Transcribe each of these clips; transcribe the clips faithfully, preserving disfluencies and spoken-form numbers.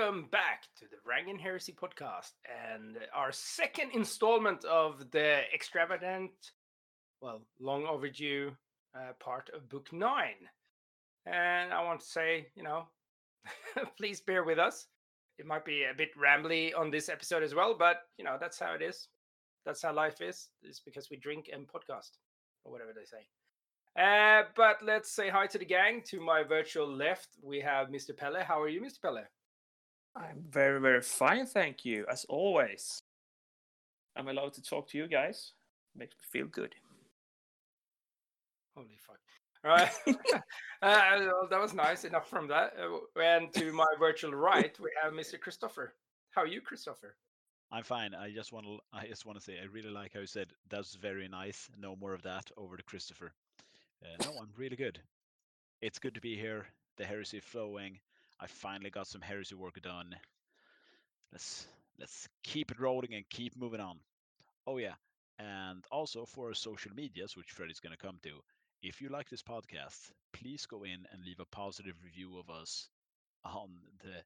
welcome back to the Wrangen Heresy podcast and our second installment of the extravagant, well, long overdue uh, part of Book nine. And I want to say, you know, please bear with us. It might be a bit rambly on this episode as well, but, you know, that's how it is. That's how life is. It's because we drink and podcast or whatever they say. Uh, but let's say hi to the gang. To my virtual left, we have Mister Pelle. How are you, Mister Pelle? I'm very, very fine, thank you, as always. I'm allowed to talk to you guys. Makes me feel good. Holy fuck. All right. uh, well, that was nice. Enough from that. Uh, and to my virtual right, we have Mister Christopher. How are you, Christopher? I'm fine. I just want to I just want to say I really like how you said, that's very nice. No more of that over to Christopher. Uh, no, I'm really good. It's good to be here. The heresy flowing. I finally got some heresy work done. Let's let's keep it rolling and keep moving on. Oh yeah, and also for our social medias, which Freddy's going to come to. If you like this podcast, please go in and leave a positive review of us on the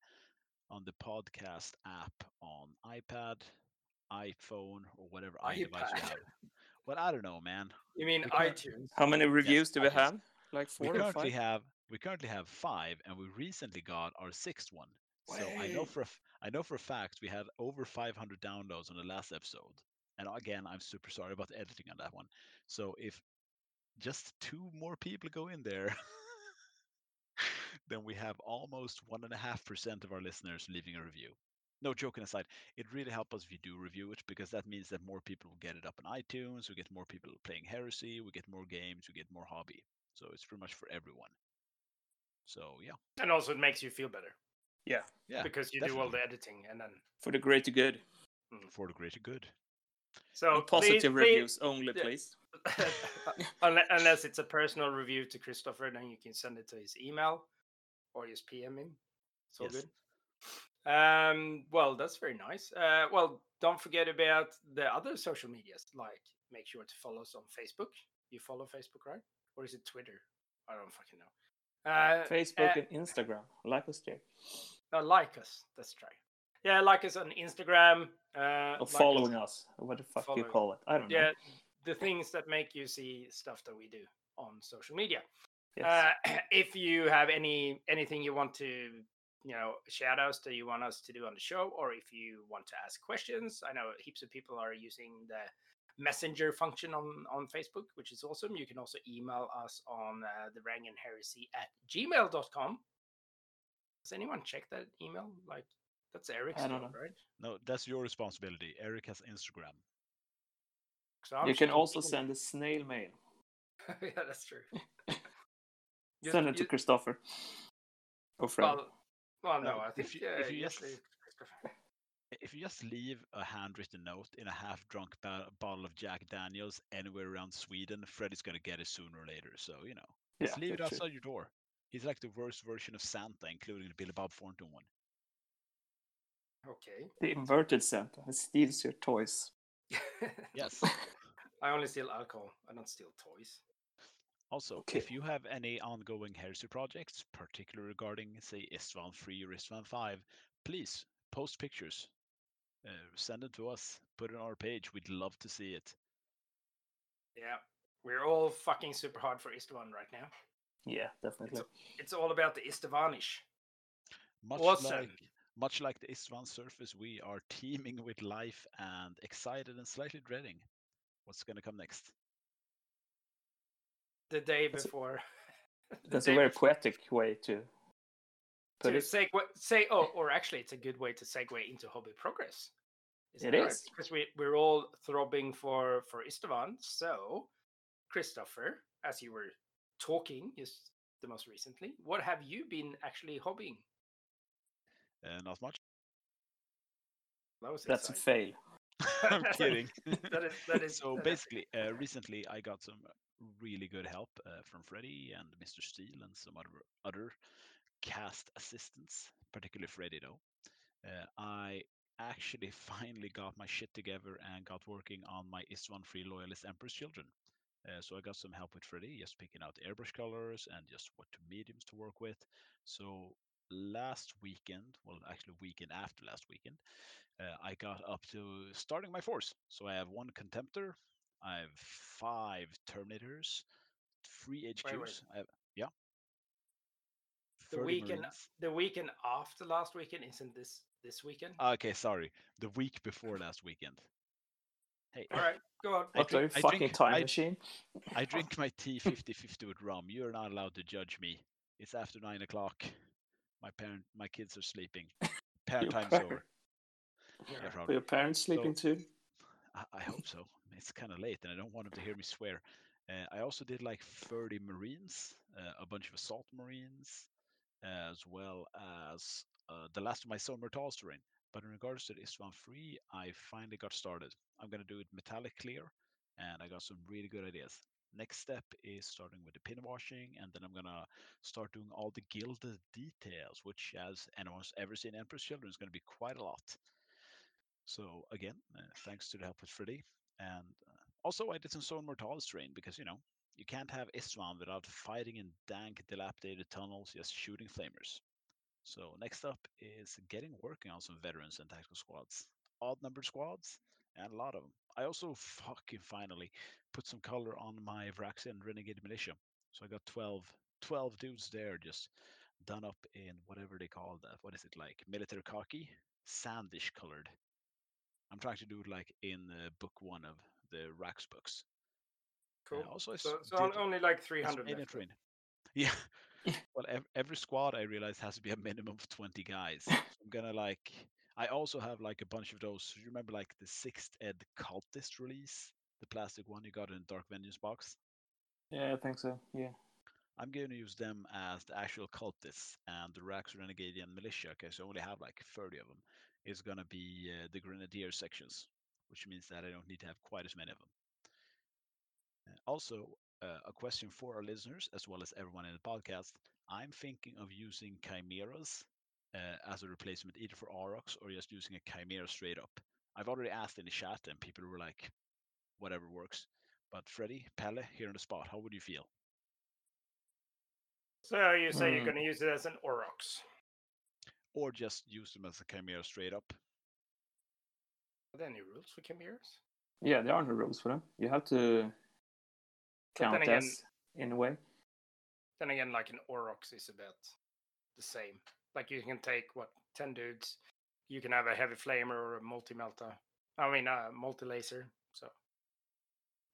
on the podcast app on iPad, iPhone, or whatever iPad. device you have. Well, I don't know, man. You mean iTunes? How many reviews yes, do we iTunes. have? Like four we or currently five? Have, we currently have five, and we recently got our sixth one. Wait. So I know for a, I know for a fact we had over five hundred downloads on the last episode. And again, I'm super sorry about the editing on that one. So if just two more people go in there, then we have almost one and a half percent of our listeners leaving a review. No, joking aside, it really helps us if you do review it, because that means that more people will get it up on iTunes, we get more people playing Heresy, we get more games, we get more hobby. So it's pretty much for everyone. So, yeah. And also it makes you feel better. Yeah. Yeah. Because you definitely do all the editing and then... For the greater good. Mm. For the greater good. So and positive please, reviews please. only, please. Unless it's a personal review to Christopher, then you can send it to his email or just P M him. It's all yes. good. Um, well, that's very nice. Uh, well, don't forget about the other social medias. Like, make sure to follow us on Facebook. You follow Facebook, right? Or is it Twitter? I don't fucking know. Uh, Facebook uh, and Instagram. Like us there. Uh, like us. Let's try. Yeah, like us on Instagram. Uh, or like following us. us. What the fuck following. do you call it? I don't yeah, know. Yeah, the things that make you see stuff that we do on social media. Yes. Uh, if you have any anything you want to... you know, shout outs that you want us to do on the show, or if you want to ask questions. I know heaps of people are using the messenger function on, on Facebook, which is awesome. You can also email us on uh, the Wrangen Heresy at gmail dot com. Has anyone checked that email? Like, that's Eric's, I don't job, know. right? No, that's your responsibility. Eric has Instagram. So you can also people. send a snail mail. Yeah, that's true. you, send it to you... Christopher. Or Fred. Well, Well, no, no, I think if you, uh, if, you just, if you just leave a handwritten note in a half-drunk ba- bottle of Jack Daniels anywhere around Sweden, Freddy's going to get it sooner or later. So, you know, yeah, just leave it outside true. your door. He's like the worst version of Santa, including the Billy Bob Thornton one. Okay. The inverted Santa. He steals your toys. Yes. I only steal alcohol. I don't steal toys. Also, okay. if you have any ongoing heresy projects, particularly regarding, say, Istvan three or Istvan five, please post pictures. Uh, send them to us. Put it on our page. We'd love to see it. Yeah, we're all fucking super hard for Istvan right now. Yeah, definitely. It's, it's all about the Istvanish. Much awesome. like Much like the Istvan surface, we are teeming with life and excited and slightly dreading what's going to come next. The day before. That's a, that's a very before. poetic way to put to it. Segue, say, oh, or actually, it's a good way to segue into hobby progress. It is. Right? Because we, we're all throbbing for, for Istvan. So, Christopher, as you were talking just the most recently, what have you been actually hobbying? Uh, not much. That was that's exciting. a fail. I'm kidding. that is, that is, so, that basically, is. Uh, recently I got some really good help uh, from Freddy and Mister Steele and some other other cast assistants, particularly Freddy though. Uh, I actually finally got my shit together and got working on my Istvan Free Loyalist Emperor's Children. Uh, so I got some help with Freddy, just picking out airbrush colors and just what mediums to work with. So last weekend, well, actually weekend after last weekend, uh, I got up to starting my force. So I have one Contemptor, I have five Terminators, three H Qs. Wait, wait. I have, yeah. The weekend, Marines. The weekend after last weekend isn't this this weekend. Okay, sorry, the week before last weekend. Hey, all right, go on. What the fucking drink, time I, machine? I drink my tea fifty fifty with rum. You're not allowed to judge me. It's after nine o'clock. My parent, my kids are sleeping. Parent time's parent. over. Yeah, yeah, your parents sleeping so, too? I, I hope so. It's kind of late, and I don't want them to hear me swear. Uh, I also did like thirty Marines, uh, a bunch of assault Marines, as well as uh, the last of my Soul Murtal's terrain. But in regards to the Istvan three, I finally got started. I'm going to do it metallic clear, and I got some really good ideas. Next step is starting with the pin washing, and then I'm going to start doing all the guild details, which, as anyone's ever seen Emperor's Children, is going to be quite a lot. So again, uh, thanks to the help with Freddy. And uh, also, I did some Soul Murtal's terrain because, you know, you can't have Istvan without fighting in dank, dilapidated tunnels, just shooting flamers. So next up is getting working on some veterans and tactical squads, odd-numbered squads, and a lot of them. I also fucking finally put some color on my Vraxian Renegade Militia. So I got twelve, twelve dudes there just done up in whatever they call that. What is it, like military khaki? Sandish colored. I'm trying to do it like in uh, book one of the Rax books. Cool. Uh, also, so, so did, only like three hundred. Yeah. Well, every, every squad I realize has to be a minimum of twenty guys. So I'm gonna like. I also have like a bunch of those. You remember like the sixth ed cultist release, the plastic one you got in Dark Vengeance box? Yeah, I think so. Yeah. I'm gonna use them as the actual cultists, and the Rax Renegadian Militia. Okay, so I only have like thirty of them. Is gonna be uh, the Grenadier sections, which means that I don't need to have quite as many of them. Uh, also. Uh, a question for our listeners, as well as everyone in the podcast. I'm thinking of using chimeras uh, as a replacement, either for Aurochs or just using a chimera straight up. I've already asked in the chat, and people were like, whatever works. But Freddy, Pelle, here on the spot, how would you feel? So you say mm. you're going to use it as an Aurochs? Or just use them as a chimera straight up. Are there any rules for chimeras? Yeah, there are no rules for them. You have to... count as in a way. Then again, like an Aurochs is about the same. Like you can take what ten dudes. You can have a heavy flamer or a multi melter. I mean, a multi laser. So,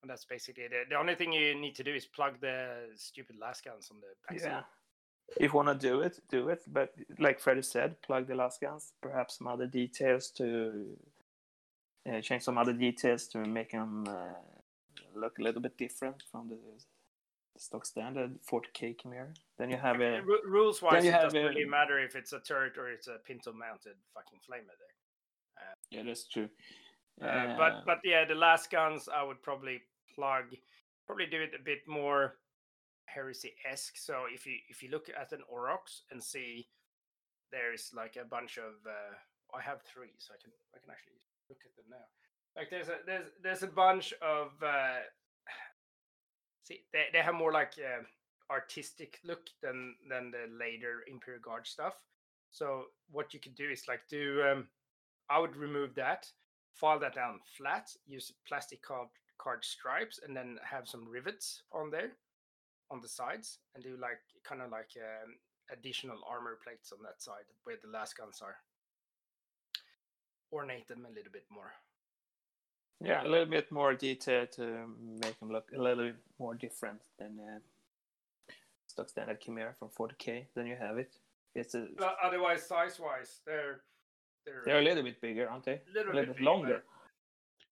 and that's basically it. The only thing you need to do is plug the stupid last guns on the backside. Yeah. If you want to do it, do it. But like Freddy said, plug the last guns. Perhaps some other details to uh, change some other details to make them. Uh, look a little bit different from the, the stock standard forty K Chimera. Then you have a... R- rules-wise, it doesn't a, really matter if it's a turret or it's a pinto-mounted fucking flamer there. Uh, yeah, that's true. Uh, uh, but, but yeah, the last guns, I would probably plug... Probably do it a bit more heresy-esque. So if you if you look at an Aurochs and see there's like a bunch of... Uh, I have three, so I can I can actually look at them now. Like there's a there's there's a bunch of uh, see they they have more like uh, artistic look than than the later Imperial Guard stuff. So what you could do is like do um, I would remove that, file that down flat, use plastic card card stripes, and then have some rivets on there, on the sides, and do like kind of like um, additional armor plates on that side where the last guns are. Ornate them a little bit more. Yeah, a little bit more detail to make them look a little bit more different than uh, stock standard Chimera from forty K. Then you have it. It's a, well, otherwise, size-wise, they're they're they're a little bit bigger, aren't they? A little, a little bit, bit bigger, longer.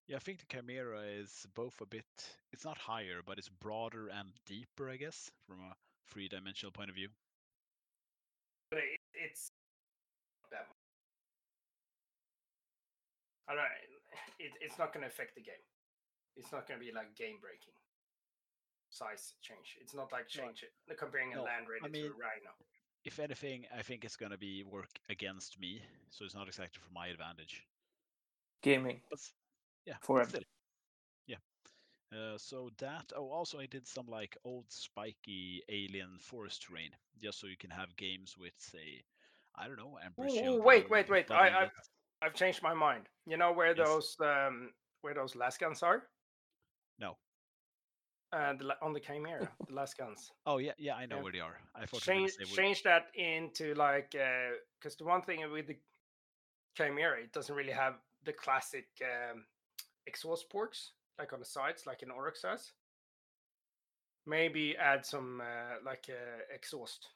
Yeah, I think the Chimera is both a bit. It's not higher, but it's broader and deeper, I guess, from a three-dimensional point of view. But it, it's not that much. All right, it, it's not going to affect the game. It's not going to be like game breaking size change. It's not like change no. it, comparing no. a land raider I mean, to a rhino. If anything, I think it's going to be work against me, so it's not exactly for my advantage. Gaming, but, yeah, forever. Yeah. Uh, so that. Oh, also I did some like old spiky alien forest terrain, just so you can have games with say I don't know. Emperor's Ooh, Shield. Wait, wait, wait. I, I've, I've changed my mind. You know where yes. those um, where those last guns are? No. Uh, the, on the Chimera, the last guns. Oh, yeah, yeah, I know yeah. where they are. I thought change, they change that into like, because uh, the one thing with the Chimera, it doesn't really have the classic um, exhaust ports, like on the sides, like an Oryx has. Maybe add some uh, like uh, exhaust,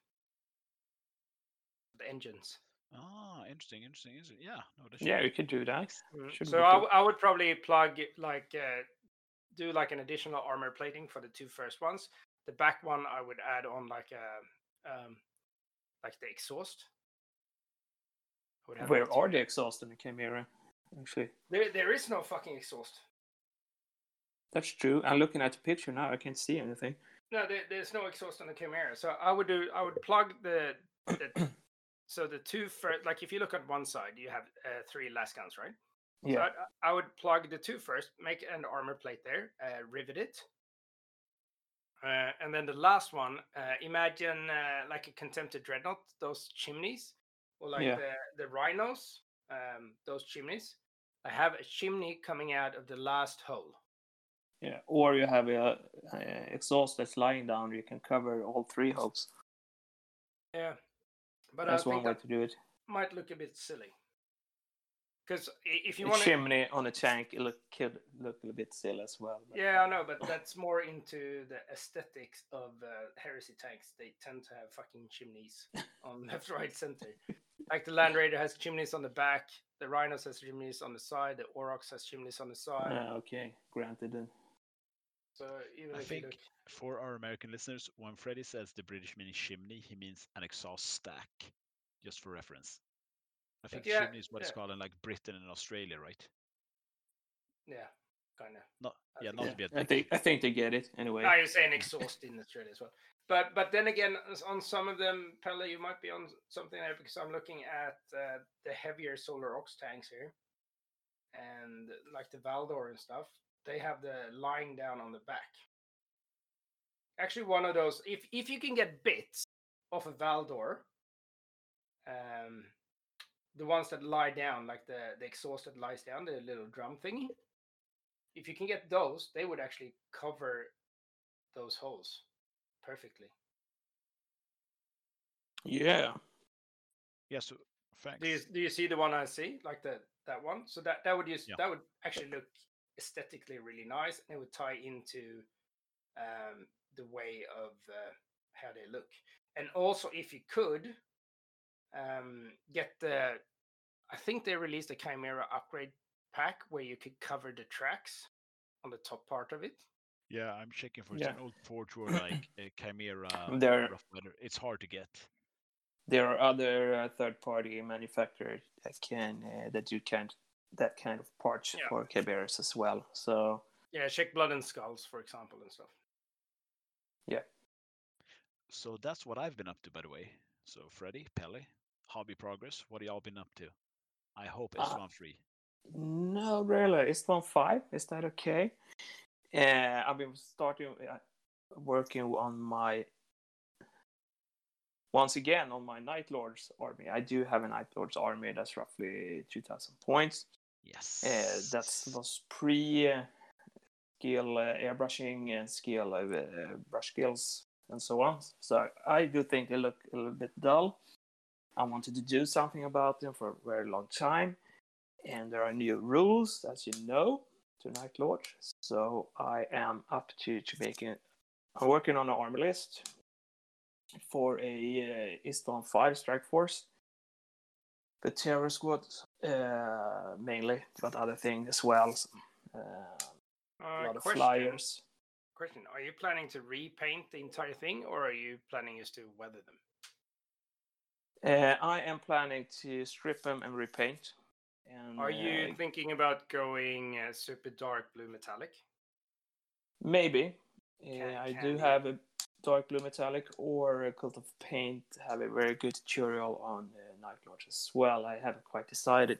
the engines. Ah, interesting, interesting, interesting. Yeah, no, yeah, be. we could do that. Mm. So I, I would probably plug like. Uh, do like an additional armor plating for the two first ones. The back one I would add on like a um like the exhaust. Where are the exhaust in the Chimera? Actually, there there is no fucking exhaust. That's true. I'm looking at the picture now. I can't see anything. No, there, there's no exhaust on the Chimera. So I would do I would plug the, the so the two first. Like if you look at one side, you have uh, three last guns, right? Yeah, so I, I would plug the two first, make an armor plate there, uh, rivet it. Uh, and then the last one, uh, imagine uh, like a Contempted Dreadnought, those chimneys, or like yeah. the, the rhinos, um, those chimneys. I have a chimney coming out of the last hole. Yeah, or you have a, a exhaust that's lying down, you can cover all three holes. Yeah, but that's I think one way that to do it. Might look a bit silly. Because if you want a chimney on a tank, it look, could look a bit silly as well. But, yeah, I know, but that's more into the aesthetics of uh, Heresy tanks. They tend to have fucking chimneys on left, right, center. Like the Land Raider has chimneys on the back, the Rhinos has chimneys on the side, the Aurochs has chimneys on the side. Uh, okay, granted then. So even I if think you look... for our American listeners, when Freddy says the British means chimney, he means an exhaust stack, just for reference. I think yeah, chimney is what yeah. it's called in like Britain and Australia, right? Yeah, kind of. Not, yeah, not yeah. a bit. I think I think they get it anyway. I was saying exhaust in Australia as well, but but then again, on some of them, Pelle, you might be on something there because I'm looking at uh, the heavier Solar Ox tanks here, and like the Valdor and stuff, they have the lying down on the back. Actually, one of those, if if you can get bits off a Valdor, um. the ones that lie down, like the, the exhaust that lies down, the little drum thingy. If you can get those, they would actually cover those holes perfectly. Yeah. Yes. Yeah, so, thanks. Do you, do you see the one I see? Like the that one? So that, that would use yeah. that would actually look aesthetically really nice, and it would tie into um, the way of uh, how they look. And also, if you could. Um, get the, I think they released a Chimera upgrade pack where you could cover the tracks on the top part of it. Yeah, I'm checking for yeah. it's an old Forge War like a Chimera. There, rough weather. It's hard to get. There are other uh, third-party manufacturers that can uh, that you can that kind of parts yeah. for Chimeras as well. So yeah, check Blood and Skulls for example and stuff. Yeah. So that's what I've been up to, by the way. So Freddy, Pelle. Hobby progress. What have y'all been up to? I hope it's uh, free. No, really. It's one five. Is that okay? Uh, I've been starting uh, working on my once again on my Night Lord's army. I do have a Night Lord's army that's roughly two thousand points. Yes. Uh, that was pre uh, skill uh, airbrushing and skill uh, brush skills and so on. So I do think they look a little bit dull. I wanted to do something about them for a very long time. And there are new rules, as you know, to Night Lord. So I am up to, to making... I'm working on an army list for a uh, Istvan five Strike Force. The Terror Squad, uh, mainly, but other things as well. So, uh, uh, a lot of question. flyers. Question, are you planning to repaint the entire thing, or are you planning just to weather them? Uh, I am planning to strip them and repaint. And, Are you uh, thinking about going uh, super dark blue metallic? Maybe. Can, uh, I do you? have a dark blue metallic, or a Cult of Paint. Have a very good tutorial on uh, Night Lords as well. I haven't quite decided.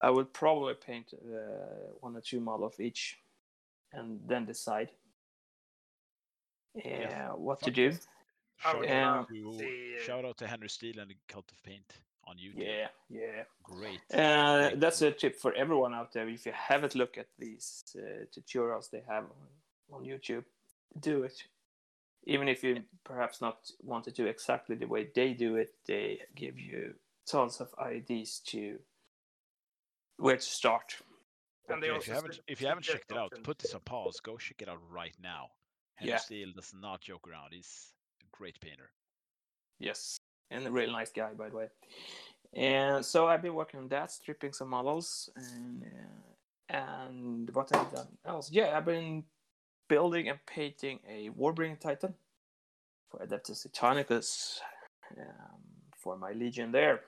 I would probably paint uh, one or two models of each, and then decide uh, yeah. what Fuck to do. Shout, um, out to, shout out to Henry Steele and the Cult of Paint. on YouTube. Yeah, yeah. Great. Uh, that's a tip for everyone out there. If you haven't looked at these uh, tutorials they have on, on YouTube, do it. Even if you perhaps not want to do exactly the way they do it, they give you tons of ideas to where to start. And they yeah, also if you haven't, if you haven't checked it out, put this on pause. Go check it out right now. Henry yeah. Steele does not joke around. He's a great painter. Yes, and a really nice guy, by the way. And so I've been working on that, stripping some models, and uh, and what I've done else. Yeah, I've been building and painting a Warbringer Titan for Adeptus Titanicus um, for my Legion there.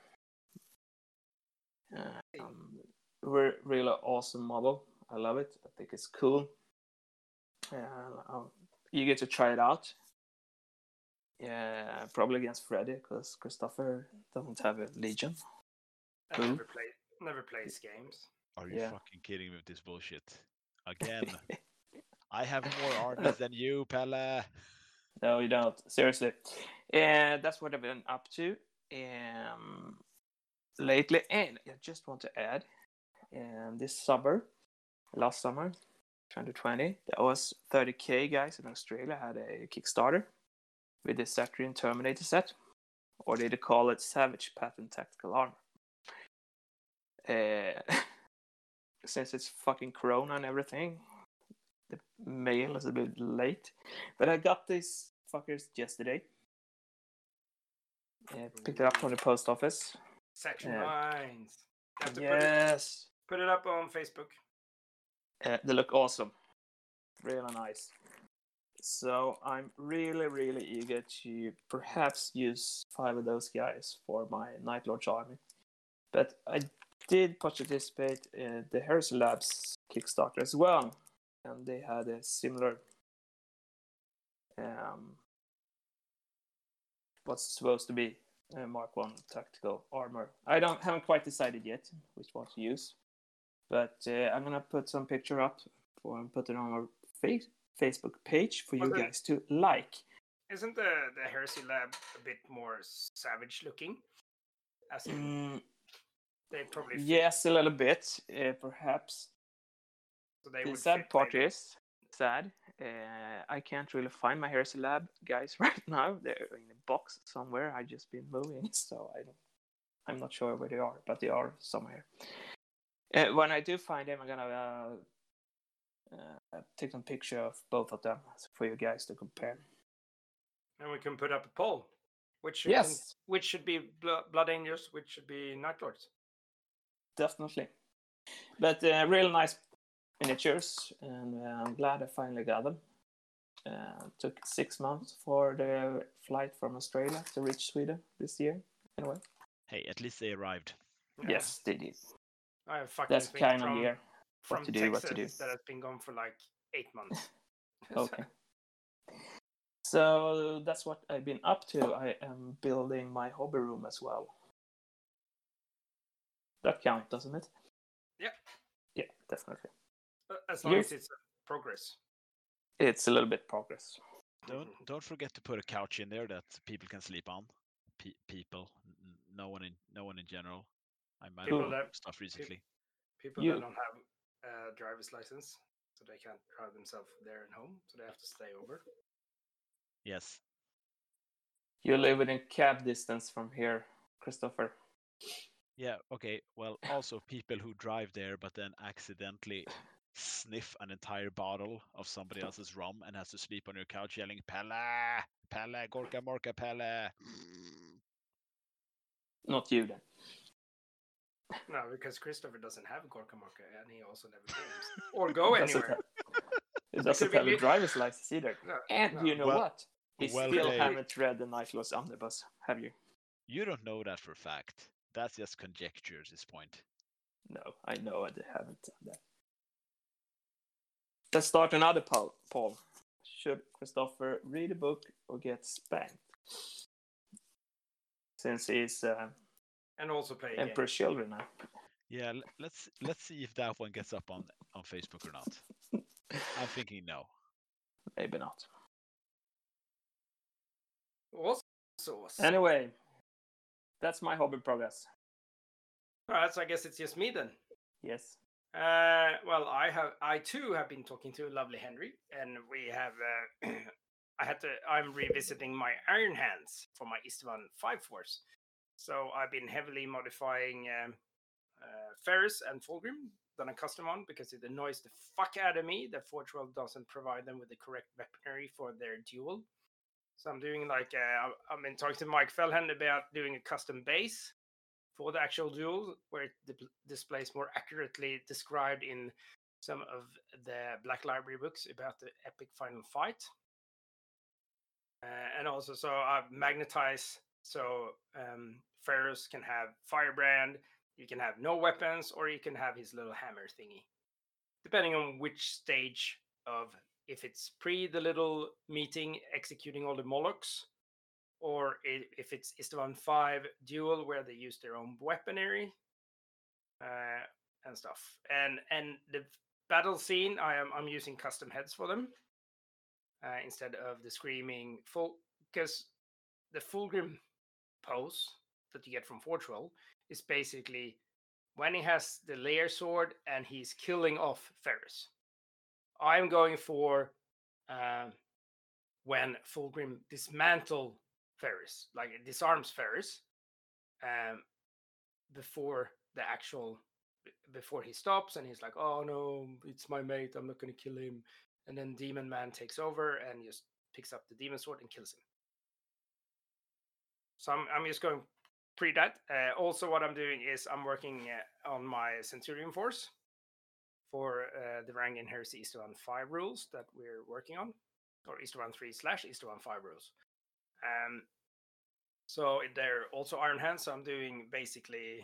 Um, re- really awesome model. I love it. I think it's cool. Uh, you get to try it out. Yeah, probably against Freddy, because Christopher doesn't have a Legion. I never play, never plays games. Are you yeah. fucking kidding me with this bullshit? Again. I have more artists than you, Pelle. No, you don't. Seriously. And that's what I've been up to um, lately. And I just want to add, um, this summer, last summer, twenty twenty, there was thirty K guys in Australia had a Kickstarter with the Saturn Terminator set, or they call it Savage Pattern Tactical Armor. Uh, since it's fucking Corona and everything, the mail is a bit late. But I got these fuckers yesterday. Uh, picked it up from the post office. Section uh, lines. Have to yes. Put it, put it up on Facebook. Uh, they look awesome. Really nice. So I'm really, really eager to perhaps use five of those guys for my Night Lord's army. But I did participate in the Heresy Labs Kickstarter as well. And they had a similar, um, what's supposed to be a Mark One tactical armor. I don't haven't quite decided yet which one to use, but uh, I'm gonna put some picture up for and put it on our face, Facebook page for you well, guys to like. Isn't the the Heresy Lab a bit more savage looking? As mm, they probably fit. Yes, a little bit, uh, perhaps. So the sad part maybe. is sad. Uh, I can't really find my Heresy Lab guys right now. They're in a box somewhere. I've just been moving, so I don't, I'm not sure where they are, but they are somewhere. Uh, when I do find them, I'm gonna uh, uh, take some picture of both of them for you guys to compare. And we can put up a poll. Which should, yes. which should be Blood Angels, which should be Night Lords. Definitely. But uh, real nice miniatures, and uh, I'm glad I finally got them. Uh, took six months for the flight from Australia to reach Sweden this year. Anyway. Hey, at least they arrived. Yeah. Yes, they did. I have fucking That's kind from, of year. From what to do, Texas, what to do. That has been gone for like eight months. Okay. So that's what I've been up to. I am building my hobby room as well. That counts, doesn't it? Yeah. Yeah, definitely. As long yes. as it's progress. It's a little bit progress. Don't don't forget to put a couch in there that people can sleep on. Pe- people, no one in no one in general. I might people have that, stuff recently. People you. that don't have a driver's license, so they can't drive themselves there and home, so they have to stay over. Yes. You live within cab distance from here, Christopher. Yeah. Okay. Well, also people who drive there, but then accidentally sniff an entire bottle of somebody else's rum and has to sleep on your couch yelling, Pelle! Pelle! Gorka Morka Pelle! Not you, then. No, because Christopher doesn't have Gorka Morka and he also never games. Or go anywhere. He doesn't have a driver's license either. No, and no. you know well, what? He well still they... haven't read the Night Lord's Omnibus, have you? You don't know that for a fact. That's just conjecture at this point. No, I know I haven't done that. Let's start another poll. Paul. Should Christopher read a book or get spanked? Since he's uh, and also play Emperor Children now. Yeah, let's let's see if that one gets up on, on Facebook or not. I'm thinking no. Maybe not. Also, anyway, that's my hobby progress. Alright, so I guess it's just me then. Yes. Uh, well, I have, I too have been talking to lovely Henry, and we have. Uh, I had to. I'm revisiting my Iron Hands for my Istvan Five Force, so I've been heavily modifying um, uh, Ferrus and Fulgrim that I custom on because it annoys the fuck out of me that Forge World doesn't provide them with the correct weaponry for their duel. So I'm doing like uh, I've been talking to Mike Fellhand about doing a custom base for the actual duel, where it di- displays more accurately described in some of the Black Library books about the epic final fight. Uh, and also, so I've magnetized, so um, Ferrus can have Firebrand, you can have no weapons, or you can have his little hammer thingy, depending on which stage of, if it's pre the little meeting, executing all the Molochs, or if it's Istvan five duel where they use their own weaponry uh, and stuff. And and the battle scene, I am I'm using custom heads for them uh, instead of the screaming full, because the Fulgrim pose that you get from Forge World is basically when he has the layer sword and he's killing off Ferrus. I'm going for uh, when Fulgrim dismantle Ferrus, like it disarms Ferrus um, before the actual, before he stops and he's like, oh no, it's my mate, I'm not going to kill him. And then Demon Man takes over and just picks up the Demon Sword and kills him. So I'm, I'm just going pre that. Uh, also, what I'm doing is I'm working uh, on my Centurion Force for uh, the Varangian Heresy Istvan five rules that we're working on, or Istvan three slash Istvan five rules. Um, so they're also Iron Hands. So I'm doing basically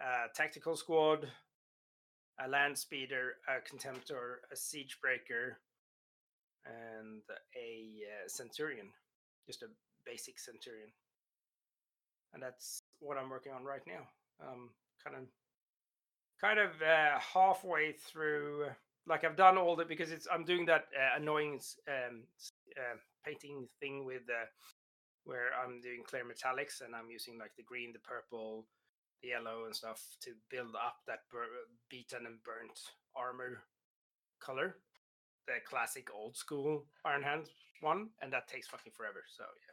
a tactical squad, a land speeder, a contemptor, a siege breaker, and a uh, centurion, just a basic centurion. And that's what I'm working on right now. Um, kind of, kind of uh, halfway through. Like I've done all that because it's I'm doing that uh, annoying. Um, uh, painting thing with uh, where I'm doing clear metallics and I'm using like the green, the purple, the yellow and stuff to build up that bur- beaten and burnt armor color, the classic old school Iron Hands one, and that takes fucking forever. So yeah,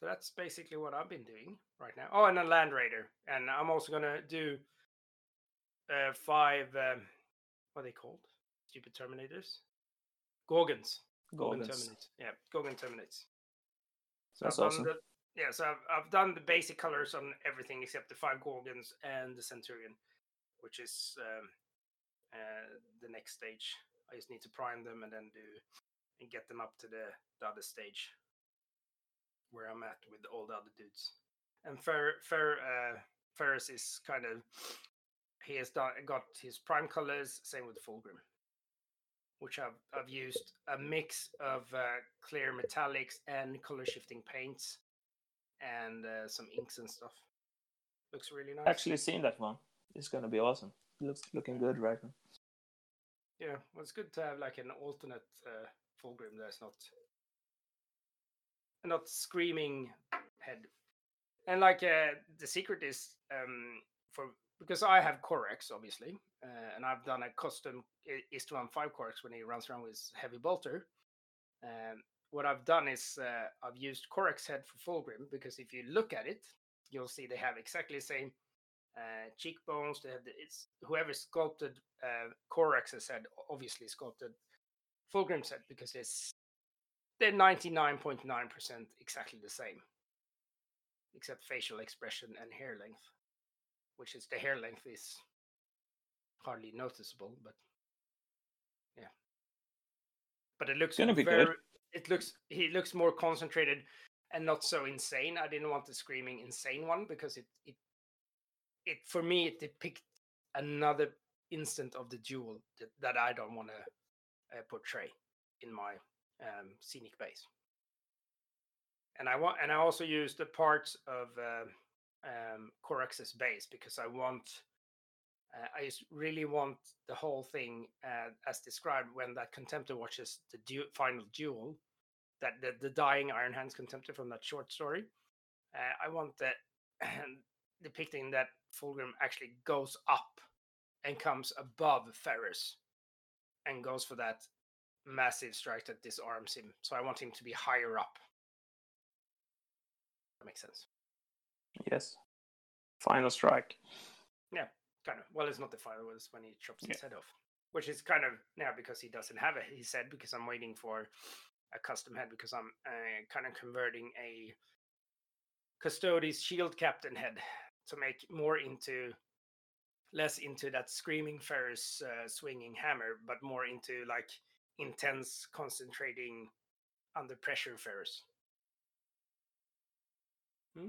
so that's basically what I've been doing right now. Oh, and a Land Raider, and I'm also gonna do uh, five um, what are they called? Stupid Terminators, Gorgons. Gorgon Terminates. Yeah, Gorgon Terminates. So That's I've awesome. The, yeah, so I've, I've done the basic colors on everything except the five Gorgons and the Centurion, which is um, uh, the next stage. I just need to prime them and then do and get them up to the, the other stage where I'm at with all the other dudes. And Fer, Fer, uh, Ferrus is kind of, he has done, got his prime colors, same with the Fulgrim, which I've, I've used a mix of uh, clear metallics and color-shifting paints and uh, some inks and stuff. Looks really nice. Actually seen that one. It's going to be awesome. It looks looking good right now. Yeah, well, it's good to have like an alternate uh, Fulgrim that's not not screaming head. And like uh, the secret is, um, for because I have Corax, obviously, uh, and I've done a custom Istvan five Corax when he runs around with his heavy bolter. Um, what I've done is uh, I've used Corax head for Fulgrim, because if you look at it, you'll see they have exactly the same uh, cheekbones. They have the, it's whoever sculpted uh, Corax's head obviously sculpted Fulgrim's head, because it's, they're ninety-nine point nine percent exactly the same, except facial expression and hair length. Which is the hair length is hardly noticeable, but yeah. But it looks gonna be very, good. It looks he looks more concentrated and not so insane. I didn't want the screaming insane one because it it it for me it depicts another instant of the duel that, that I don't want to uh, portray in my um, scenic base. And I want and I also use the parts of. Uh, um Corax's base, because I want uh, I just really want the whole thing uh, as described when that Contemptor watches the du- final duel, that the, the dying Iron Hands Contemptor from that short story, Uh, I want that depicting that Fulgrim actually goes up and comes above Ferrus and goes for that massive strike that disarms him. So I want him to be higher up. That makes sense. Yes. Final strike. Yeah, kind of. Well, it's not the final, it's when he chops yeah. his head off. Which is kind of now yeah, because he doesn't have it, he said, because I'm waiting for a custom head, because I'm uh, kind of converting a Custodes Shield Captain head to make more into, less into that screaming Ferrus uh, swinging hammer, but more into like intense, concentrating, under pressure Ferrus. Hmm?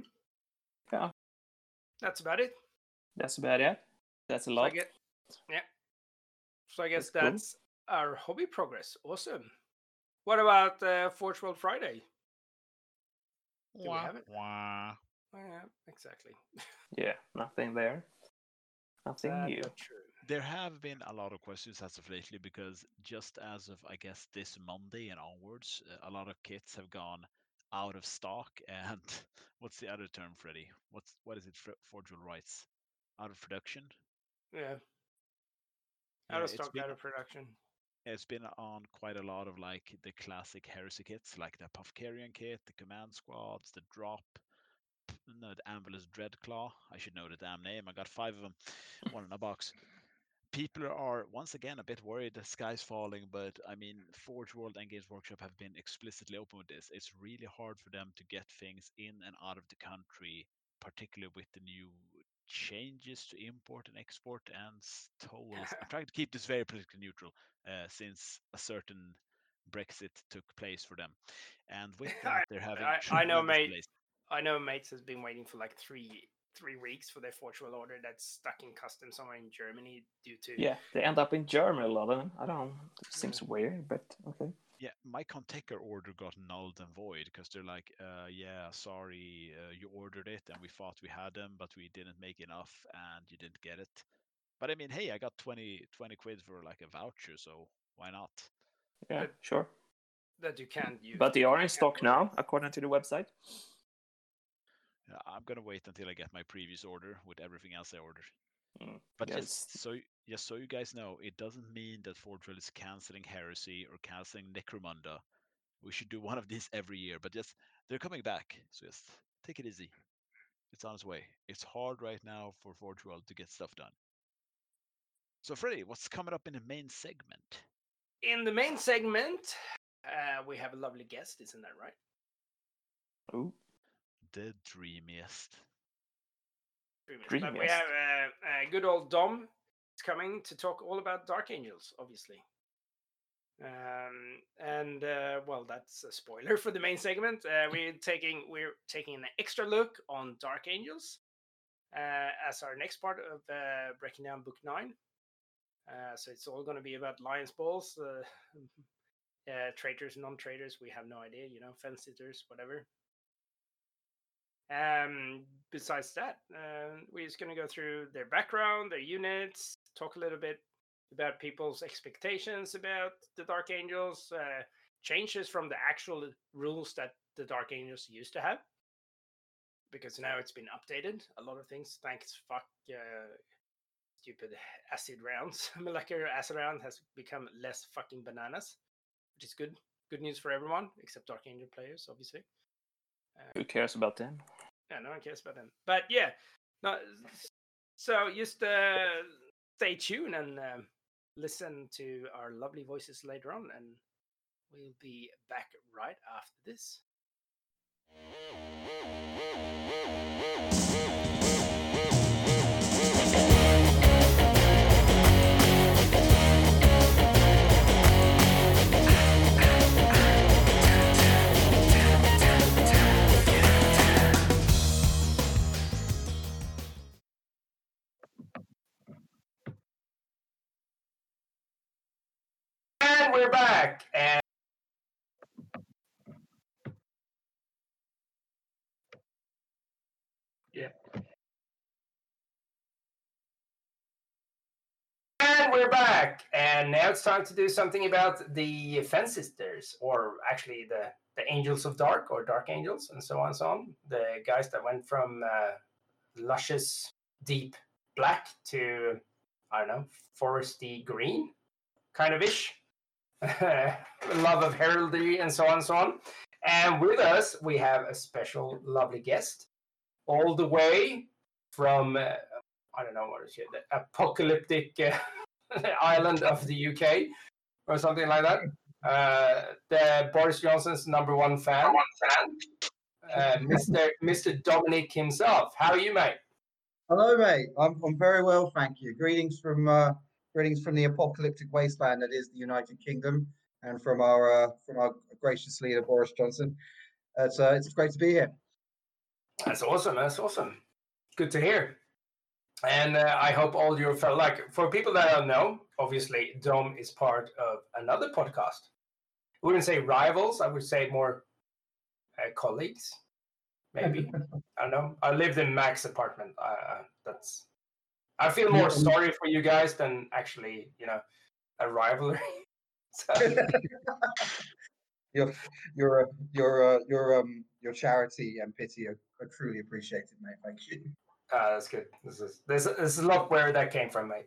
Yeah. That's about it. That's about it. That's a lot. So get, yeah. So I guess that's, that's cool. Our hobby progress. Awesome. What about uh, Forge World Friday? Do wah, we have it? Wah. Oh, yeah, exactly. Yeah, nothing there. Nothing uh, new. There have been a lot of questions as of lately, because just as of, I guess, this Monday and onwards, a lot of kits have gone out of stock. And what's the other term, Freddy? What's, what is it, Forge World writes? Out of production? Yeah. Out of stock, out of production. It's been on quite a lot of like the classic Heresy kits, like the Puffkarian kit, the Command Squads, the Drop, no, the Ambulus Dreadclaw. I should know the damn name. I got five of them, one in a box. People are once again a bit worried the sky's falling, but I mean, Forge World and Games Workshop have been explicitly open with this. It's really hard for them to get things in and out of the country, particularly with the new changes to import and export and tolls. I'm trying to keep this very politically neutral, uh, since a certain Brexit took place for them. And with that, they're having. I, I know, mate. Place. I know, mates has been waiting for like three three weeks for their Forge World order that's stuck in customs somewhere in Germany due to. Yeah, they end up in Germany a lot. I don't know. It seems weird, but okay. Yeah, my Contecker order got nulled and void because they're like, uh, yeah, sorry, uh, you ordered it and we thought we had them, but we didn't make enough and you didn't get it. But I mean, hey, I got twenty, twenty quid for like a voucher, so why not? Yeah, but, sure. That you can use. But they are in stock now, according to the website. Yeah, I'm going to wait until I get my previous order with everything else I ordered. Mm, but yes. just so just so you guys know, it doesn't mean that Forge World is cancelling Heresy or cancelling Necromunda. We should do one of these every year, but just they're coming back, so just take it easy. It's on its way. It's hard right now for Forge World to get stuff done. So Freddy, what's coming up in the main segment? In the main segment, uh, we have a lovely guest, isn't that right? Oh, the dreamiest. But we have a uh, uh, good old Dom is coming to talk all about Dark Angels, obviously. Um, and uh, well, that's a spoiler for the main segment. Uh, we're taking we're taking an extra look on Dark Angels uh, as our next part of uh, breaking down Book Nine. Uh, so it's all going to be about Lion's Balls, uh, uh, traitors, non-traitors. We have no idea, you know, fence sitters, whatever. Um, besides that, uh, we're just going to go through their background, their units, talk a little bit about people's expectations about the Dark Angels, uh, changes from the actual rules that the Dark Angels used to have, because now it's been updated. A lot of things, thanks, fuck, uh, stupid acid rounds. Molecular acid round has become less fucking bananas, which is good. Good news for everyone, except Dark Angel players, obviously. Uh, Who cares about them? Yeah, no one cares about them. But yeah, no, so just uh, stay tuned and uh, listen to our lovely voices later on, and we'll be back right after this. We're back, and yeah, And we're back, and now it's time to do something about the Fen Sisters, or actually the the Angels of Dark, or Dark Angels, and so on and so on. The guys that went from uh, luscious deep black to, I don't know, foresty green, kind of ish. Love of heraldry and so on and so on. And with us, we have a special, lovely guest, all the way from. Uh, I don't know what it's called, the apocalyptic uh, island of the U K or something like that. Uh, the Boris Johnson's number one fan, number one fan. Uh, Mister Mister Dominic himself. How are you, mate? Hello, mate. I'm I'm very well, thank you. Greetings from uh, greetings from the apocalyptic wasteland that is the United Kingdom, and from our uh, from our gracious leader Boris Johnson. It's uh, it's great to be here. That's awesome. That's awesome. Good to hear. And uh, I hope all your fellow, like, for people that don't know, obviously, Dom is part of another podcast. I wouldn't say rivals. I would say more uh, colleagues, maybe. I don't know. I lived in Mac's apartment. Uh, that's. I feel more sorry for you guys than actually, you know, a rivalry. So. your your your your um your charity and pity are, are truly appreciated, mate. Thank you. Ah, that's good. This is this is love where that came from, mate.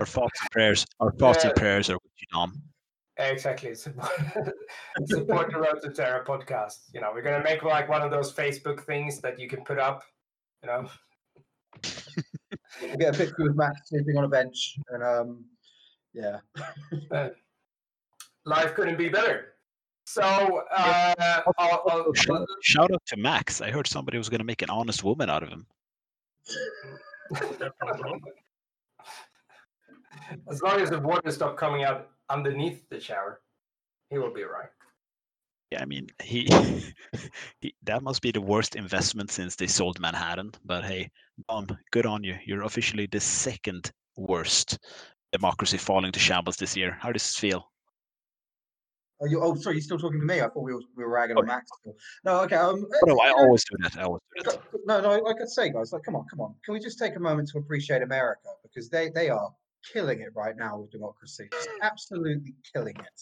Our thoughts and prayers. Our thoughts and prayers are with you, Dom. Exactly. Support, support the Road to Terror podcast. You know, we're gonna make like one of those Facebook things that you can put up. You know, we'll get a picture of Matt sleeping on a bench, and um, yeah, uh, life couldn't be better. So, uh, yeah. I'll, I'll, shout, shout out to Max. I heard somebody was going to make an honest woman out of him. As long as the water stops coming out underneath the shower, he will be right. Yeah, I mean, he, he that must be the worst investment since they sold Manhattan. But hey, Dom, good on you. You're officially the second worst democracy falling to shambles this year. How does this feel? Are you, oh, sorry, you're still talking to me. I thought we were, we were ragging oh. on Max. No, okay. Um, oh, no, I always do that. I always do that. No, no, like I say, guys, like, come on, come on. Can we just take a moment to appreciate America? Because they, they are killing it right now with democracy. Just absolutely killing it.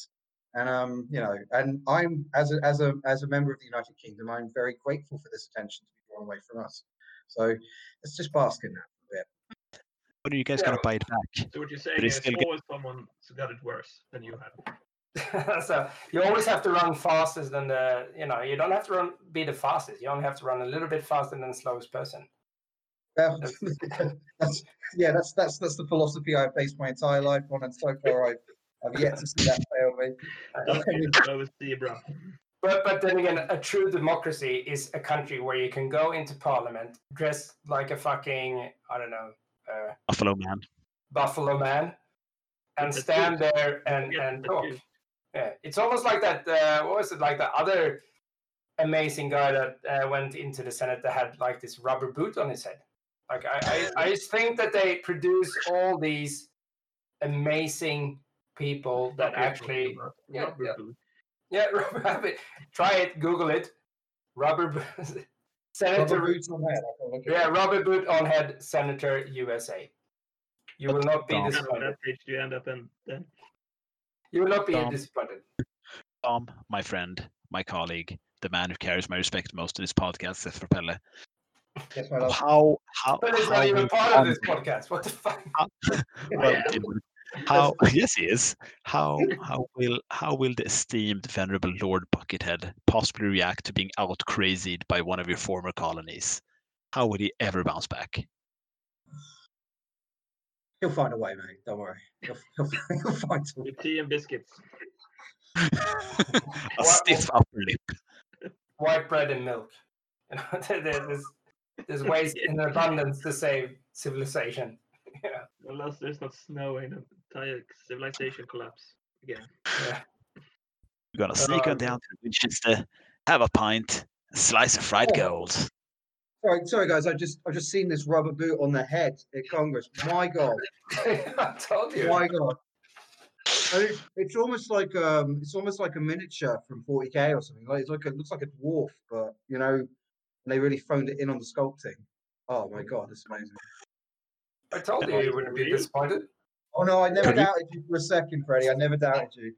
And, um, you know, and I'm, as a, as a as a member of the United Kingdom, I'm very grateful for this attention to be drawn away from us. So let's just bask in that for a bit. What are you guys yeah. going to bite back? So what you're saying is always get... someone who got it worse than you have. So you always have to run faster than the, you know, you don't have to run, be the fastest. You only have to run a little bit faster than the slowest person. Yeah, that's, yeah, that's that's that's the philosophy I've based my entire life on, and so far I've, I've yet to see that fail me. Don't be the slowest zebra. But but then again, a true democracy is a country where you can go into parliament dressed like a fucking, I don't know, uh, Buffalo Man. Buffalo Man, and it's stand true. there and yeah, and talk. Yeah, it's almost like that. Uh, what was it like? The other amazing guy that uh, went into the Senate that had like this rubber boot on his head. Like I, I, I just think that they produce all these amazing people that rubber actually, boot. yeah, rubber yeah, boot. yeah, rubber, try it, Google it, rubber senator boots on head. Yeah, rubber boot on head, Senator U S A. You will not be Dom. disappointed. That page you end up in then. You will not be Dom, disappointed. Dom, my friend, my colleague, the man who carries my respect most in this podcast, Seth Rapelle. Yes, my love. How? How? But it's how not even part of this podcast. What the fuck? How? well, how yes, he is. How? How will? How will the esteemed venerable Lord Buckethead possibly react to being out crazied by one of your former colonies? How would he ever bounce back? He'll find a way, mate. Don't worry. He'll, he'll, he'll find a way. With tea and biscuits. A stiff upper lip. White bread and milk. You know, there's, there's ways in abundance to save civilization. Yeah. Unless there's not snow, and entire civilization collapse again. Yeah. You're going to sneak um, on down to Winchester, have a pint, a slice of fried oh. gold. Sorry, sorry, guys. I just, I just seen this rubber boot on the head at Congress. My God! I told you. My God! I mean, it's almost like, um, it's almost like a miniature from forty K or something. Like it's like a, it looks like a dwarf, but you know, they really phoned it in on the sculpting. Oh my God, it's amazing. I told you you wouldn't be disappointed. Oh, no, I never doubted you for a second, Freddie. I never doubted you.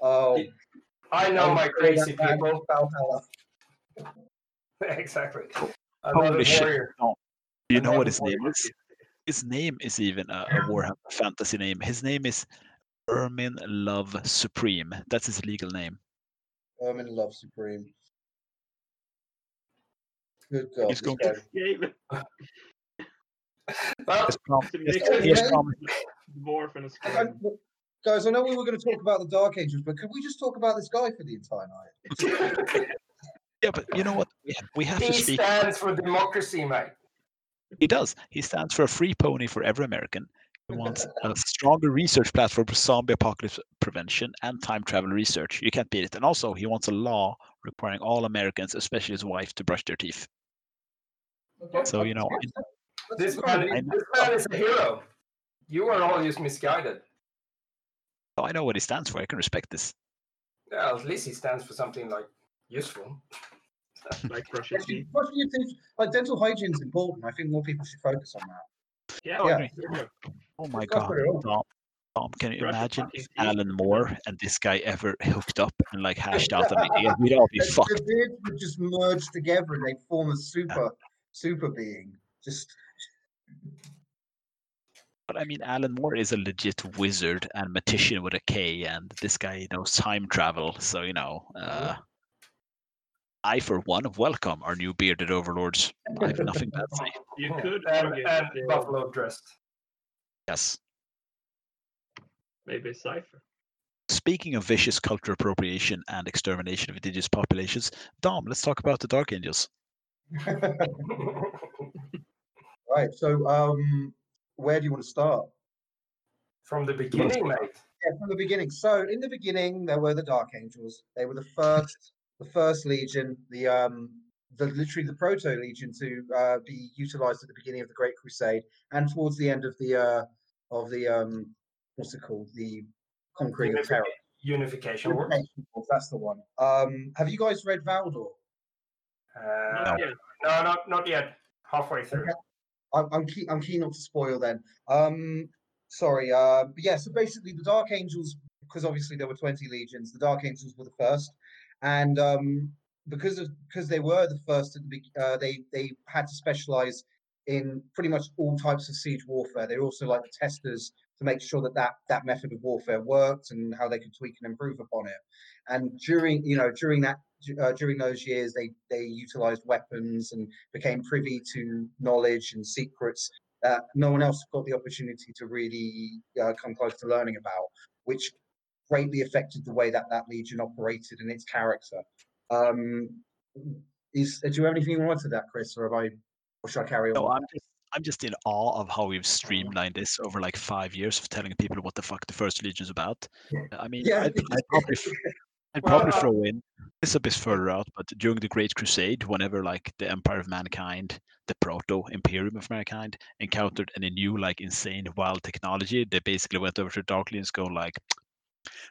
Oh, I know my crazy people. Exactly. Another warrior. You know what his name is? His name is even a, a Warhammer Fantasy name. His name is Ermin Love Supreme. That's his legal name. Ermin Love Supreme. Good God. He's going to... That's guys, I know we were going to talk about the Dark Angels, but could we just talk about this guy for the entire night? Yeah, but you know what? We have he to speak. He stands for democracy, mate. He does. He stands for a free pony for every American. He wants a stronger research platform for zombie apocalypse prevention and time travel research. You can't beat it. And also, he wants a law requiring all Americans, especially his wife, to brush their teeth. Okay. So, you know... I, This man, this man is a hero. You are all just misguided. Oh, I know what he stands for. I can respect this. Yeah, at least he stands for something like useful. Like brushing teeth. Like dental hygiene is important. I think more people should focus on that. Yeah. yeah. yeah. Oh my God, Tom, Tom, can you imagine if Alan Moore and this guy ever hooked up and like hashed out an idea? We'd all be fucked. The beards would just merge together and they form a super, yeah. super being. Just. But I mean, Alan Moore is a legit wizard and magician with a K, and this guy knows time travel. So, you know, uh, I, for one, welcome our new bearded overlords. I have nothing bad to say. You could um, argue um, that buffalo dressed. Yes. Maybe a cipher. Speaking of vicious cultural appropriation and extermination of indigenous populations, Dom, let's talk about the Dark Angels. Right, so um, where do you want to start? From the beginning, mate. Yeah, from the beginning. So in the beginning, there were the Dark Angels. They were the first, the first legion, the um, the literally the proto legion to uh, be utilized at the beginning of the Great Crusade and towards the end of the uh, of the um, what's it called? The Conquering Unific- of Terror. Unification Wars. That's the one. Um, have you guys read Valdor? Uh, not yet. No, not not yet. Halfway through. Okay. I'm keen. I'm keen not to spoil. Then, um, sorry. Uh, but yeah. So basically, the Dark Angels, because obviously there were twenty legions. The Dark Angels were the first, and um, because of because they were the first, at the be- uh, they they had to specialize in pretty much all types of siege warfare. They were also like the testers to make sure that, that that method of warfare worked and how they could tweak and improve upon it. And during you know during that. Uh, during those years, they, they utilized weapons and became privy to knowledge and secrets that no one else got the opportunity to really uh, come close to learning about, which greatly affected the way that that legion operated and its character. Um, is do you have anything you want to that, Chris, or am I? Or should I carry on? No, I'm just I'm just in awe of how we've streamlined this over like five years of telling people what the fuck the first legion's about. I mean, yeah. I'd, I'd probably. I'd probably well, uh, throw in, it's a bit further out, but during the Great Crusade, whenever like the Empire of Mankind, the proto-imperium of mankind, encountered any new like insane wild technology, they basically went over to Dark Legions going like,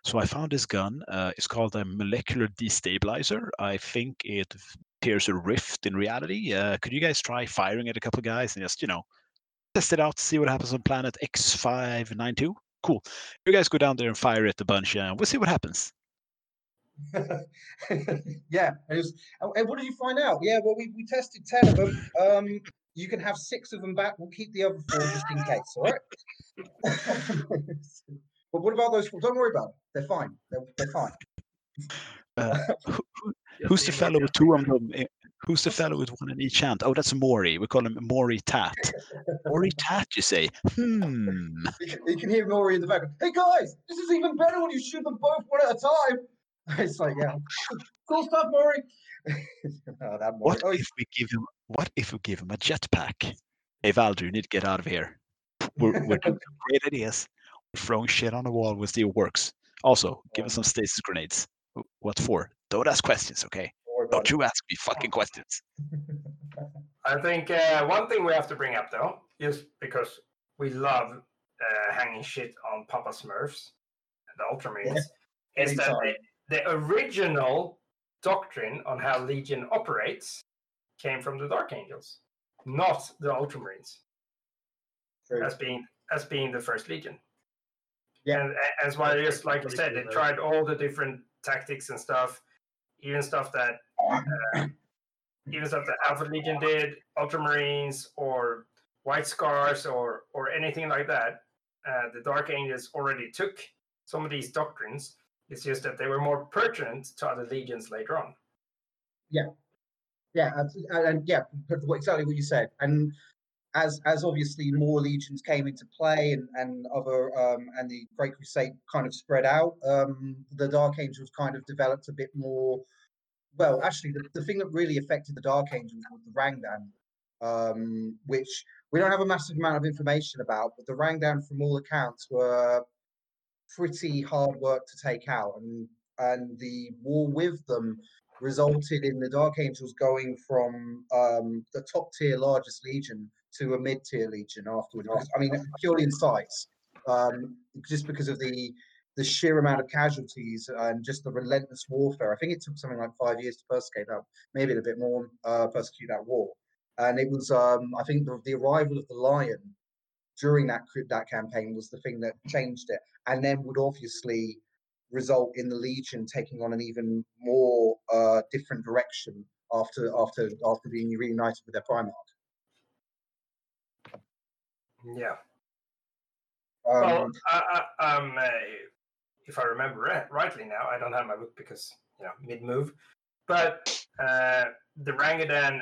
so I found this gun, uh, it's called a molecular destabilizer. I think it tears a rift in reality. Uh, could you guys try firing at a couple of guys and just, you know, test it out, see what happens on planet X five ninety-two? Cool. You guys go down there and fire at the bunch and we'll see what happens. yeah it was, and what did you find out? Yeah, well, we, we tested ten of them. Um, you can have six of them back. We'll keep the other four just in case, all right? But what about those four? Don't worry about them. They're fine. They're, they're fine. Uh, who, who's the fellow with two of them? Who's the fellow with one in each hand? Oh, that's Maury. We call him Maury Tat. Maury Tat, you say? Hmm. You can, you can hear Maury in the background. Hey, guys, this is even better when you shoot them both one at a time. It's like, yeah, cool stuff, Maury. oh, that Maury. What oh, if we give him? What if we give him a jetpack? Hey, Valder, you need to get out of here. We're, we're doing great ideas. We're throwing shit on the wall. We'll see what works. Also, give oh. us some stasis grenades. What for? Don't ask questions, okay? Don't, Don't you ask me fucking questions. I think uh, one thing we have to bring up, though, is because we love uh, hanging shit on Papa Smurfs and the Ultramarines, yeah. is that they. The original doctrine on how Legion operates came from the Dark Angels, not the Ultramarines. True. as being as being the first legion. Yeah, and as well, just like I said, they tried all the different tactics and stuff, even stuff that uh, even stuff that Alpha Legion did, Ultramarines or White Scars or or anything like that. Uh, the Dark Angels already took some of these doctrines. It's just that they were more pertinent to other legions later on. Yeah, yeah, and, and yeah, exactly what you said. And as as obviously more legions came into play, and and other um, and the Great Crusade kind of spread out, um, the Dark Angels kind of developed a bit more. Well, actually, the, the thing that really affected the Dark Angels was the Rangdan, um, which we don't have a massive amount of information about, but the Rangdan, from all accounts, were pretty hard work to take out, and and the war with them resulted in the Dark Angels going from um, the top tier largest legion to a mid tier legion afterwards. I mean, purely in size, um, just because of the the sheer amount of casualties and just the relentless warfare. I think it took something like five years to persecute that, maybe a bit more, uh, persecute that war. And it was, um, I think, the, the arrival of the Lion during that that campaign was the thing that changed it, and then would obviously result in the Legion taking on an even more uh, different direction after after after being reunited with their Primarch. Yeah. Um, well, I, I, um, uh, if I remember right, rightly now, I don't have my book because, you know, mid-move, but uh, the Rangadan,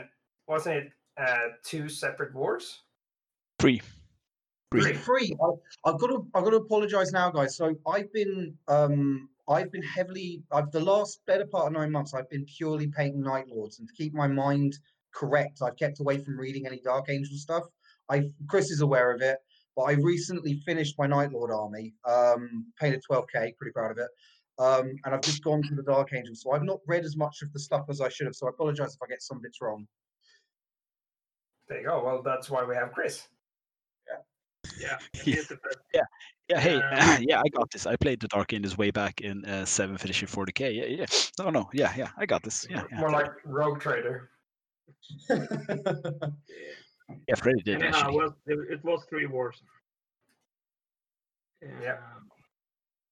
wasn't it uh, two separate wars? Three. Free. Free. I, I've got to. I've got to apologise now, guys. So I've been. Um, I've been heavily. I've the last better part of nine months. I've been purely painting Night Lords, and to keep my mind correct, I've kept away from reading any Dark Angel stuff. I Chris is aware of it, but I recently finished my Night Lord army. Um, painted twelve K. Pretty proud of it. Um, and I've just gone to the Dark Angel, so I've not read as much of the stuff as I should have. So I apologise if I get some bits wrong. There you go. Well, that's why we have Chris. Yeah, yeah, yeah, yeah. Hey, uh, yeah, I got this. I played the Dark Angels way back in uh, seventh edition forty K. Yeah, yeah. No, no, yeah, yeah. I got this. Yeah, yeah. More like Rogue Trader. Yeah, yeah, Freddy did. Yeah, actually. Well, it was three wars. Um, yeah,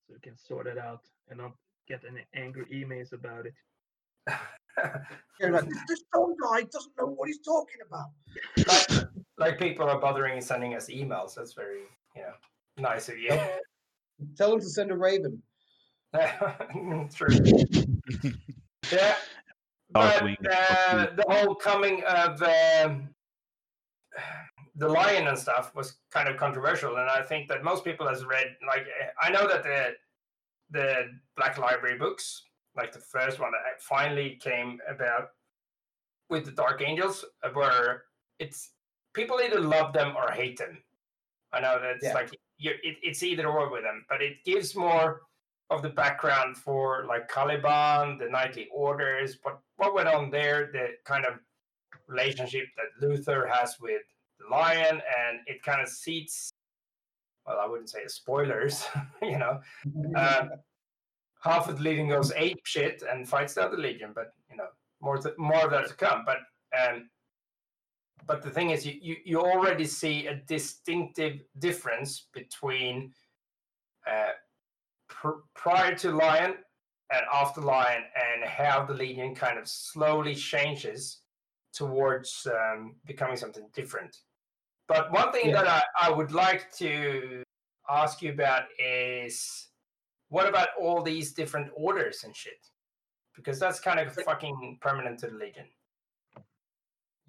so you can sort it out and not get any angry emails about it. You're like, this old guy doesn't know what he's talking about. Like, like people are bothering and sending us emails. That's very, you know, nice of you. Tell them to send a raven. True. Yeah. But uh, the whole coming of um, the Lion and stuff was kind of controversial, and I think that most people has read. Like, I know that the the Black Library books, like the first one that finally came about with the Dark Angels, where it's people either love them or hate them. I know that it's yeah. like you're, it, it's either or with them, but it gives more of the background for like Caliban, the Knightly Orders, but what went on there, the kind of relationship that Luther has with the Lion, and it kind of seeds. Well, I wouldn't say spoilers, you know. Uh, Half of the Legion goes ape shit and fights the other Legion, but you know, more th- more of that to come. But um, but the thing is, you, you, you already see a distinctive difference between uh, pr- prior to Lion and after Lion, and how the Legion kind of slowly changes towards um, becoming something different. But one thing yeah. that I, I would like to ask you about is, what about all these different orders and shit? Because that's kind of fucking permanent to the Legion.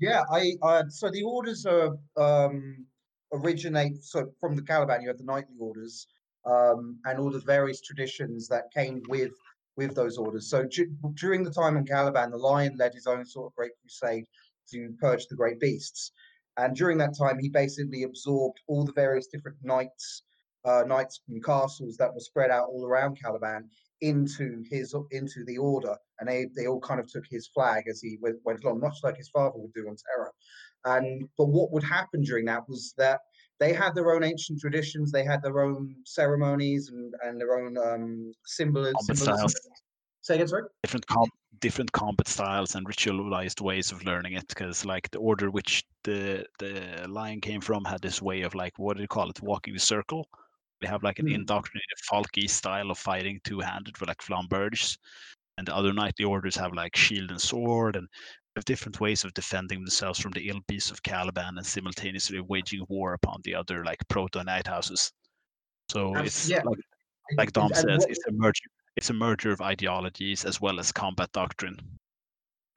Yeah, I uh, so the orders are um, originate so from the Caliban. You have the Knightly Orders um, and all the various traditions that came with with those orders. So d- during the time in Caliban, the Lion led his own sort of Great Crusade to purge the Great Beasts, and during that time, he basically absorbed all the various different knights. Uh, knights and castles that were spread out all around Caliban into his into the order, and they, they all kind of took his flag as he went, went along, much like his father would do on Terra. And but what would happen during that was that they had their own ancient traditions, they had their own ceremonies and, and their own um, symbolism. Say again, sorry. Different com- different combat styles and ritualized ways of learning it, because like the order which the the lion came from had this way of, like, what do you call it, walking the circle. They have like an mm. indoctrinated Falky style of fighting two-handed with like flamberges, and the other knightly orders have like shield and sword, and have different ways of defending themselves from the ill beasts of Caliban and simultaneously waging war upon the other like proto night houses. So um, it's yeah. like, like Dom says, what, it's a merger. It's a merger of ideologies as well as combat doctrine.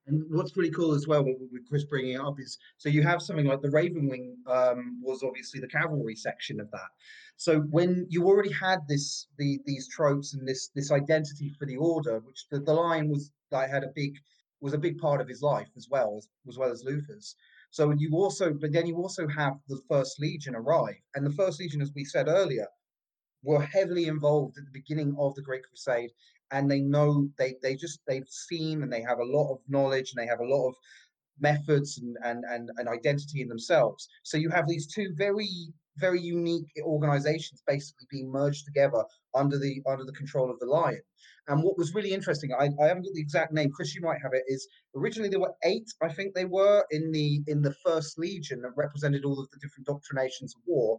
And what's really cool as well, with Chris bringing it up, is so you have something like the Ravenwing um, was obviously the cavalry section of that. So when you already had this, the, these tropes and this this identity for the order, which the, the Lion was, I had a big was a big part of his life as well as as well as Luther's. So you also, but then you also have the First Legion arrive, and the First Legion, as we said earlier, were heavily involved at the beginning of the Great Crusade, and they know, they they just, they've seen, and they have a lot of knowledge, and they have a lot of methods and and and, and identity in themselves. So you have these two very, very unique organizations basically being merged together under the under the control of the Lion. And what was really interesting, I, I haven't got the exact name, Chris, you might have it, is originally there were eight, I think they were, in the in the First Legion that represented all of the different doctrinations of war.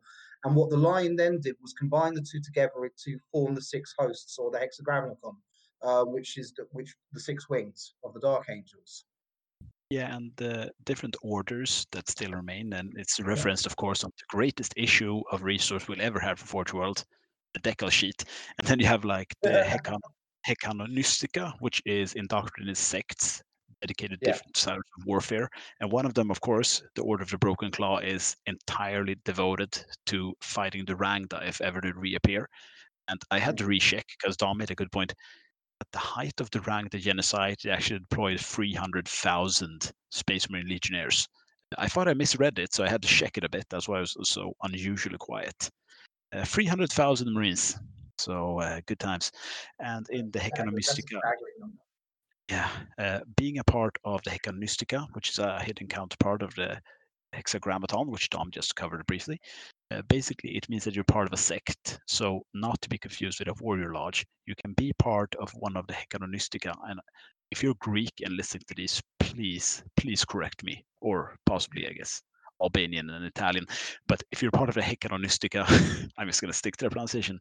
And what the Lion then did was combine the two together to form the six hosts, or the Hexagramaticon, uh, which is the, which the six wings of the Dark Angels. Yeah, and the different orders that still remain, and it's referenced, of course, on the greatest issue of resource we'll ever have for Forge World, the Decal Sheet. And then you have like the Hecon. Hecanostica, which is indoctrinated sects dedicated to yeah. different styles of warfare. And one of them, of course, the Order of the Broken Claw, is entirely devoted to fighting the Rangda if ever they reappear. And I had to recheck, because Dom made a good point. At the height of the Rangda genocide, they actually deployed three hundred thousand Space Marine Legionnaires. I thought I misread it, so I had to check it a bit. That's why I was so unusually quiet. Uh, three hundred thousand Marines. So uh, good times. And in the Hecanomystica, yeah, uh, being a part of the Hecanomystica, which is a hidden counterpart of the Hexagrammaton, which Dom just covered briefly, uh, basically it means that you're part of a sect. So not to be confused with a warrior lodge, you can be part of one of the Hecanomystica. And if you're Greek and listening to this, please, please correct me, or possibly, I guess, Albanian and Italian. But if you're part of the Hecanomystica, I'm just going to stick to the pronunciation,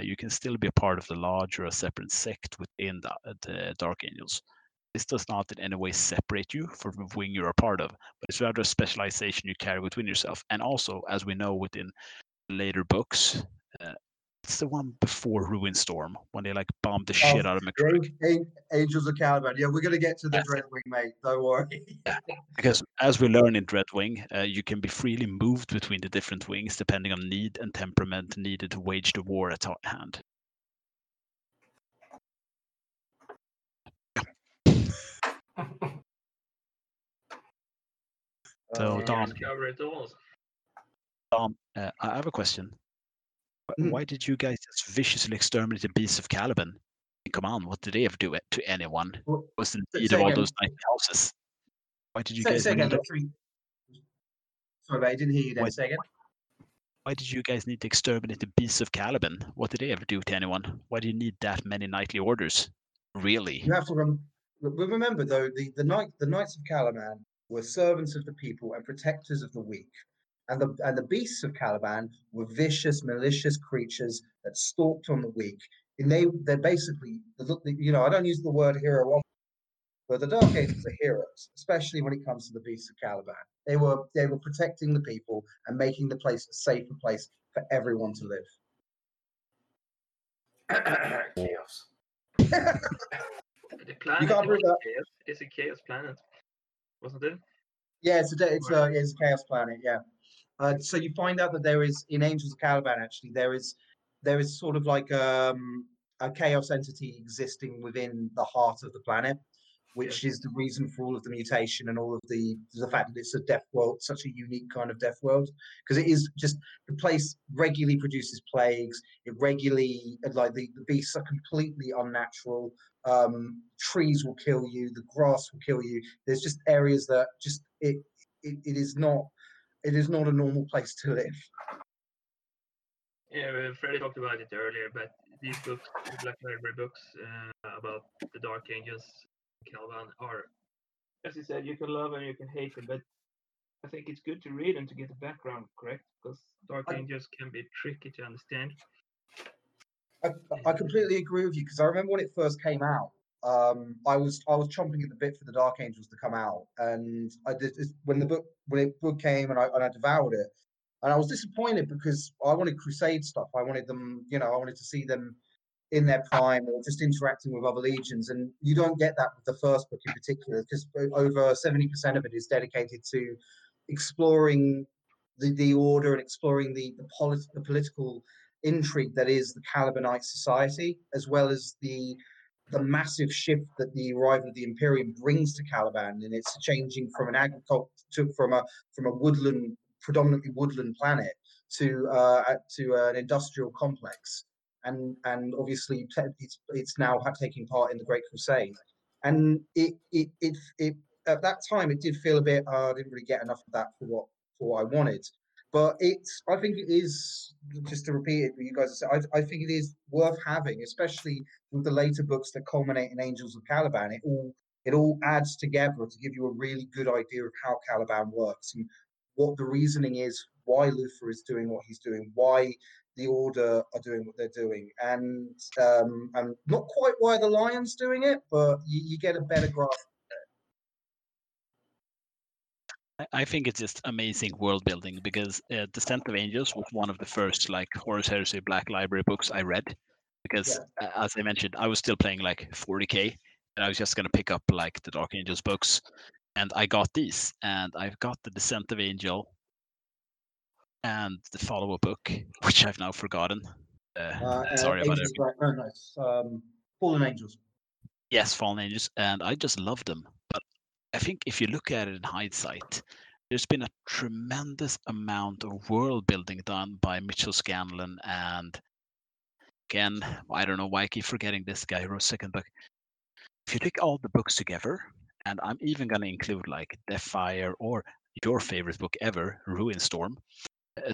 you can still be a part of the lodge or a separate sect within the, the Dark Angels. This does not in any way separate you from the wing you're a part of, but it's rather a specialization you carry within yourself. And also, as we know within later books, uh, it's the one before Ruinstorm, when they like bombed the shit oh, out of McCracken. Angels of Caliban. Yeah, we're going to get to the yeah. Dreadwing, mate. Don't worry. yeah. Because as we learn in Dreadwing, uh, you can be freely moved between the different wings depending on need and temperament needed to wage the war at hand. so, Dom, Dom uh, I have a question. Why did you guys just viciously exterminate the beasts of Caliban? Come on, what did they ever do to anyone? What was the need of all those night houses? Why did you guys? Sorry, mate, I didn't hear you there. Say again. Why did you guys need to exterminate the beasts of Caliban? What did they ever do to anyone? Why do you need that many knightly orders? Really? You have to remember, remember though, the the knight the knights of Caliban were servants of the people and protectors of the weak. And the, and the beasts of Caliban were vicious, malicious creatures that stalked on the weak. And they, they're basically, you know, I don't use the word hero often, but the Dark Angels are heroes, especially when it comes to the beasts of Caliban. They were they were protecting the people and making the place a safer place for everyone to live. Chaos. The planet you can't prove that. Chaos. It's a chaos planet, wasn't it? Yeah, it's a, it's a, it's a chaos planet, yeah. Uh, so you find out that there is, in Angels of Caliban, actually, there is there is sort of like um, a chaos entity existing within the heart of the planet, which yeah. is the reason for all of the mutation and all of the the fact that it's a death world, such a unique kind of death world, because it is just, the place regularly produces plagues, it regularly, like the, the beasts are completely unnatural, um, trees will kill you, the grass will kill you, there's just areas that just, it it, it is not, It is not a normal place to live. Yeah, well, Freddie talked about it earlier, but these books, the Black Library books uh, about the Dark Angels, Calvin are, as you said, you can love and you can hate them, but I think it's good to read them to get the background correct, because Dark I, Angels can be tricky to understand. I, I completely agree with you, because I remember when it first came out, um, I was I was chomping at the bit for the Dark Angels to come out, and I did when the book when it book came and I and I devoured it, and I was disappointed because I wanted Crusade stuff. I wanted them, you know, I wanted to see them in their prime or just interacting with other legions, and you don't get that with the first book in particular, because over seventy percent of it is dedicated to exploring the, the order and exploring the the, polit- the political intrigue that is the Calibanite society, as well as the the massive shift that the arrival of the Imperium brings to Caliban, and it's changing from an agriculture to from a from a woodland, predominantly woodland planet to uh, to an industrial complex. And and obviously it's it's now taking part in the Great Crusade, and it it it, it at that time it did feel a bit uh, I didn't really get enough of that for what for what I wanted, but it's I think it is, just to repeat it, what you guys have said, I, I think it is worth having, especially with the later books that culminate in Angels of Caliban. It all it all adds together to give you a really good idea of how Caliban works and what the reasoning is, why Luther is doing what he's doing, why the Order are doing what they're doing, and um, and not quite why the Lion's doing it, but you, you get a better grasp of it. I think it's just amazing world building, because uh, Descent of Angels was one of the first like Horus Heresy Black Library books I read, because yeah. uh, as I mentioned, I was still playing like forty K, and I was just going to pick up like the Dark Angels books, and I got these, and I've got the Descent of Angel and the follow-up book, which I've now forgotten. Uh, uh, sorry uh, about it. Right. Oh, nice. um, Fallen Angels. Yes, Fallen Angels, and I just love them. But I think if you look at it in hindsight, there's been a tremendous amount of world building done by Mitchell Scanlan, and again, I don't know why I keep forgetting this guy who wrote second book. If you take all the books together, and I'm even going to include like Deathfire or your favorite book ever, Ruinstorm, Uh,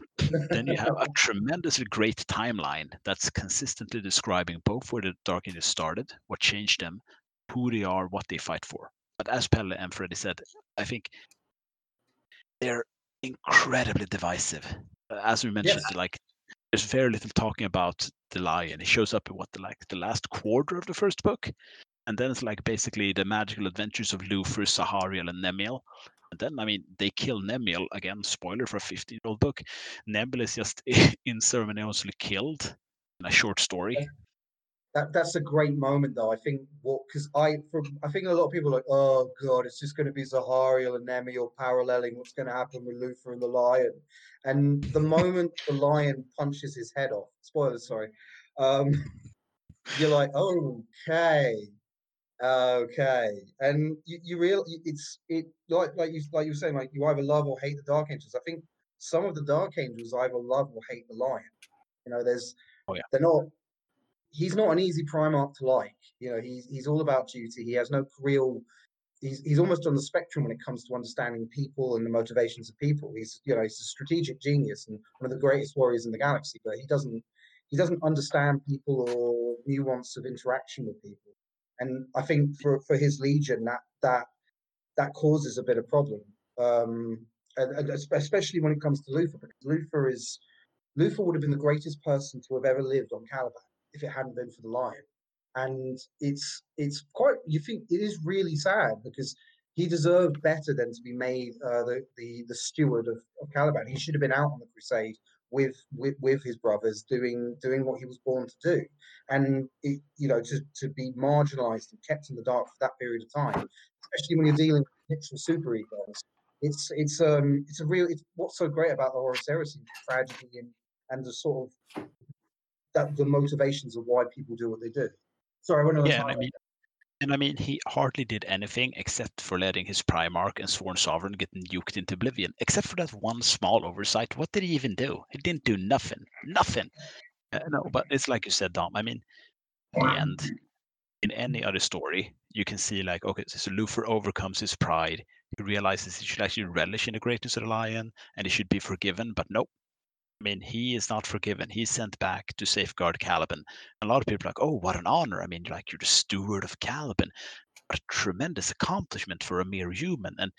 then you have a tremendously great timeline that's consistently describing both where the Dark Angels started, what changed them, who they are, what they fight for. But as Pelle and Freddy said, I think they're incredibly divisive. Uh, as we mentioned, yes. like there's very little talking about the Lion. It shows up in what the, like the last quarter of the first book, and then it's like basically the magical adventures of Luther, Sahariel, and Nemiel. And then, I mean, they kill Nemiel. Again, spoiler for a fifteen-year-old book. Nemiel is just inceremoniously killed in a short story. That, that's a great moment, though. I think what because I from I think a lot of people are like, oh god, it's just going to be Zahariel and Nemiel paralleling what's going to happen with Luther and the Lion. And the moment the Lion punches his head off, spoiler, sorry, um, you're like, okay. Okay, and you, you real it's it like like you like you were saying, like you either love or hate the Dark Angels. I think some of the Dark Angels either love or hate the Lion. You know, there's oh, yeah. they're not. He's not an easy Primarch to like. You know, he's he's all about duty. He has no real. He's he's almost on the spectrum when it comes to understanding people and the motivations of people. He's you know he's a strategic genius and one of the greatest warriors in the galaxy, but he doesn't he doesn't understand people or nuance of interaction with people. And I think for, for his legion, that that that causes a bit of problem, um, and, and especially when it comes to Luther, because Luther is Luther would have been the greatest person to have ever lived on Caliban if it hadn't been for the Lion. And it's it's quite you think it is really sad, because he deserved better than to be made uh, the, the the steward of, of Caliban. He should have been out on the Crusade with with, with his brothers doing doing what he was born to do, and it, you know to, to be marginalized and kept in the dark for that period of time, especially when you're dealing with literal super egos. It's it's um it's a real it's what's so great about the Horus Heresy, the tragedy and, and the sort of that the motivations of why people do what they do. Sorry, I went on yeah, I mean, and I mean he hardly did anything except for letting his Primarch and Sworn Sovereign get nuked into oblivion. Except for that one small oversight, what did he even do? He didn't do nothing, nothing. Uh, no, but it's like you said, Dom. I mean, in the end, in any other story, you can see like, okay, so Luther overcomes his pride. He realizes he should actually relish in the greatness of the Lion, and he should be forgiven. But nope. I mean, he is not forgiven. He's sent back to safeguard Caliban. And a lot of people are like, oh, what an honor. I mean, like, you're the steward of Caliban. a tremendous accomplishment for a mere human, and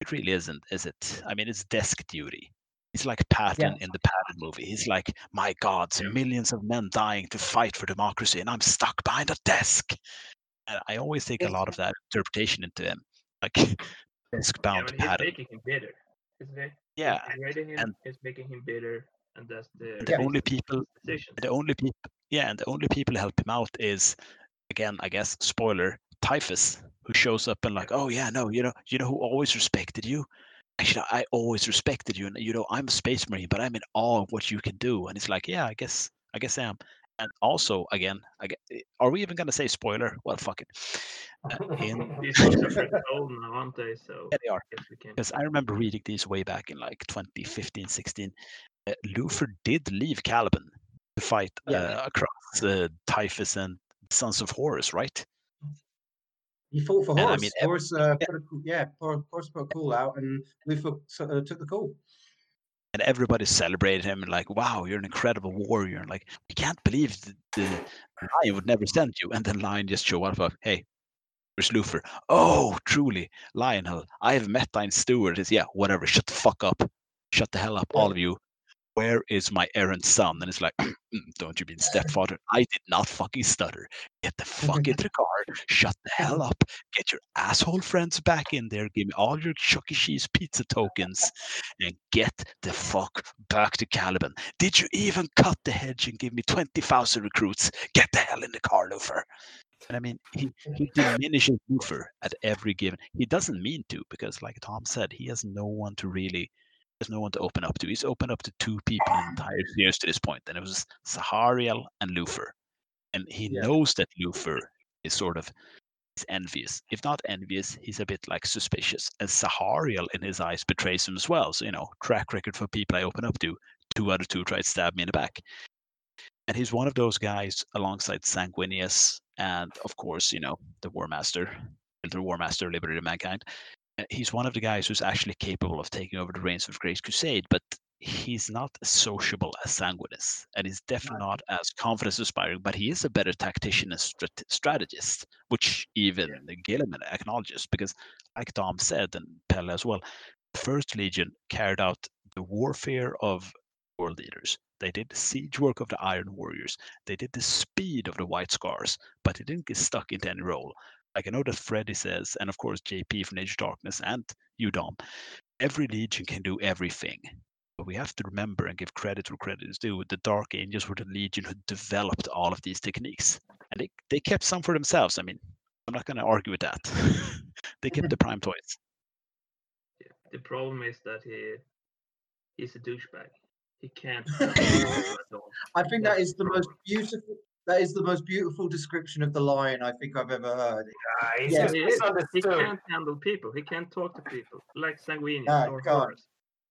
it really isn't, is it? I mean, it's desk duty. It's like Patton yeah. in the Patton movie. He's like, my God, yeah. millions of men dying to fight for democracy, and I'm stuck behind a desk. And I always take a lot of that interpretation into him, like desk-bound yeah, Patton. It's making him bitter, isn't it? Yeah, him, and it's making him bitter, and that's the, the only people. The only people, yeah, and the only people who help him out is, again, I guess, spoiler, Typhus, who shows up and like, oh yeah, no, you know, you know who always respected you. Actually, I always respected you, and you know, I'm a space marine, but I'm in awe of what you can do. And it's like, yeah, I guess, I guess I am. And also, again, I guess, are we even gonna say spoiler? Well, fuck it. Uh, in... These are old now, aren't they? So yeah, they are. Because I remember reading these way back in like twenty fifteen, sixteen. Uh, Luffy did leave Caliban to fight uh, yeah. across uh, Typhus and Sons of Horus, right? He fought for Horus. I mean, Horus, uh, yeah, put yeah, a call out, and Luffy uh, took the call. And everybody celebrated him, and like, wow, you're an incredible warrior. And like, we can't believe the, the Lion would never send you. And then Lion just show up, like, hey, where's Luffy? Oh, truly, Lionel, I have met thine steward. It's, yeah, whatever, shut the fuck up. Shut the hell up, all of you. Where is my errant son? And it's like, don't you mean stepfather? I did not fucking stutter. Get the fuck into the car. Shut the hell up. Get your asshole friends back in there. Give me all your Chuck E. Cheese pizza tokens and get the fuck back to Caliban. Did you even cut the hedge and give me twenty thousand recruits? Get the hell in the car, Luffy. And I mean, he, he diminishes Luffy at every given. He doesn't mean to, because like Tom said, he has no one to really... There's no one to open up to. He's opened up to two people in the entire series to this point, and it was Sahariel and Luffy. And he yeah. knows that Luffy is sort of he's envious. If not envious, he's a bit like suspicious. And Sahariel in his eyes betrays him as well. So, you know, track record for people I open up to. Two out of two tried to stab me in the back. And he's one of those guys alongside Sanguinius and, of course, you know, the War Master, the War Master liberated mankind. He's one of the guys who's actually capable of taking over the reins of Great Crusade, but he's not as sociable as Sanguinius, and he's definitely not as confidence-inspiring, but he is a better tactician and strat- strategist, which even yeah. Gilliman acknowledges, because like Tom said, and Pelle as well, the First Legion carried out the warfare of world leaders. They did the siege work of the Iron Warriors. They did the speed of the White Scars, but they didn't get stuck into any role. Like I know that Freddy says, and of course J P from Age of Darkness and you, Dom, every Legion can do everything. But we have to remember and give credit where credit is due. The Dark Angels were the Legion who developed all of these techniques. And they, they kept some for themselves. I mean, I'm not going to argue with that. They kept the prime toys. Yeah. The problem is that he he's a douchebag. He can't. I think that is the most beautiful... That is the most beautiful description of the Lion I think I've ever heard. Yeah, he's yes, he's he can't handle people. He can't talk to people like Sanguinius oh, or God. Horus.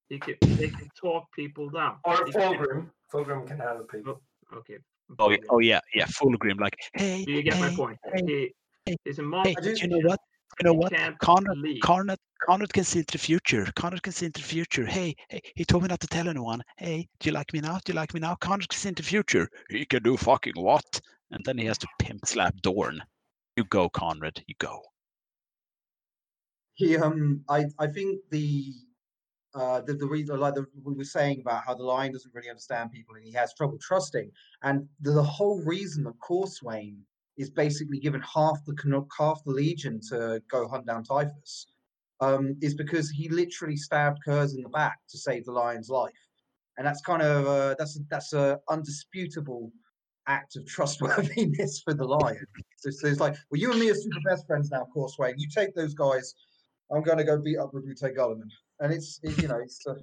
He can, they can talk people down. Or Fulgrim. Fulgrim can handle people. Okay. Oh, oh yeah, yeah. Fulgrim, like hey. Do you get hey, my point? Hey, he, hey, he's a monster. Hey, you know what? You know what? Conrad, Conrad, Conrad can see into the future. Conrad can see into the future. Hey, hey, he told me not to tell anyone. Hey, do you like me now? Do you like me now? Conrad can see into the future. He can do fucking what? And then he has to pimp slap Dorne. You go, Conrad. You go. He, um, I, I think the, uh, the, the reason, like the, we were saying about how the Lion doesn't really understand people and he has trouble trusting, and the, the whole reason, of course, Wayne. Is basically given half the half the Legion to go hunt down Typhus, um, is because he literally stabbed Kurz in the back to save the Lion's life, and that's kind of uh, that's that's a undisputable act of trustworthiness for the Lion. So, so it's like, well, you and me are super best friends now, Courseway. You take those guys, I'm going to go beat up Rabute Gulliman, and it's it, you know it's, uh,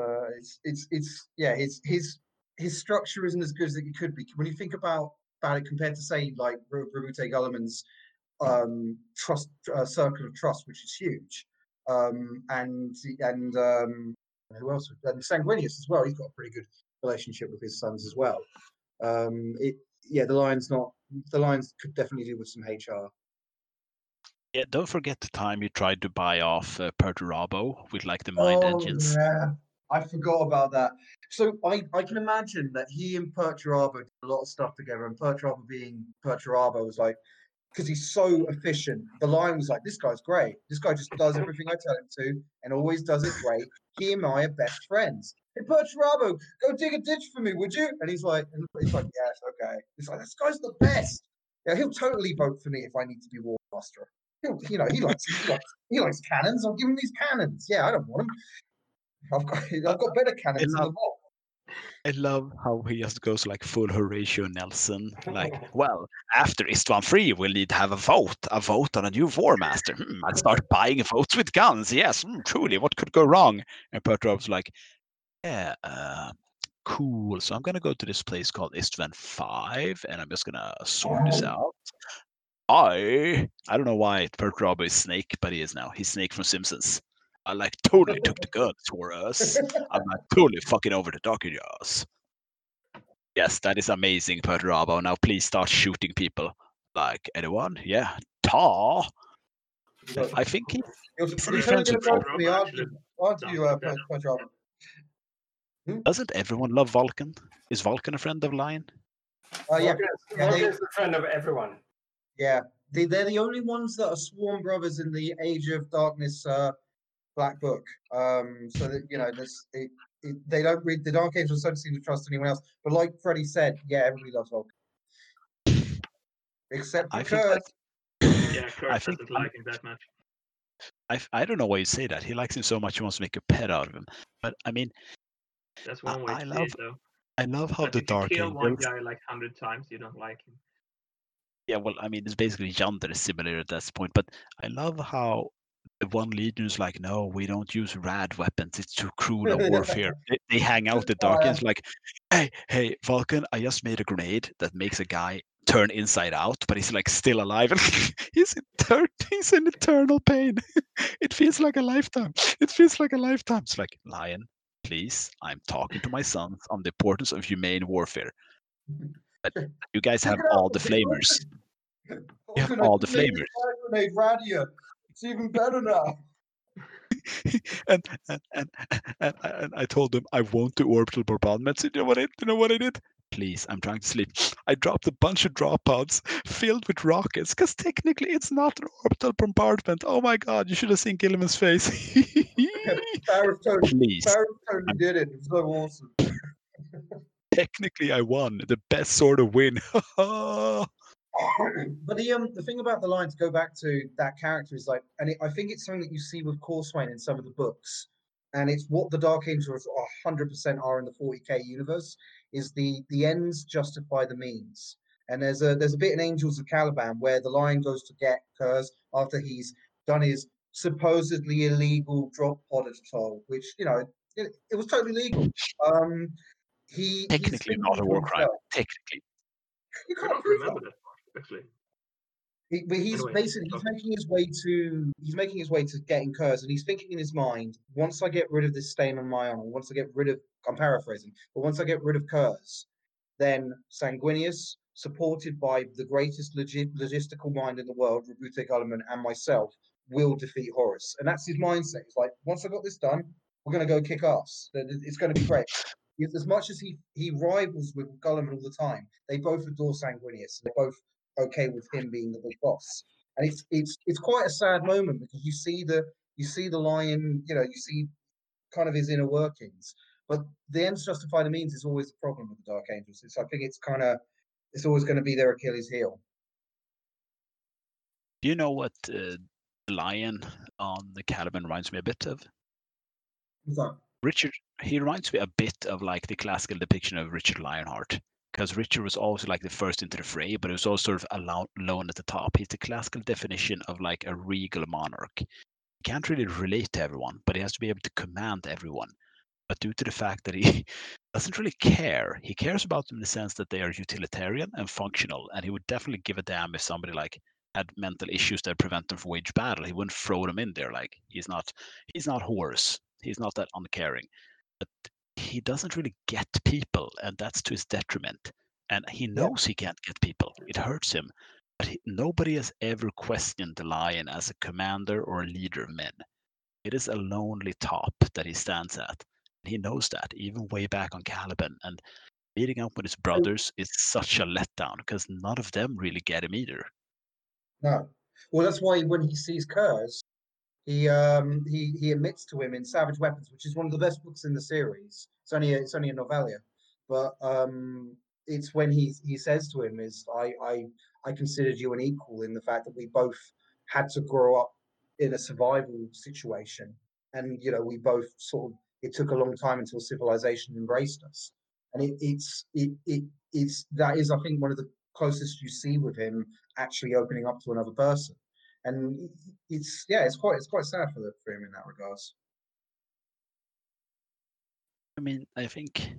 uh, it's it's it's yeah his his his structure isn't as good as it could be when you think about. About it compared to, say, like Rabute Gulliman's um, trust uh, circle of trust, which is huge, um, and and um, who else? And Sanguinius as well. He's got a pretty good relationship with his sons as well. Um, it, yeah, the Lion's not. The Lion's could definitely do with some H R. Yeah, don't forget the time you tried to buy off uh, Perturabo with like the mind oh, engines. Yeah. I forgot about that. So I, I can imagine that he and Perturabo did a lot of stuff together, and Perturabo being Perturabo was like, because he's so efficient. The line was like, this guy's great. This guy just does everything I tell him to and always does it great. He and I are best friends. Hey, Bertrabo, go dig a ditch for me, would you? And he's like, and he's like, yes, okay. He's like, this guy's the best. Yeah, he'll totally vote for me if I need to be war master. He'll, you know, he likes, he likes he likes cannons. I'll give him these cannons. Yeah, I don't want them. I've got I've got better cannons than the mob. I love how he just goes like full Horatio Nelson. Like, well, after Istvan Free, we'll need to have a vote, a vote on a new war master. Hmm, I'll start buying votes with guns. Yes, hmm, truly, what could go wrong? And Pertrov's like, yeah, uh, cool. So I'm going to go to this place called Istvan five, and I'm just going to sort this out. I I don't know why Pertrabo is Snake, but he is now. He's Snake from Simpsons. I like totally took the guns for us. I'm like totally fucking over the Doctor Jaws. Yes, that is amazing, Perturabo. Now please start shooting people. Like anyone? Yeah. Ta. I think he. You're pretty friends with Perturabo. Doesn't everyone love Vulcan? Is Vulcan a friend of Lion? Uh, yeah, Vulcan is a friend of everyone. Yeah, they, they're the only ones that are sworn brothers in the Age of Darkness. Uh, Black Book, um, so that you know, this, it, it, they don't read the Dark Angels, don't seem to trust anyone else. But like Freddie said, yeah, everybody loves Vulcan, except for Kurt. Yeah, Kurt doesn't like him that much. I, I don't know why you say that. He likes him so much, he wants to make a pet out of him. But I mean, that's one way I, I to love, say it, though. I love how but the if Dark you kill Angels. One guy like hundred times, you don't like him. Yeah, well, I mean, it's basically Yonder is similar at this point. But I love how. One Legion is like, no, we don't use rad weapons. It's too cruel a warfare. they, they hang out the Darkians like, hey, hey, Vulcan, I just made a grenade that makes a guy turn inside out, but he's like still alive. And he's, in ter- he's in eternal pain. It feels like a lifetime. It feels like a lifetime. It's like, Lion, please, I'm talking to my sons on the importance of humane warfare. But you guys have all the flamers. You have all the flamers. It's even better now. and, and, and, and, and I told them I won't do orbital bombardments. You know what I, you know what I did? Please, I'm trying to sleep. I dropped a bunch of drop pods filled with rockets because technically it's not an orbital bombardment. Oh my God, you should have seen Gilliman's face. Please. Baritone did it. It's so awesome. Technically, I won. The best sort of win. But the um the thing about the line to go back to that character is like, and it, I think it's something that you see with Corswain in some of the books, and it's what the Dark Angels one hundred percent are in the forty K universe is the the ends justify the means. And there's a there's a bit in Angels of Caliban where the Lion goes to get Kurz after he's done his supposedly illegal drop pod assault, which you know it, it was totally legal. Um, he technically not a war crime. Himself. Technically, you can't prove that. It. Actually. He, but he's anyway, basically he's okay. making his way to he's making his way to getting Kurz, and he's thinking in his mind, once I get rid of this stain on my honor, once I get rid of I'm paraphrasing, but once I get rid of Kurz, then Sanguinius, supported by the greatest log- logistical mind in the world, Rabute Gulliman, and myself, will defeat Horus. And that's his mindset. It's like, once I got this done, we're gonna go kick ass. It's gonna be great. As much as he, he rivals with Gulliman all the time, they both adore Sanguinius, and they both okay with him being the big boss, and it's it's it's quite a sad moment because you see the you see the Lion, you know, you see kind of his inner workings. But the ends justify the means is always the problem with the Dark Angels. It's I think it's kind of it's always going to be their Achilles' heel. Do you know what uh, the Lion on the Caliban reminds me a bit of? That? Richard. He reminds me a bit of like the classical depiction of Richard Lionheart. Because Richard was also like the first into the fray, but it was also sort of alone at the top. He's the classical definition of like a regal monarch. He can't really relate to everyone, but he has to be able to command everyone. But due to the fact that he doesn't really care, he cares about them in the sense that they are utilitarian and functional, and he would definitely give a damn if somebody like had mental issues that prevent them from wage battle. He wouldn't throw them in there. Like he's not, he's not Horus. He's not that uncaring. But he doesn't really get people, and that's to his detriment. And he knows he can't get people. It hurts him. But he, nobody has ever questioned the Lion as a commander or a leader of men. It is a lonely top that he stands at. He knows that, even way back on Caliban. And meeting up with his brothers is such a letdown because none of them really get him either. No. Well, that's why when he sees Kurz, he um he he admits to him in Savage Weapons, which is one of the best books in the series. It's only a, it's only a novella, but um it's when he he says to him is I I I considered you an equal in the fact that we both had to grow up in a survival situation, and you know we both sort of it took a long time until civilization embraced us, and it, it's it it it's that is I think one of the closest you see with him actually opening up to another person, and it's yeah, it's quite it's quite sad for the, for him in that regards. I mean, I think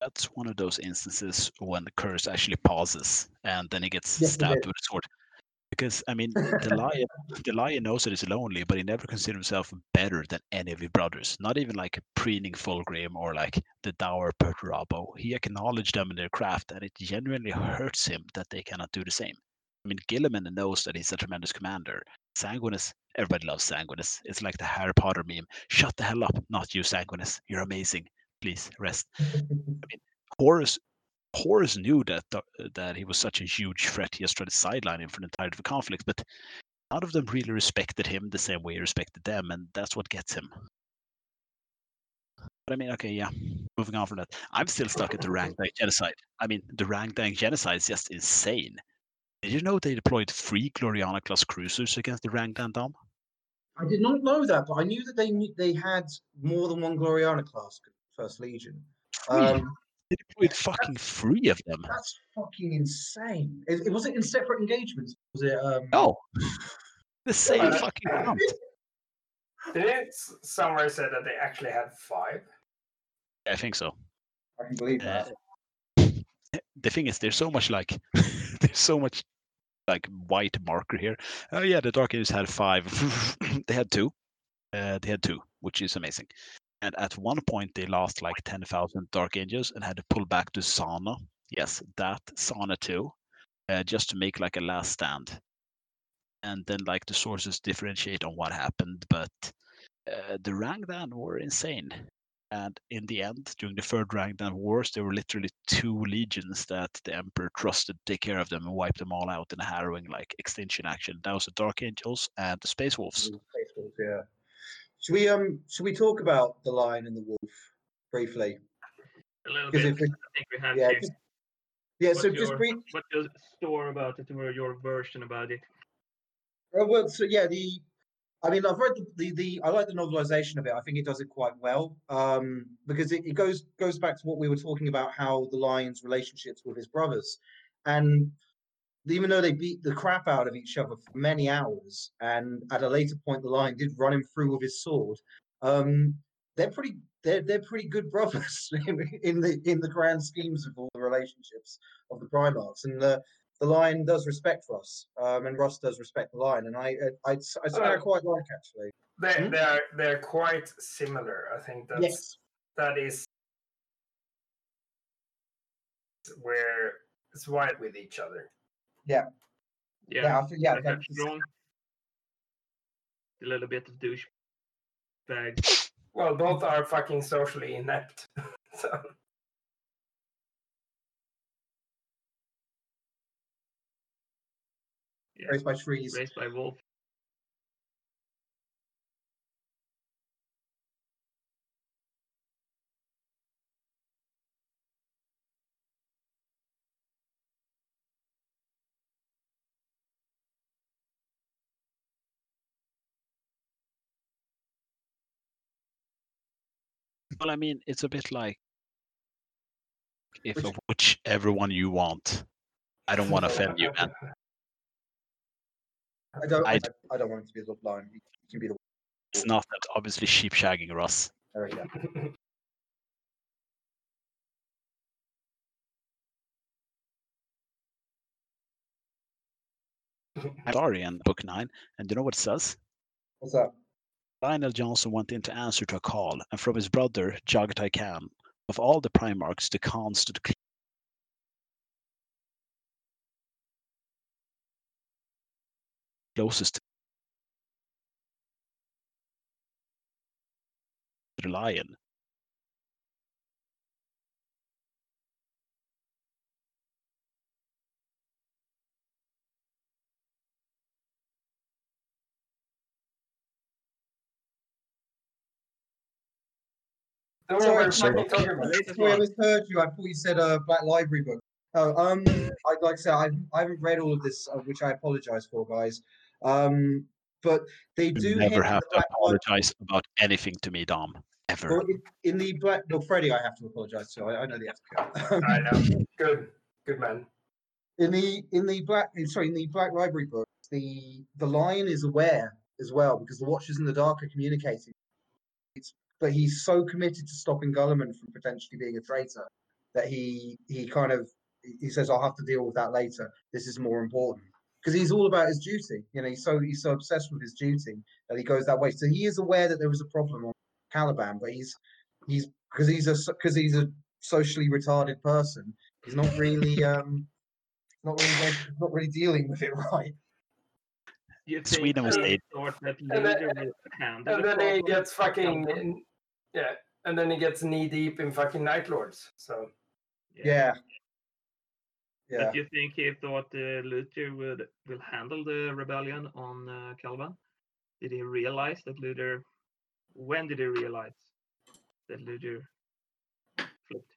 that's one of those instances when the curse actually pauses and then he gets yes, stabbed with a sword. Because I mean, the lion, the lion knows that he's lonely, but he never considers himself better than any of his brothers. Not even like preening Fulgrim or like the dour Perturabo. He acknowledged them in their craft, and it genuinely hurts him that they cannot do the same. I mean, Gilliman knows that he's a tremendous commander. Sanguinus, everybody loves Sanguinus. It's like the Harry Potter meme: "Shut the hell up, not you, Sanguinus. You're amazing. Please rest." I mean, Horus. Horus knew that th- that he was such a huge threat. He has tried to sideline him for the entirety of the conflict, but none of them really respected him the same way he respected them, and that's what gets him. But I mean, okay, yeah, moving on from that. I'm still stuck at the Rangdang genocide. I mean, the Rangdang genocide is just insane. Did you know they deployed three Gloriana-class cruisers against the Rangdang Dom? I did not know that, but I knew that they knew they had more than one Gloriana-class First Legion. Um, really? They deployed fucking three of them. That's fucking insane. It, it was it in separate engagements? Was it? Um... No, the same uh, fucking amount. Did it somewhere say that they actually had five? I think so. I can believe that. Uh, the thing is, there's so much like, there's so much like white marker here. Oh yeah, the Dark Ages had five. They had two. Uh, they had two, which is amazing. And at one point, they lost like ten thousand Dark Angels and had to pull back to Sana. Yes, that Sana too, uh, just to make like a last stand. And then like the sources differentiate on what happened, but uh, the Rangdan were insane. And in the end, during the third Rangdan Wars, there were literally two legions that the Emperor trusted to take care of them and wipe them all out in a harrowing like extinction action. That was the Dark Angels and the Space Wolves. Space Wolves, yeah. Should we um should we talk about the Lion and the Wolf briefly? A little bit. If we, I think we have yeah, to. Just, yeah. What's so your, just brief. What's your story about it? Or your version about it? Uh, well, so yeah, the. I mean, I've read the, the the. I like the novelization of it. I think it does it quite well. Um, because it, it goes goes back to what we were talking about, how the Lion's relationships with his brothers, and even though they beat the crap out of each other for many hours, and at a later point the Lion did run him through with his sword, um, they're pretty they're they're pretty good brothers in, in the in the grand schemes of all the relationships of the Primarchs. And the the Lion does respect Ross, um, and Ross does respect the Lion, and I I I, I, I, I quite like actually. They hmm? they are they're quite similar. I think that's yes. that is where it's right with each other. Yeah, yeah, yeah. I think, yeah that's strong. A little bit of douchebag. Well, both are fucking socially inept. So. Yeah. Raised by trees. Raised by wolf. Well, I mean, it's a bit like if Which, whichever one you want. I don't want to offend you, man. I don't. I, I don't want it to be the blind. You can be the. It's not that obviously sheep shagging Ross. There we go. Sorry, and book nine, and you know what it says? What's that? Lionel Johnson went in to answer to a call, and from his brother, Jagatai Khan, of all the Primarchs, the Khan stood clear. Closest to the Lion. Don't Sorry, worry, I, about I, I misheard you. I thought you said a uh, Black Library book. Oh, um, I, like I said, I, I haven't read all of this, uh, which I apologize for, guys. Um, but they you do never have to apologize Library. About anything to me, Dom. Ever. Well, in, in the Black, no, Freddy, I have to apologize to. I, I know the answer. I know. Good, good man. In the in the Black, sorry, in the Black Library book, the the lion is aware as well because the Watchers in the Dark are communicating. It's, but he's so committed to stopping Gulliman from potentially being a traitor that he he kind of he says, "I'll have to deal with that later. This is more important." Because he's all about his duty. You know, he's so he's so obsessed with his duty that he goes that way. So he is aware that there is a problem on Caliban, but he's he's because he's a because he's a socially retarded person. He's not really. Um, Not really, not really dealing with it right. You Sweden was dead. And then, and and then he gets fucking in, yeah, and then he gets knee deep in fucking Night Lords. So yeah, yeah. But you think he thought uh, Luther would will handle the rebellion on uh, Caliban? Did he realize that Luther? When did he realize that Luther flipped?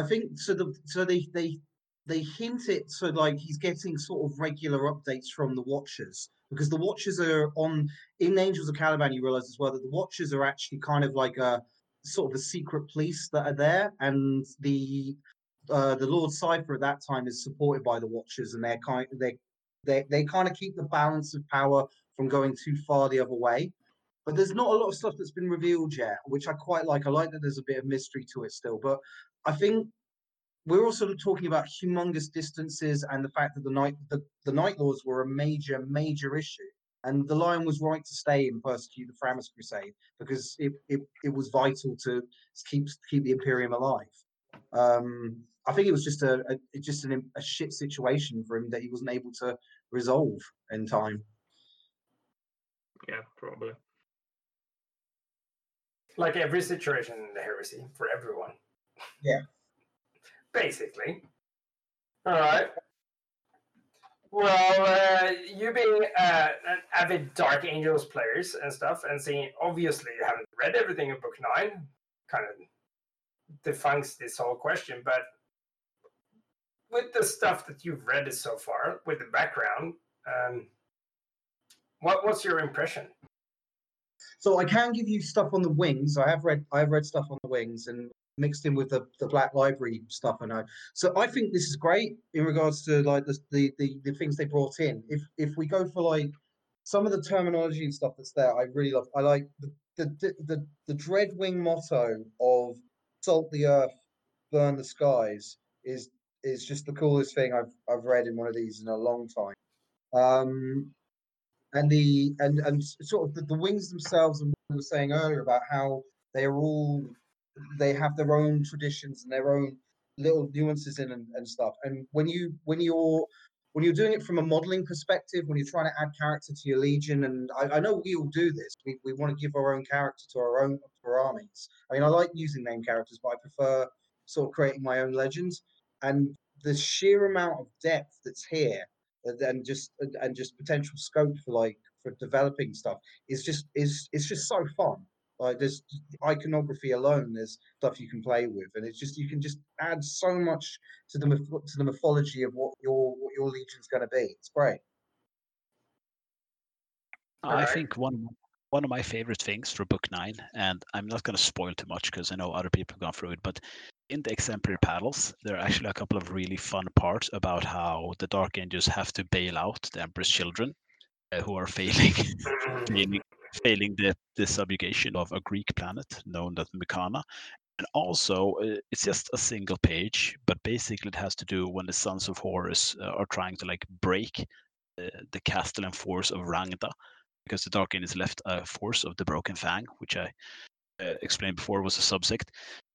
I think so. The so they they. They hint it, so like he's getting sort of regular updates from the Watchers because the Watchers are on in Angels of Caliban. You realize as well that the Watchers are actually kind of like a sort of a secret police that are there, and the uh, the Lord Cypher at that time is supported by the Watchers, and they're kind they they they kind of keep the balance of power from going too far the other way. But there's not a lot of stuff that's been revealed yet, which I quite like. I like that there's a bit of mystery to it still, but I think. We're also talking about humongous distances and the fact that the night the, the Night Lords were a major, major issue. And the Lion was right to stay and persecute the Framus Crusade because it it, it was vital to keep keep the Imperium alive. Um, I think it was just a, a just an, a shit situation for him that he wasn't able to resolve in time. Yeah, probably. Like every situation in the Heresy for everyone. Yeah. Basically. All right. Well, uh, you being uh, an avid Dark Angels players and stuff, and seeing obviously you haven't read everything in Book nine, kind of defunks this whole question, but with the stuff that you've read so far, with the background, um, what what's your impression? So I can give you stuff on the wings. I have read I've read stuff on the wings and mixed in with the, the Black Library stuff, I know. So I think this is great in regards to like the, the the the things they brought in. If if we go for like some of the terminology and stuff that's there, I really love. I like the the the, the Dreadwing motto of "Salt the Earth, Burn the Skies" is is just the coolest thing I've I've read in one of these in a long time. Um, and the and and sort of the, the wings themselves, and what we were saying earlier about how they are all. They have their own traditions and their own little nuances in and, and stuff. And when you when you're when you're doing it from a modeling perspective, when you're trying to add character to your legion, and I, I know we all do this. We we want to give our own character to our own to our armies. I mean, I like using name characters, but I prefer sort of creating my own legends. And the sheer amount of depth that's here, and just and just potential scope for like for developing stuff is just is it's just so fun. Like there's iconography alone, there's stuff you can play with, and it's just you can just add so much to the to the mythology of what your what your legion's going to be. It's great. I right. think one one of my favorite things for Book Nine, and I'm not going to spoil too much because I know other people have gone through it, but in the Exemplary Battles, there are actually a couple of really fun parts about how the Dark Angels have to bail out the Emperor's children uh, who are failing. failing. failing the, the subjugation of a Greek planet known as Mykana. And also, uh, it's just a single page, but basically it has to do when the Sons of Horus uh, are trying to like break uh, the Castellan force of Rangda, because the Dark Angels left a force of the Broken Fang, which I uh, explained before was a subsect.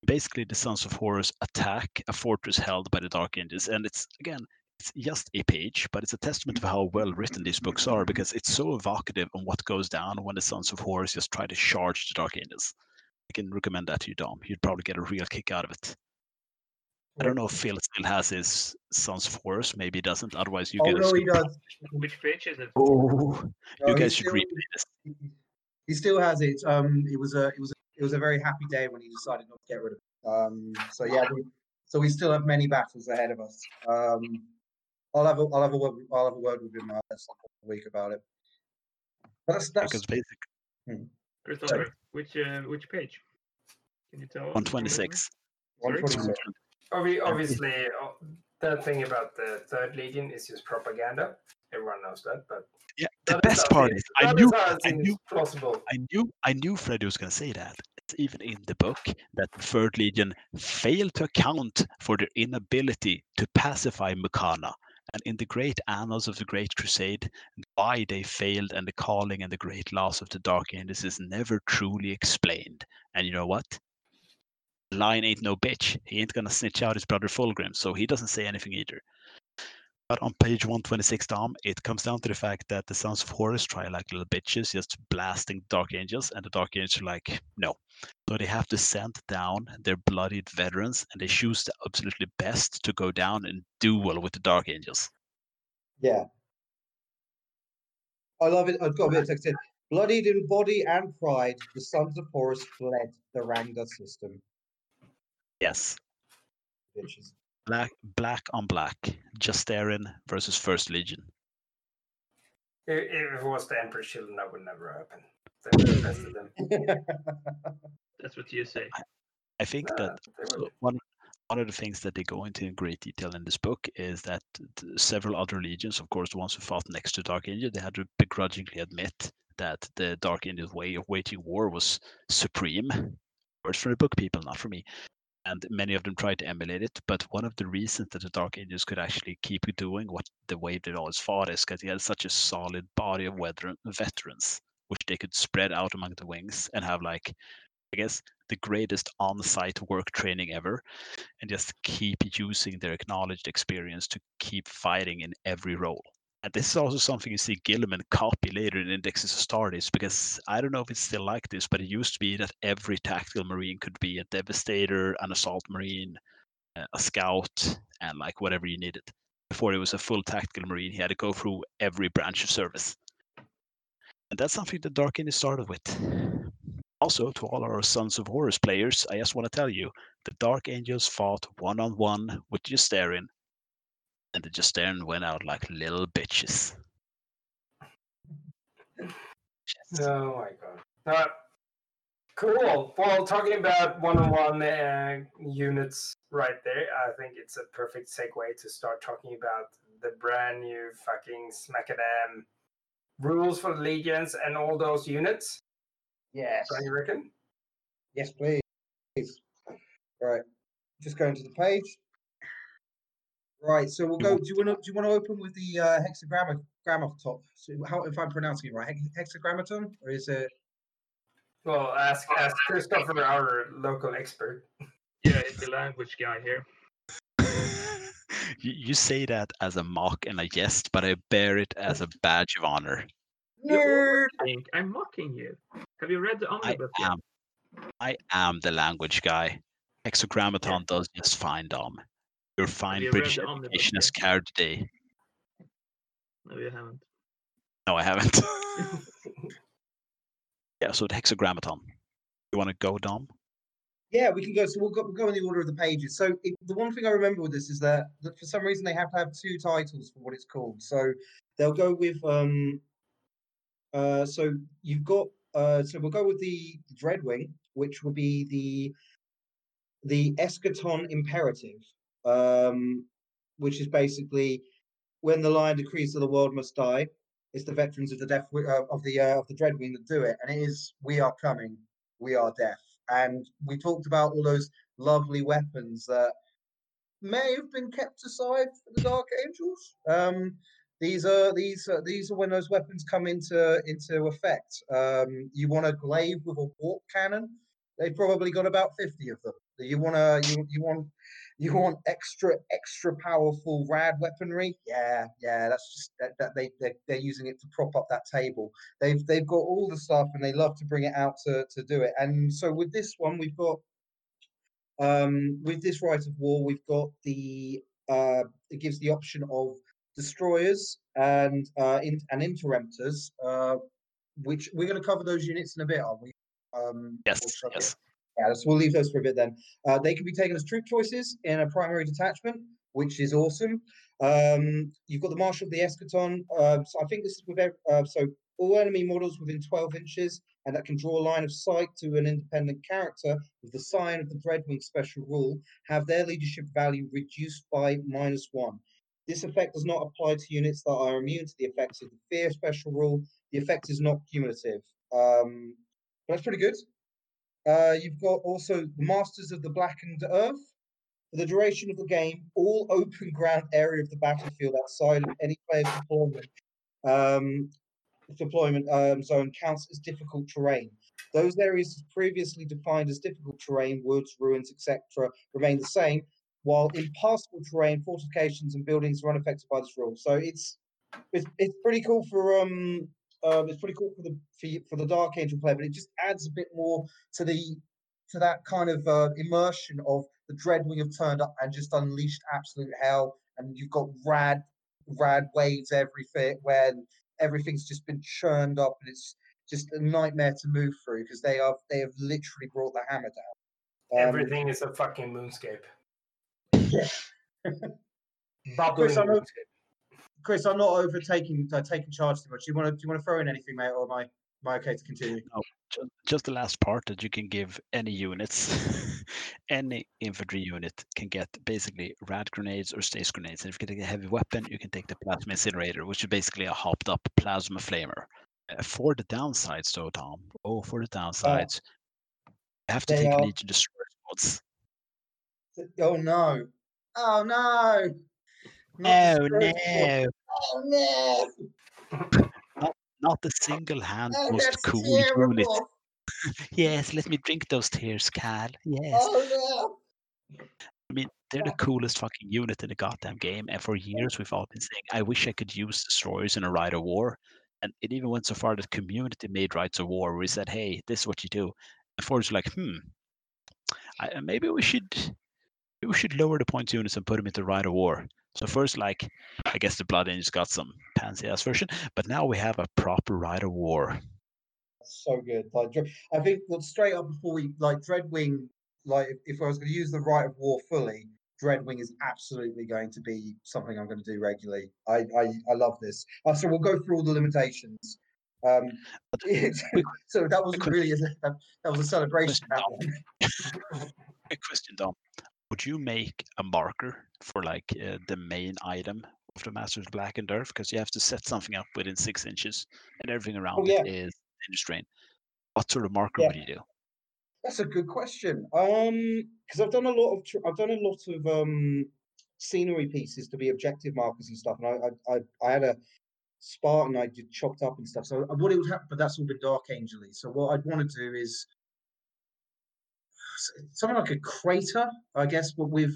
Basically, the Sons of Horus attack a fortress held by the Dark Angels, and it's, again, it's just a page, but it's a testament of how well written these books are because it's so evocative on what goes down when the Sons of Horus just try to charge the Dark Angels. I can recommend that to you, Dom. You'd probably get a real kick out of it. I don't know if Phil still has his Sons of Horus. Maybe he doesn't. Otherwise, you oh, get no, a... he does. Which page is it? Oh, no, you guys should still, replay this. He still has it. Um, it was a, it was a, it was a very happy day when he decided not to get rid of it. Um, so yeah, we, so we still have many battles ahead of us. Um, I'll have a, I'll have a word, I'll have a word with him last week about it. But that's that's because basic. Hmm. Christopher, so, which uh, which page? Can you tell? On twenty six. Obviously, the thing about the Third Legion is just propaganda. Everyone knows that, but yeah, the best part is I knew, I knew, possible. I knew, I knew Freddy was going to say that. It's even in the book that the Third Legion failed to account for their inability to pacify Mukanna, and in the great annals of the Great Crusade, why they failed and the calling and the great loss of the Dark Ages is never truly explained. And you know what? Lion ain't no bitch. He ain't gonna snitch out his brother Fulgrim, so he doesn't say anything either. But on page one twenty-six, Dom, it comes down to the fact that the Sons of Horus try like little bitches, just blasting Dark Angels, and the Dark Angels are like, no. So they have to send down their bloodied veterans, and they choose the absolutely best to go down and duel with the Dark Angels. Yeah. I love it. I've got a bit of text in. Bloodied in body and pride, the Sons of Horus fled the Ranga system. Yes. Bitches. Black, black on black. Justarin versus First Legion. If it was the Emperor's Children, that would never happen. Them. That's what you say. I, I think nah, that one one of the things that they go into in great detail in this book is that several other legions, of course, the ones who fought next to Dark Angel, they had to begrudgingly admit that the Dark Angel's way of waging war was supreme. Words from the book, people, not from me. And many of them tried to emulate it, but one of the reasons that the Dark Angels could actually keep doing what the way they always fought is because they had such a solid body of veterans, which they could spread out among the wings and have, like, I guess, the greatest on-site work training ever, and just keep using their acknowledged experience to keep fighting in every role. And this is also something you see Gilliman copy later in Indexes of Astartes, because I don't know if it's still like this, but it used to be that every tactical marine could be a devastator, an assault marine, a scout, and like whatever you needed. Before it was a full tactical marine, he had to go through every branch of service. And that's something that Dark Ages started with. Also, to all our Sons of Horus players, I just want to tell you, the Dark Angels fought one-on-one with Justarin, and the Justarin went out like little bitches. Oh my god. Uh, cool. Well, talking about one-on-one uh, units right there, I think it's a perfect segue to start talking about the brand new fucking smackadam rules for the legions and all those units. Yes. Don't you reckon? Yes, please. please. All right. Just going to the page. Right, so we'll go. Do you want to do you want to open with the uh, hexagramatop? So how, if I'm pronouncing it right, hexagrammaton, or is it? Well, ask ask Christopher, our local expert. Yeah, it's the language guy here. you, you say that as a mock and a jest, but I bear it as a badge of honor. Nerd. I'm mocking you. Have you read the omnibus? I am. I am the language guy. Hexagrammaton yeah. does just fine, Dom. Your fine British education is carried today. No, you haven't. No, I haven't. Yeah, so the hexagrammaton. You want to go, Dom? Yeah, we can go. So we'll go, we'll go in the order of the pages. So it, the one thing I remember with this is that, that for some reason they have to have two titles for what it's called. So they'll go with. Um, uh, so you've got. Uh, so we'll go with the Dreadwing, which will be the the eschaton imperative. Um, which is basically when the Lion decrees that the world must die, it's the veterans of the death uh, of the uh, of the Dreadwing that do it, and it is we are coming, we are death, and we talked about all those lovely weapons that may have been kept aside for the Dark Angels. Um, these are these are, these are when those weapons come into into effect. Um, you want a glaive with a warp cannon? They've probably got about fifty of them. You want to you you want you want extra extra powerful rad weaponry? Yeah, yeah. That's just that, that they they're, they're using it to prop up that table. They've they've got all the stuff and they love to bring it out to, to do it. And so with this one, we've got um, with this right of war, we've got the uh, it gives the option of destroyers and uh, in, and interruptors, uh, which we're going to cover those units in a bit, aren't we? Um, yes, yes. Yeah, so we'll leave those for a bit then. Uh, they can be taken as troop choices in a primary detachment, which is awesome. Um, you've got the Marshal of the Eschaton. Uh, so I think this is with every, uh, so all enemy models within twelve inches, and that can draw a line of sight to an independent character with the sign of the Dreadwing special rule, have their leadership value reduced by minus one. This effect does not apply to units that are immune to the effects of the Fear special rule. The effect is not cumulative. Um, but that's pretty good. Uh, you've got also the Masters of the Blackened Earth. For the duration of the game, all open ground area of the battlefield outside of any player's deployment, um, deployment um, zone counts as difficult terrain. Those areas previously defined as difficult terrain, woods, ruins, et cetera, remain the same, while impassable terrain, fortifications, and buildings are unaffected by this rule. So it's it's, it's pretty cool for um, um it's pretty cool for the for, for the Dark Angel player, but it just adds a bit more to the to that kind of uh, immersion of the Dreadwing have turned up and just unleashed absolute hell, and you've got rad, rad waves everywhere, where everything's just been churned up, and it's just a nightmare to move through because they are they have literally brought the hammer down. Um, Everything is a fucking moonscape. Yeah. Chris, I'm not, Chris, I'm not overtaking uh, taking charge too much. Do you want to do you want to throw in anything, mate, or am I, am I okay to continue? No. Just the last part that you can give any units, any infantry unit can get basically rad grenades or stace grenades. And if you can take a heavy weapon, you can take the plasma incinerator, which is basically a hopped up plasma flamer. Uh, for the downsides, though, Tom, oh, for the downsides, oh, you have to take are... Legion Destroyer mods. Oh no! Oh no! Not oh no! Oh no! Not a single hand oh, most cool terrible. Unit. Yes, let me drink those tears, Cal. Yes. Oh, no. I mean, they're the coolest fucking unit in the goddamn game. And for years, we've all been saying, I wish I could use destroyers in a Rite of War. And it even went so far that community made Rites of War, where we said, hey, this is what you do. And Forge like, hmm, I, maybe we should maybe we should lower the points units and put them into Rite of War. So first, like, I guess the Blood Angels got some pansy-ass version, but now we have a proper Rite of War. So good. Like, I think, well, straight up before we, like, Dreadwing, like, if I was going to use the Rite of War fully, Dreadwing is absolutely going to be something I'm going to do regularly. I I, I love this. Uh, so we'll go through all the limitations. Um, so that wasn't really, a, that was a celebration. A question, Dom. Would you make a marker for like uh, the main item of the Masters of Blackened Earth? Because you have to set something up within six inches, and everything around oh, yeah. it is strain. What sort of marker yeah. would you do? That's a good question. Um, because I've done a lot of tr- I've done a lot of um scenery pieces to be objective markers and stuff, and I I I, I had a Spartan I did chopped up and stuff. So what it would happen, but that's all been Dark Angel-y. So what I'd want to do is something like a crater, I guess, but with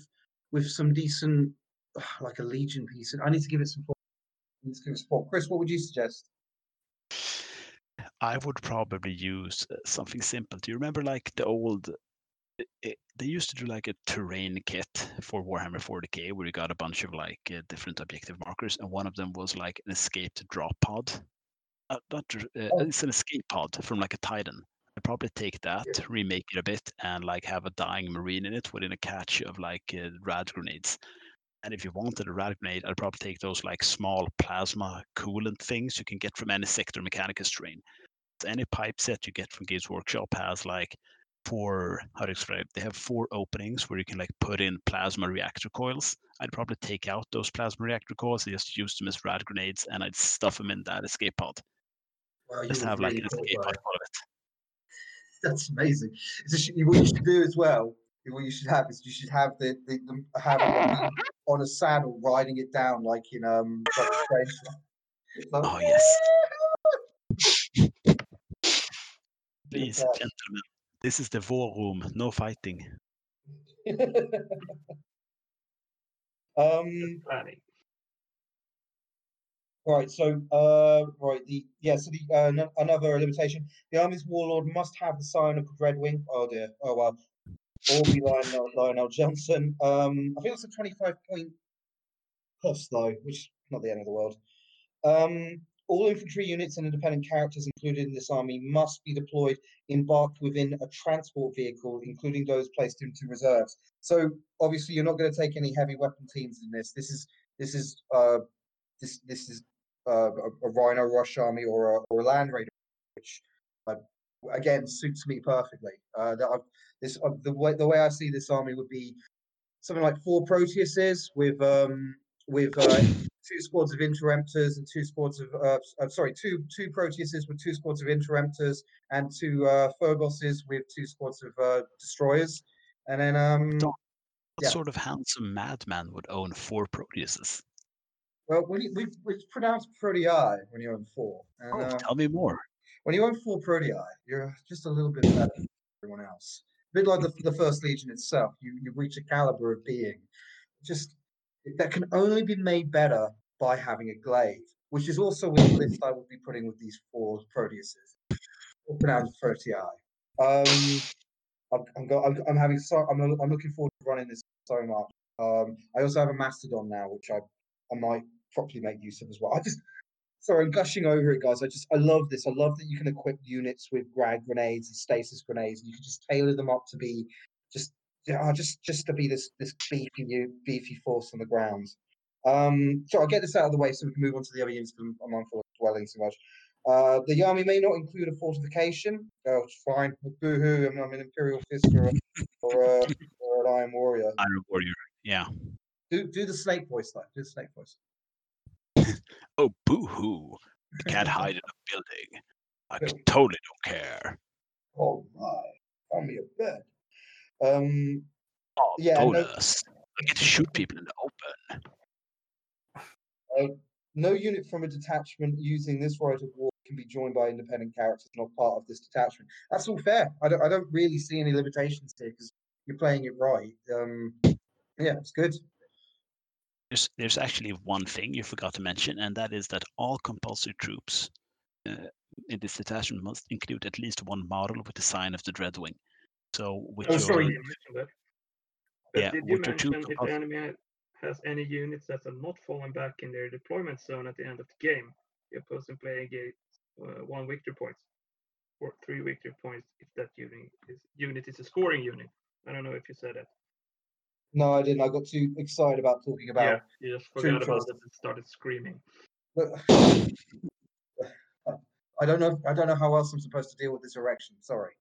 with some decent, like a Legion piece. I need to give it some support. Chris, what would you suggest? I would probably use something simple. Do you remember, like, the old... It, they used to do, like, a terrain kit for Warhammer forty K, where you got a bunch of, like, uh, different objective markers, and one of them was, like, an escaped drop pod. Uh, not, uh, oh. It's an escape pod from, like, a Titan. I'd probably take that, yeah. remake it a bit, and like have a dying Marine in it within a catch of like uh, rad grenades. And if you wanted a rad grenade, I'd probably take those like small plasma coolant things you can get from any Sector Mechanicus terrain. So any pipe set you get from Games Workshop has like four, how do you describe it? They have four openings where you can like put in plasma reactor coils. I'd probably take out those plasma reactor coils and just use them as rad grenades, and I'd stuff them in that escape pod. Wow, just have like really an escape pod out of it. That's amazing. So what you should do as well, what you should have is you should have the, the, the have it on a saddle riding it down like in um. Like like, oh yes. Please, uh, gentlemen, this is the war room. No fighting. um. Right, so uh, right the yeah, so the uh, no, another limitation: the army's warlord must have the sign of the Dreadwing. Oh dear, oh well, or be Lionel, Lionel Johnson. Um, I think that's a twenty-five point cost though, which is not the end of the world. Um, All infantry units and independent characters included in this army must be deployed embarked within a transport vehicle, including those placed into reserves. So obviously you're not going to take any heavy weapon teams in this. This is this is uh, this this is uh, a, a Rhino Rush army or a, or a Land Raider, which uh, again suits me perfectly. Uh, that I've, this uh, the way the way I see this army would be something like four Proteuses with um, with. Uh, Two squads of interemptors and two squads of uh, uh, sorry, two two Proteuses with two squads of interemptors and two uh, Phoboses with two squads of uh, destroyers, and then um, what yeah. sort of handsome madman would own four Proteuses? Well, we we it's pronounced Protei when you own four. And, oh, uh, tell me more. When you own four Protei, you're just a little bit better than everyone else. A bit like the the First Legion itself, you you reach a caliber of being, just. That can only be made better by having a glaive, which is also the list I would be putting with these four Proteuses, or pronounced Protei. Um, I'm, I'm, go, I'm, I'm having so I'm, I'm looking forward to running this so much. Um, I also have a Mastodon now, which I I might properly make use of as well. I just sorry, I'm gushing over it, guys. I just I love this. I love that you can equip units with grad grenades and stasis grenades, and you can just tailor them up to be just. Yeah, just just to be this this beefy beefy force on the ground. Um, so I'll get this out of the way so we can move on to the other units because I'm mindful of dwelling so much. Uh, the army may not include a fortification. Oh, it's fine. Boo-hoo, I'm, I'm an Imperial Fist or, a, or, a, or an Iron Warrior. Iron Warrior, yeah. Do do the snake voice, though. Do the snake voice. Oh, boo-hoo. I can't hide in a building. I building. Totally don't care. All right. Call me a bed. Um, oh, yeah, bonus. No, I get to shoot people in the open. Uh, no unit from a detachment using this right of war can be joined by independent characters not part of this detachment. That's all fair. I don't, I don't really see any limitations here because you're playing it right. Um, yeah, it's good. There's, there's actually one thing you forgot to mention, and that is that all compulsory troops uh, in this detachment must include at least one model with the sign of the Dreadwing. So with oh, your, sorry, you mentioned that. But yeah, did you mention two, if the enemy has any units that have not fallen back in their deployment zone at the end of the game, the opposing player gets uh, one victory point or three victory points if that unit is, unit is a scoring unit. I don't know if you said that. No, I didn't. I got too excited about talking about. Yeah, you just forgot about it and started screaming. I don't know. I don't know how else I'm supposed to deal with this erection. Sorry.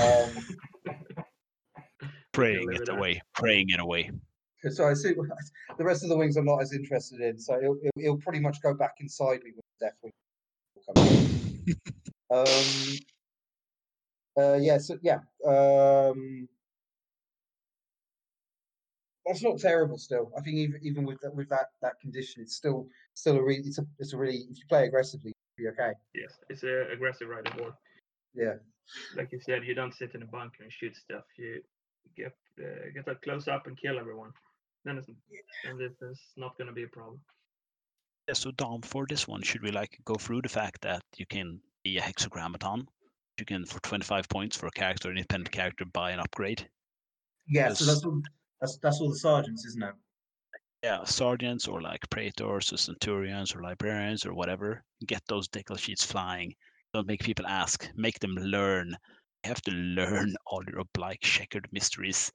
Um, praying it away, praying it away. So I see the rest of the wings I'm not as interested in. So it'll, it'll, it'll pretty much go back inside me with death wing. um. Uh. Yeah. So yeah. Um. That's not terrible. Still, I think even even with that, with that that condition, it's still still a really it's a it's a really if you play aggressively, you'll be okay. Yes, it's a aggressive right of war. Yeah. Like you said, you don't sit in a bunker and shoot stuff. You get uh, get up close up and kill everyone. Then it's, yeah. then it's, it's not going to be a problem. Yeah. So Dom, for this one, should we like go through the fact that you can be a hexagrammaton? You can for twenty-five points for a character, an independent character, buy an upgrade. Yeah. Because, so that's all. That's that's all the sergeants, isn't it? Yeah, sergeants or like praetors or centurions or librarians or whatever. Get those decal sheets flying. Don't make people ask. Make them learn. You have to learn all your oblique checkered mysteries.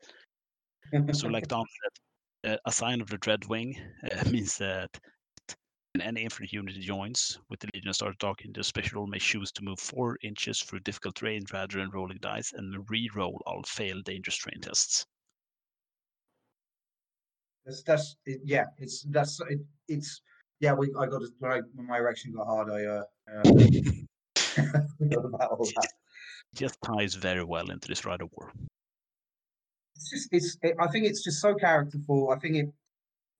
So, like Dom said, uh, a sign of the Dreadwing uh, means that when any infantry unit joins with the Legion and starts talking, the special role may choose to move four inches through difficult terrain rather than rolling dice and re-roll all failed dangerous terrain tests. That's that's it, yeah. It's that's it, it's yeah. We I got when, I, when my erection got hard. I uh. uh It just, just ties very well into this Rite of War. It's just, it's. It, I think it's just so characterful. I think it,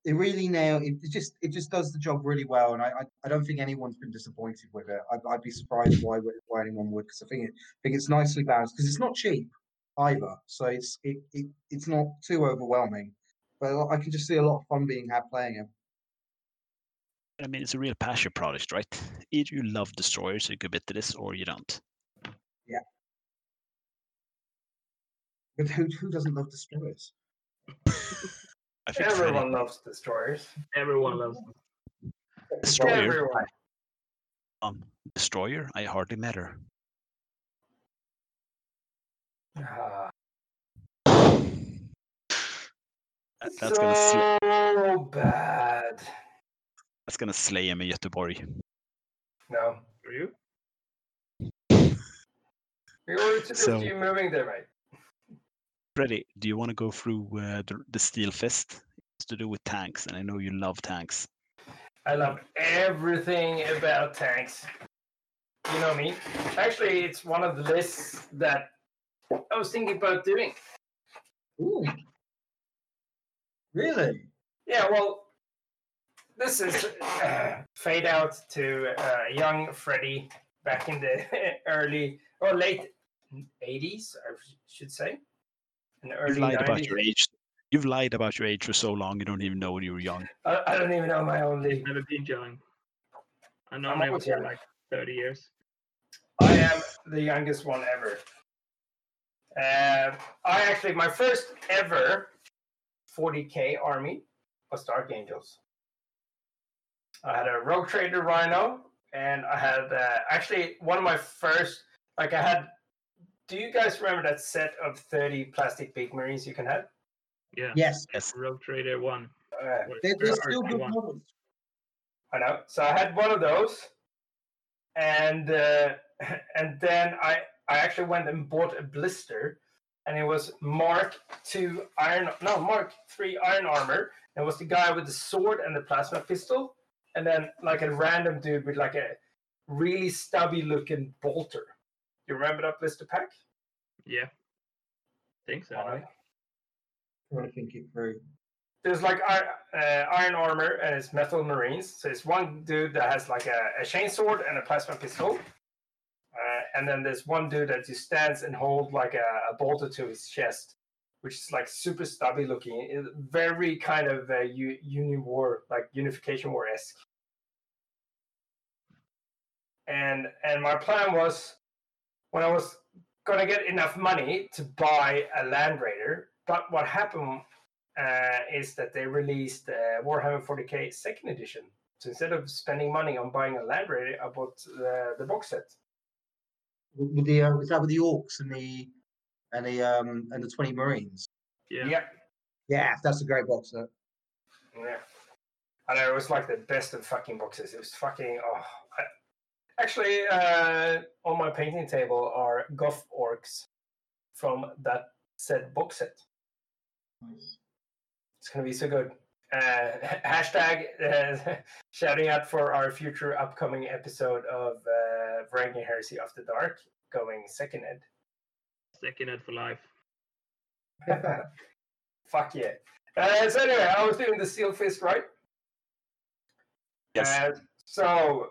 it really nails. It, it just, it just does the job really well, and I, I, I don't think anyone's been disappointed with it. I, I'd be surprised why, why anyone would, because I think it, I think it's nicely balanced. Because it's not cheap either, so it's, it, it, it's not too overwhelming. But I can just see a lot of fun being had playing it. I mean, it's a real passion product, right? Either you love destroyers, so you commit to this, or you don't. Yeah. But who, who doesn't love destroyers? I think everyone loves destroyers. Everyone loves them. Destroyer. Everyone. Um, Destroyer, I hardly met her. Ah. That's so gonna sl- bad. That's gonna slay him in Göteborg. No, are you? You're so, moving there, right? Freddy, do you want to go through uh, the, the Steel Fist? It's to do with tanks, and I know you love tanks. I love everything about tanks. You know me. Actually, it's one of the lists that I was thinking about doing. Ooh. Really? Yeah, well, this is uh, fade out to uh, young Freddy back in the early or late eighties, I should say. And early You've lied nineties. About your age. You've lied about your age for so long, you don't even know when you were young. I, I don't even know my own age. I've never been young. I know I'm was here like thirty years. I am the youngest one ever. Uh, I actually, my first ever forty K army was Dark Angels. I had a Rogue Trader Rhino, and I had uh, actually one of my first, like I had, do you guys remember that set of thirty plastic big marines you can have? Yeah. Yes. yes. Rogue Trader one. Uh, They're still good models. I know. So I had one of those, and uh, and then I I actually went and bought a blister, and it was Mark two iron no Mark three iron armor. And it was the guy with the sword and the plasma pistol, and then like a random dude with like a really stubby looking bolter. You remember that blister pack? Yeah, I think so. Right. I want to think it through. There's like uh, iron armor and it's metal marines. So it's one dude that has like a, a chainsword and a plasma pistol. Uh, and then there's one dude that just stands and holds like a, a bolter to his chest, which is like super stubby looking. It's very kind of uh, u- uni war, like unification war-esque. And and my plan was when I was going to get enough money to buy a Land Raider. But what happened uh, is that they released uh, Warhammer forty K second edition. So instead of spending money on buying a Land Raider, I bought uh, the box set. With the uh, was that with the orcs and the and the um, and the twenty marines? Yeah. yeah, yeah, that's a great box set. Yeah, I know it was like the best of fucking boxes. It was fucking oh. I, actually, uh, on my painting table are Goth orcs from that said box set. Nice. It's going to be so good. Uh, hashtag uh, shouting out for our future upcoming episode of uh, Varangian Heresy After Dark, going second ed. Second ed for life. Fuck yeah. Uh, so anyway, I was doing the Steel Fist, right? Yes. Uh, so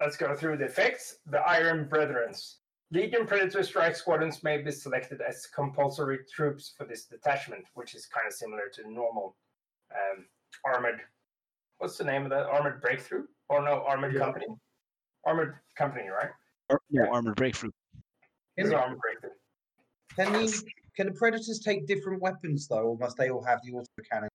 let's go through the effects. The Iron Brethrens. Legion Predator Strike Squadrons may be selected as compulsory troops for this detachment, which is kind of similar to the normal um, Armored... What's the name of that? Armored Breakthrough? Or no, Armored yeah. Company? Armored Company, right? Ar- yeah, Armored Breakthrough. It's Armored Breakthrough. Can the, can the Predators take different weapons, though, or must they all have the autocannon?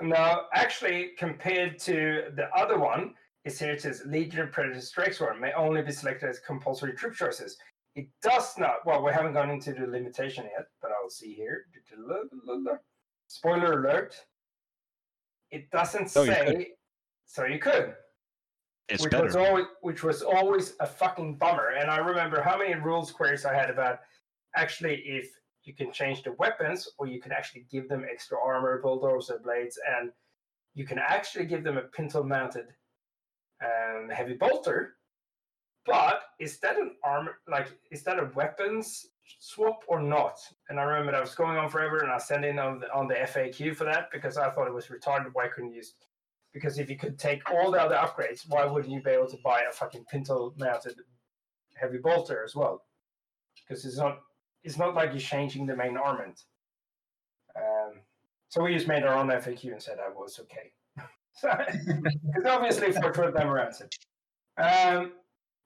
No, actually, compared to the other one, it's here it says Legion Predator Strike Squadron may only be selected as compulsory troop choices. It does not. Well, we haven't gone into the limitation yet, but I'll see here. Spoiler alert. It doesn't so say. You so you could. It's which better. Was always, which was always a fucking bummer. And I remember how many rules queries I had about actually if you can change the weapons or you can actually give them extra armor, bulldozer blades, and you can actually give them a pintle mounted Um, heavy bolter, but is that an armor? Like, is that a weapons swap or not? And I remember that was going on forever, and I sent in on the, on the F A Q for that because I thought it was retarded. Why couldn't you use? Because if you could take all the other upgrades, why wouldn't you be able to buy a fucking pintle-mounted heavy bolter as well? Because it's not it's not like you're changing the main armament. Um, so we just made our own F A Q and said that was okay. Because obviously for twelve them around it. Um,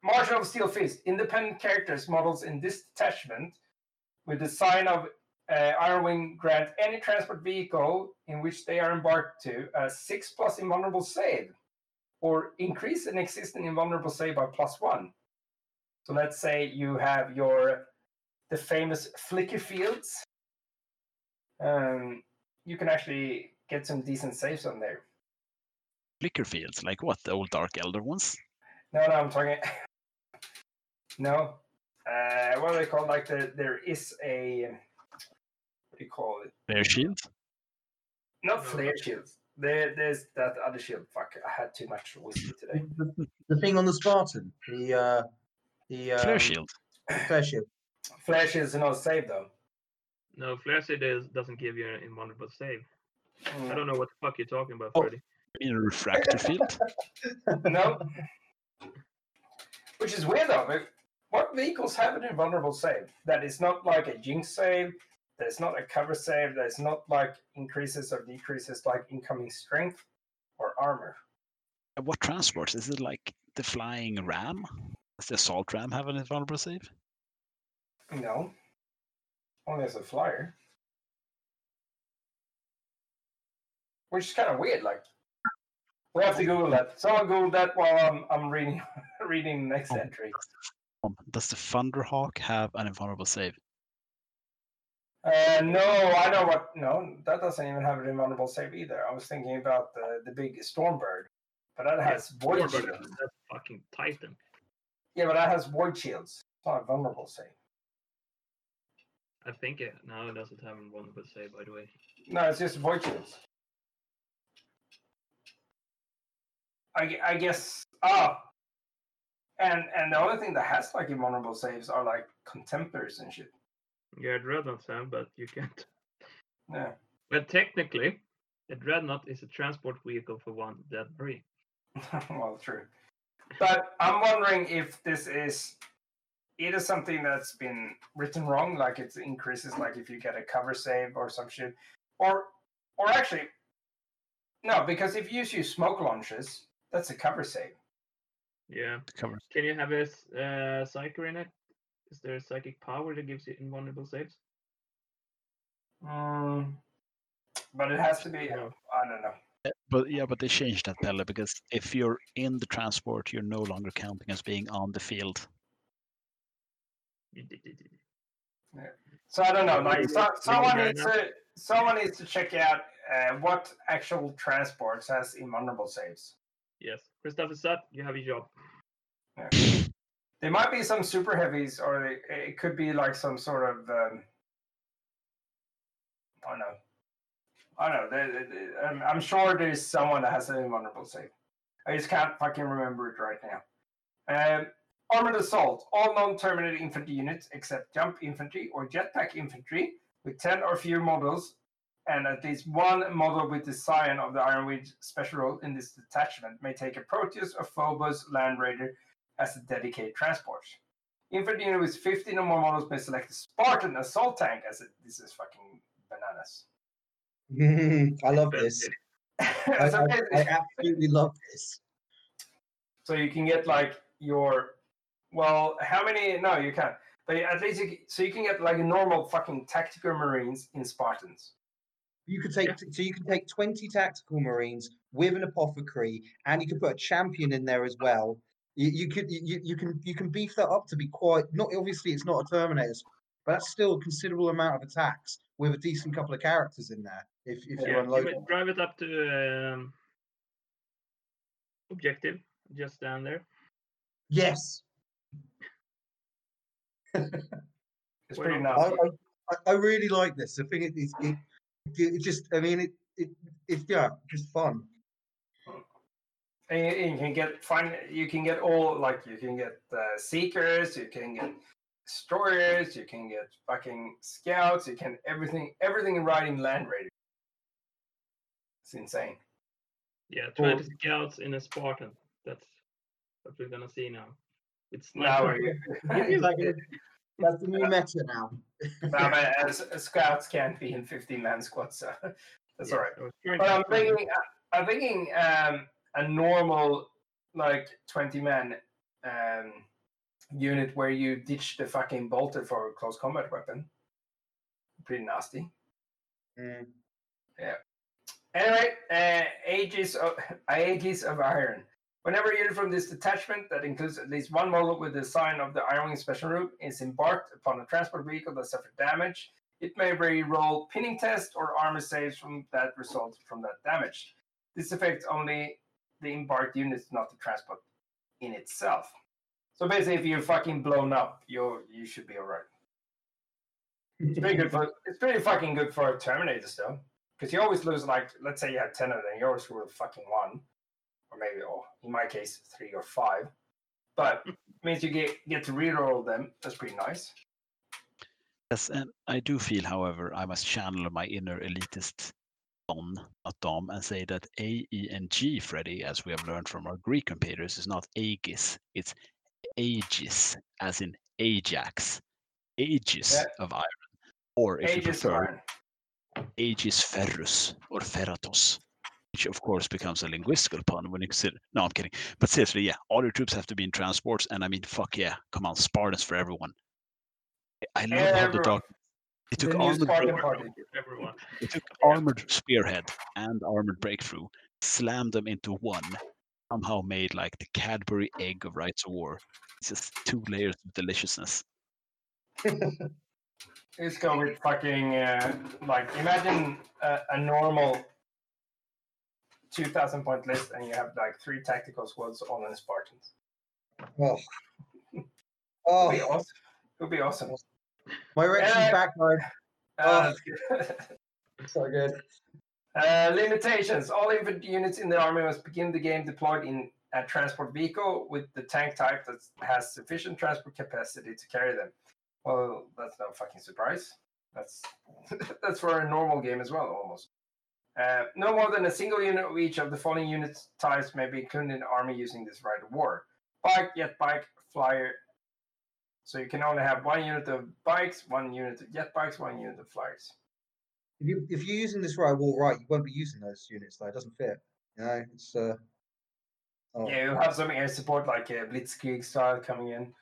Marshal of Steel Fist. Independent characters, models in this detachment with the sign of uh, Iron Wing grant any transport vehicle in which they are embarked to a six plus invulnerable save or increase an existing invulnerable save by plus one. So let's say you have your the famous flicker fields. Um, you can actually get some decent saves on there. Flicker fields, like what? The old Dark Elder ones? No, no, I'm talking. No. Uh, what do they call? Like the, there is a. What do you call it? Flare shield. Not flare shields. There, there's that other shield. Fuck! I had too much whiskey today. The, the thing on the Spartan. The uh, the um, flare shield. Flare shield. Flare shield is not save though. No, flare shield doesn't give you an invulnerable save. Mm. I don't know what the fuck you're talking about, Freddy. Oh, in a refractor field. No. Which is weird though. What vehicles have an invulnerable save? That is not like a jinx save. There's not a cover save. There's not like increases or decreases like incoming strength or armor. What transports? Is it like the flying ram? Does the assault ram have an invulnerable save? No. Only as a flyer. Which is kind of weird. Like, we have to Google that. Someone Google that while I'm, I'm reading reading next oh, entry. Does the Thunderhawk have an invulnerable save? Uh, no, I know what. No, that doesn't even have an invulnerable save either. I was thinking about the, the big Stormbird, but that has yeah, void Stormbird, shields. That's fucking Titan. Yeah, but that has void shields. It's not a vulnerable save. I think it now it doesn't have a vulnerable save. By the way, no, it's just void shields. I, I guess. Ah, and and the only thing that has like invulnerable saves are like contemporaries and shit. Yeah, Dreadnought, Sam, but you can't. Yeah. But technically, a Dreadnought is a transport vehicle for one dead breed. Well, true. But I'm wondering if this is either something that's been written wrong, like it increases, like if you get a cover save or some shit, or or actually, no, because if you use smoke launches, that's a cover save. Yeah. Cover. Can you have a uh, Psyker in it? Is there a psychic power that gives you invulnerable saves? Mm, but it has to be. No. I don't know. But yeah, but they changed that, Pelle, because if you're in the transport, you're no longer counting as being on the field. Yeah. So I don't know. Like, so, someone needs to someone needs to check out uh, what actual transports has invulnerable saves. Yes, Christopher Sut, you have your job. Yeah. There might be some super heavies, or it could be like some sort of. Um, I don't know. I don't know. They, they, they, I'm, I'm sure there's someone that has an invulnerable save. I just can't fucking remember it right now. Um, Armored Assault. All non-terminated infantry units except jump infantry or jetpack infantry with ten or fewer models and at least one model with the scion of the Ironweed special role in this detachment may take a Proteus or Phobos Land Raider as a dedicated transport. Infantry unit with fifteen or more models may select a Spartan assault tank as a... This is fucking bananas. I love this. I, so I, I absolutely love this. So you can get like your... Well, how many... No, you can't. But at least you... So you can get like a normal fucking tactical marines in Spartans. You could take yeah. So you can take twenty tactical marines with an apothecary and you could put a champion in there as well. You, you could you, you can you can beef that up to be quite not obviously it's not a Terminator, but that's still a considerable amount of attacks with a decent couple of characters in there. If if yeah, you're unloading, you would drive it up to um, objective, just down there. Yes, it's pretty nice. I, I, I really like this. The thing it it, it, it just I mean it it it's yeah just fun. And you can get find you can get all like you can get uh, seekers, you can get destroyers, you can get fucking scouts, you can everything everything in riding Land Raider. It's insane. Yeah, twenty or, scouts in a Spartan. That's what we're gonna see now. It's now like a, that's the new meta now. Now as, as scouts can't be in fifteen man squads, so that's yeah, all right. But I'm thinking, I'm thinking. Um, A normal, like twenty-man um, unit where you ditch the fucking bolter for a close combat weapon. Pretty nasty. Mm. Yeah. Anyway, uh, Aegis of Aegis of Iron. Whenever a unit from this detachment that includes at least one model with the sign of the Iron Wing Special Group is embarked upon a transport vehicle that suffered damage, it may re-roll pinning tests or armor saves from that result from that damage. This affects only the embarked units, not the transport in itself. So basically, if you're fucking blown up, you you should be alright. It's pretty good for it's pretty fucking good for Terminators though, because you always lose like let's say you had ten of them, you always lose fucking one, or maybe or in my case three or five. But it means you get get to reroll them. That's pretty nice. Yes, and I do feel, however, I must channel my inner elitist Don, not Dom, and say that A, E, and G, Freddy, as we have learned from our Greek computers, is not Aegis. It's Aegis, as in Ajax, Aegis yeah. of iron, or if Aegis you prefer, iron. Aegis Ferrus or Ferratos, which of course becomes a linguistical pun when you consider. No, I'm kidding. But seriously, yeah, all your troops have to be in transports, and I mean, fuck yeah, come on, Spartans for everyone. I love everyone. How the dog. It took, armored, party, everyone. It took armored spearhead and armored breakthrough, slammed them into one, somehow made like the Cadbury egg of Rights of War. It's just two layers of deliciousness. Let's go with fucking, uh, like, imagine a, a normal two thousand point list and you have like three tactical squads all in Spartans. Oh. Oh. It would be awesome. It would be awesome. My reaction uh, backward. Uh, oh. So good. Uh, limitations. All infantry units in the army must begin the game deployed in a transport vehicle with the tank type that has sufficient transport capacity to carry them. Well, that's no fucking surprise. That's that's for a normal game as well, almost. Uh, no more than a single unit of each of the following unit types may be included in the army using this right of war. Bike, jet bike, flyer. So you can only have one unit of bikes, one unit of jet bikes, one unit of flyers. If you if you're using this right wall right, you won't be using those units though. It doesn't fit. You know, it's uh. Oh. Yeah, you'll have some air support like a Blitzkrieg style coming in,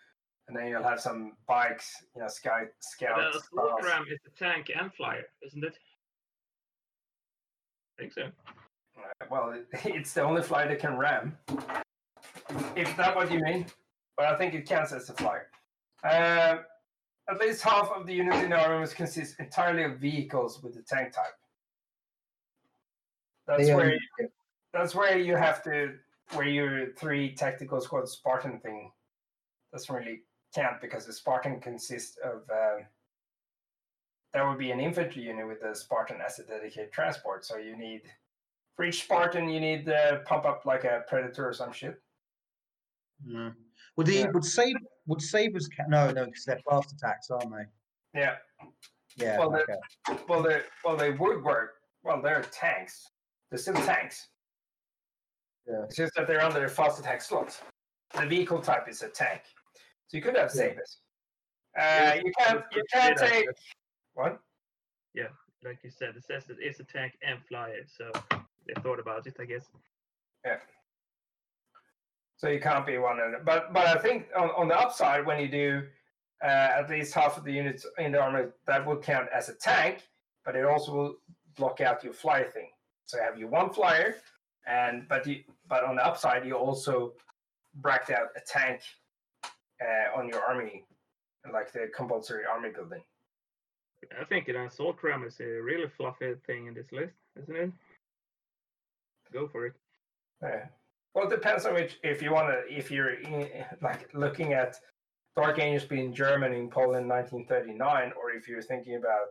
and then you'll have some bikes, you know, sky scouts. The program is the tank and flyer, isn't it? I think so. Uh, well, it, it's the only flyer that can ram. If that's what you mean, but I think it counts as a flyer. Uh, at least half of the units in the army must consist entirely of vehicles with the tank type. That's they, where um, you, that's where you have to where your three tactical squad Spartan thing doesn't really count because the Spartan consists of um, there would be an infantry unit with the Spartan as a dedicated transport. So you need for each Spartan you need to uh, pump up like a Predator or some shit. Mm. Would the yeah. would save would sabers ca- no no because they're fast attacks, aren't they? Yeah, yeah. Well, okay. they well they well they would work. Well, they're tanks. They're still tanks. Yeah. It's just that they're under fast attack slots. The vehicle type is a tank, so you could have sabers. Yeah. Uh, you can't you can't take what? Yeah, like you said, it says that it's a tank and flyer, so they thought about it, I guess. Yeah. So you can't be one of them. But, but I think on, on the upside, when you do uh, at least half of the units in the army, that will count as a tank, but it also will block out your flyer thing. So you have your one flyer, and but you, but on the upside, you also bracked out a tank uh, on your army, like the compulsory army building. I think an assault ram is a really fluffy thing in this list, isn't it? Go for it. Yeah. Well, it depends on which. If you want to, if you're in, like looking at Dark Angels being German in Poland, nineteen thirty-nine, or if you're thinking about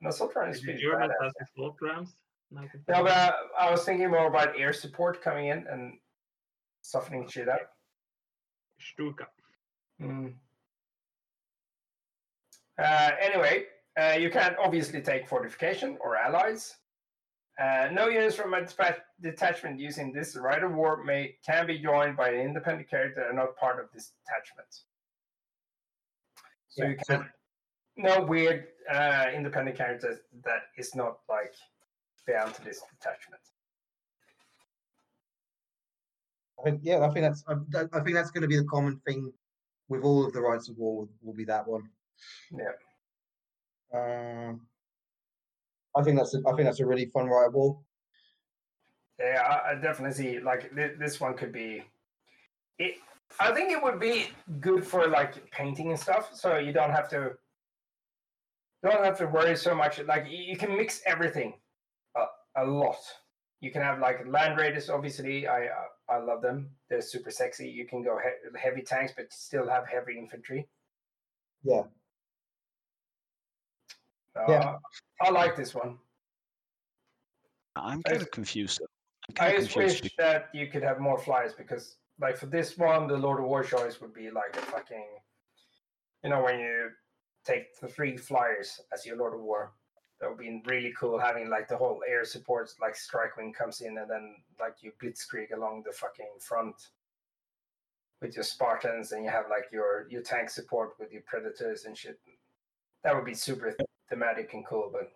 no, assault rounds. German has assault rounds. No, but I, I was thinking more about air support coming in and softening shit up. Stuka. Mm. Uh, anyway, uh, you can obviously take fortification or allies. Uh, no units from a dispatch, detachment using this right of war may can be joined by an independent character and not part of this detachment. So yeah. You can no weird uh, independent characters that is not like bound to this detachment. I think, yeah, I think that's I, I think that's going to be the common thing with all of the rights of war. Will, will be that one. Yeah. Um. I think that's a, I think that's a really fun right of war. Yeah, I, I definitely see. Like th- this one could be. It. I think it would be good for like painting and stuff, so you don't have to. Don't have to worry so much. Like you can mix everything, uh, a lot. You can have like land raiders. Obviously, I uh, I love them. They're super sexy. You can go he- heavy tanks, but still have heavy infantry. Yeah. Uh, yeah. I like this one. I'm kind I, of confused. Kind I of just confused. wish that you could have more flyers because, like, for this one, the Lord of War choice would be like a fucking, you know, when you take the three flyers as your Lord of War. That would be really cool having like the whole air supports, like Strikewing comes in and then like you blitzkrieg along the fucking front with your Spartans, and you have like your, your tank support with your Predators and shit. That would be super thematic and cool, but...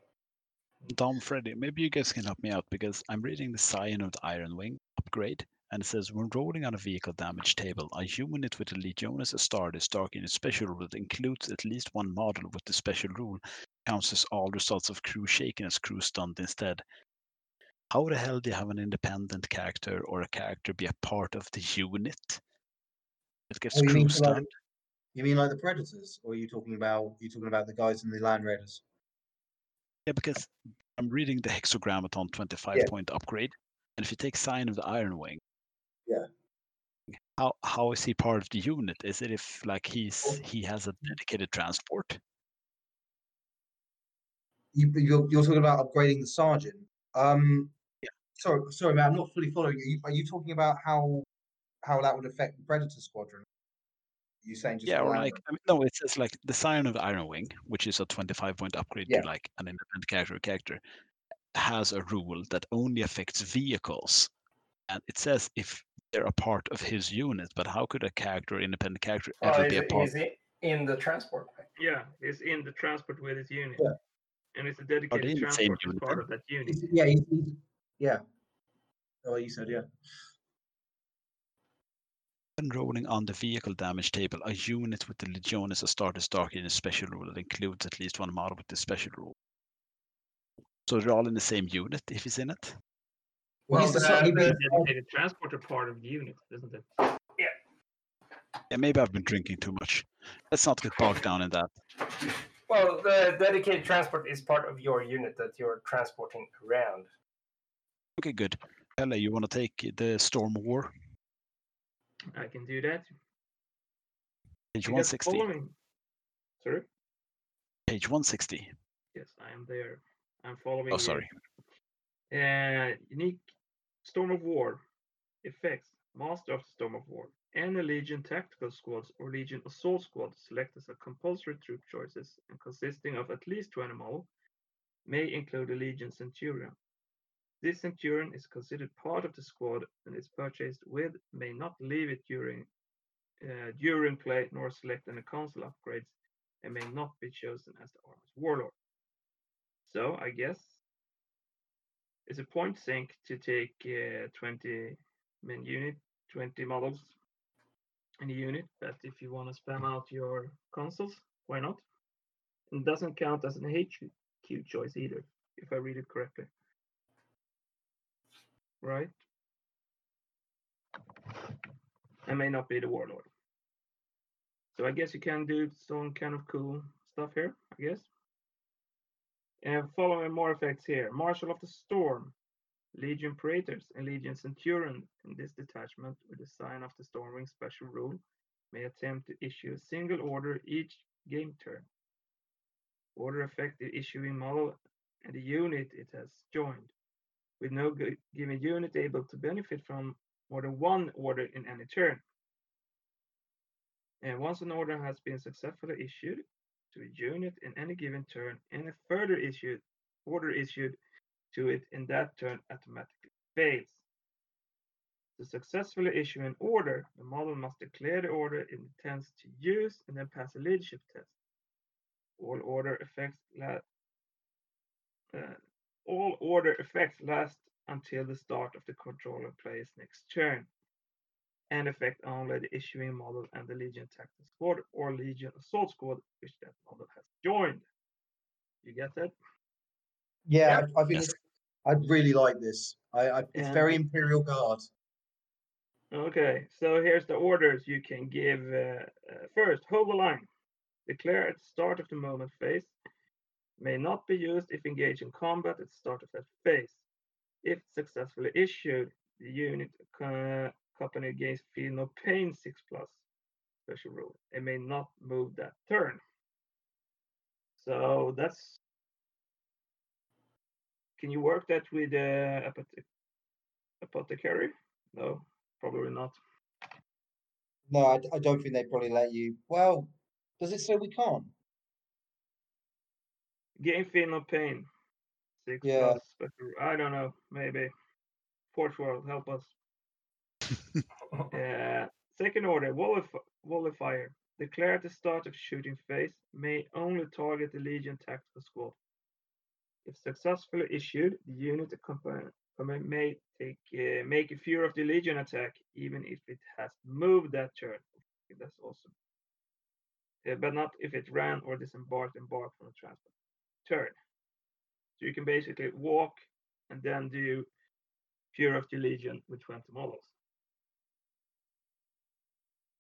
Dom, Freddy, maybe you guys can help me out because I'm reading the Scion of the Iron Wing upgrade and it says, when rolling on a vehicle damage table, a unit with a Legionis Astartes Dark Unit special rule that includes at least one model with the special rule counts as all results of crew shaken as crew stunned instead. How the hell do you have an independent character or a character be a part of the unit that gets oh, crew stunned? Like, you mean like the Predators, or are you talking about you talking about the guys in the Land Raiders? Yeah, because I'm reading the Hexagrammaton twenty-five yeah. point upgrade, and if you take Sign of the Iron Wing, yeah, how how is he part of the unit? Is it if like he's he has a dedicated transport? You, you're, you're talking about upgrading the sergeant. Um, yeah. Sorry, sorry, man, I'm not fully following you. Are you talking about how how that would affect the Predator squadron? You saying just yeah, or like I mean, no, it says like the Scion of the Iron Wing, which is a twenty-five point upgrade yeah. to like an independent character. Character has a rule that only affects vehicles, and it says if they're a part of his unit. But how could a character, independent character, ever oh, be a part? Is it in the transport? Yeah, it's in the transport with his unit, yeah. and it's a dedicated transport unit, part then? Of that unit. It's, yeah, he's, he's, yeah. Oh, you said yeah. When rolling on the vehicle damage table, a unit with the Legionis Astartes Dark Unit special rule that includes at least one model with the special rule. So they're all in the same unit if he's in it? Well, it's well, the, the dedicated transporter part of the unit, isn't it? Yeah. Yeah, maybe I've been drinking too much. Let's not get bogged down in that. Well, the dedicated transport is part of your unit that you're transporting around. Okay, good. Ella, you want to take the Storm War? I can do that. Page one sixty. Sorry? Page one sixty. Yes, I am there. I'm following. Oh, sorry. Uh, unique Storm of War. Effects. Master of the Storm of War. Any Legion tactical squads or Legion assault squads select as a compulsory troop choices and consisting of at least twenty model may include a Legion Centurion. This Centurion is considered part of the squad and is purchased with, may not leave it during uh, during play, nor select any council upgrades, and may not be chosen as the Armor's Warlord. So, I guess it's a point sink to take uh, twenty-man unit, twenty models in a unit, but if you want to spam out your consuls, why not? It doesn't count as an H Q choice either, if I read it correctly. Right? I may not be the warlord. So I guess you can do some kind of cool stuff here, I guess. And following more effects here. Marshal of the Storm, Legion Praetors, and Legion Centurion in this detachment with the Sign of the Stormwing special rule may attempt to issue a single order each game turn. Order effect the issuing model and the unit it has joined. With no given unit able to benefit from more than one order in any turn. And once an order has been successfully issued to a unit in any given turn, any further issued order issued to it in that turn automatically fails. To successfully issue an order, the model must declare the order it intends to use and then pass a leadership test. All order effects la- uh, All order effects last until the start of the controller play's next turn, and affect only the issuing model and the Legion Tactical Squad or Legion Assault Squad, which that model has joined. You get that? Yeah, yeah. I, I think yes. I'd really like this. I, I, it's and, very Imperial Guard. Okay, so here's the orders you can give. Uh, uh, first, hold the line. Declare at the start of the movement phase. May not be used if engaged in combat at the start of that phase. If successfully issued, the unit uh, company gains feel no pain six plus special rule. It may not move that turn. So that's. Can you work that with uh, apothe- apothecary? No, probably not. No, I, I don't think they probably let you. Well, does it say we can't? Gain feel no pain. Six yeah. Plus, I don't know. Maybe. Forge World, help us. uh, second order, volley fire. Declare at the start of shooting phase. May only target the Legion tactical squad. If successfully issued, the unit may take uh, make a fear of the Legion attack, even if it has moved that turn. That's awesome. Uh, but not if it ran or disembarked embarked from a transport turn. So you can basically walk and then do fear of the Legion with twenty models.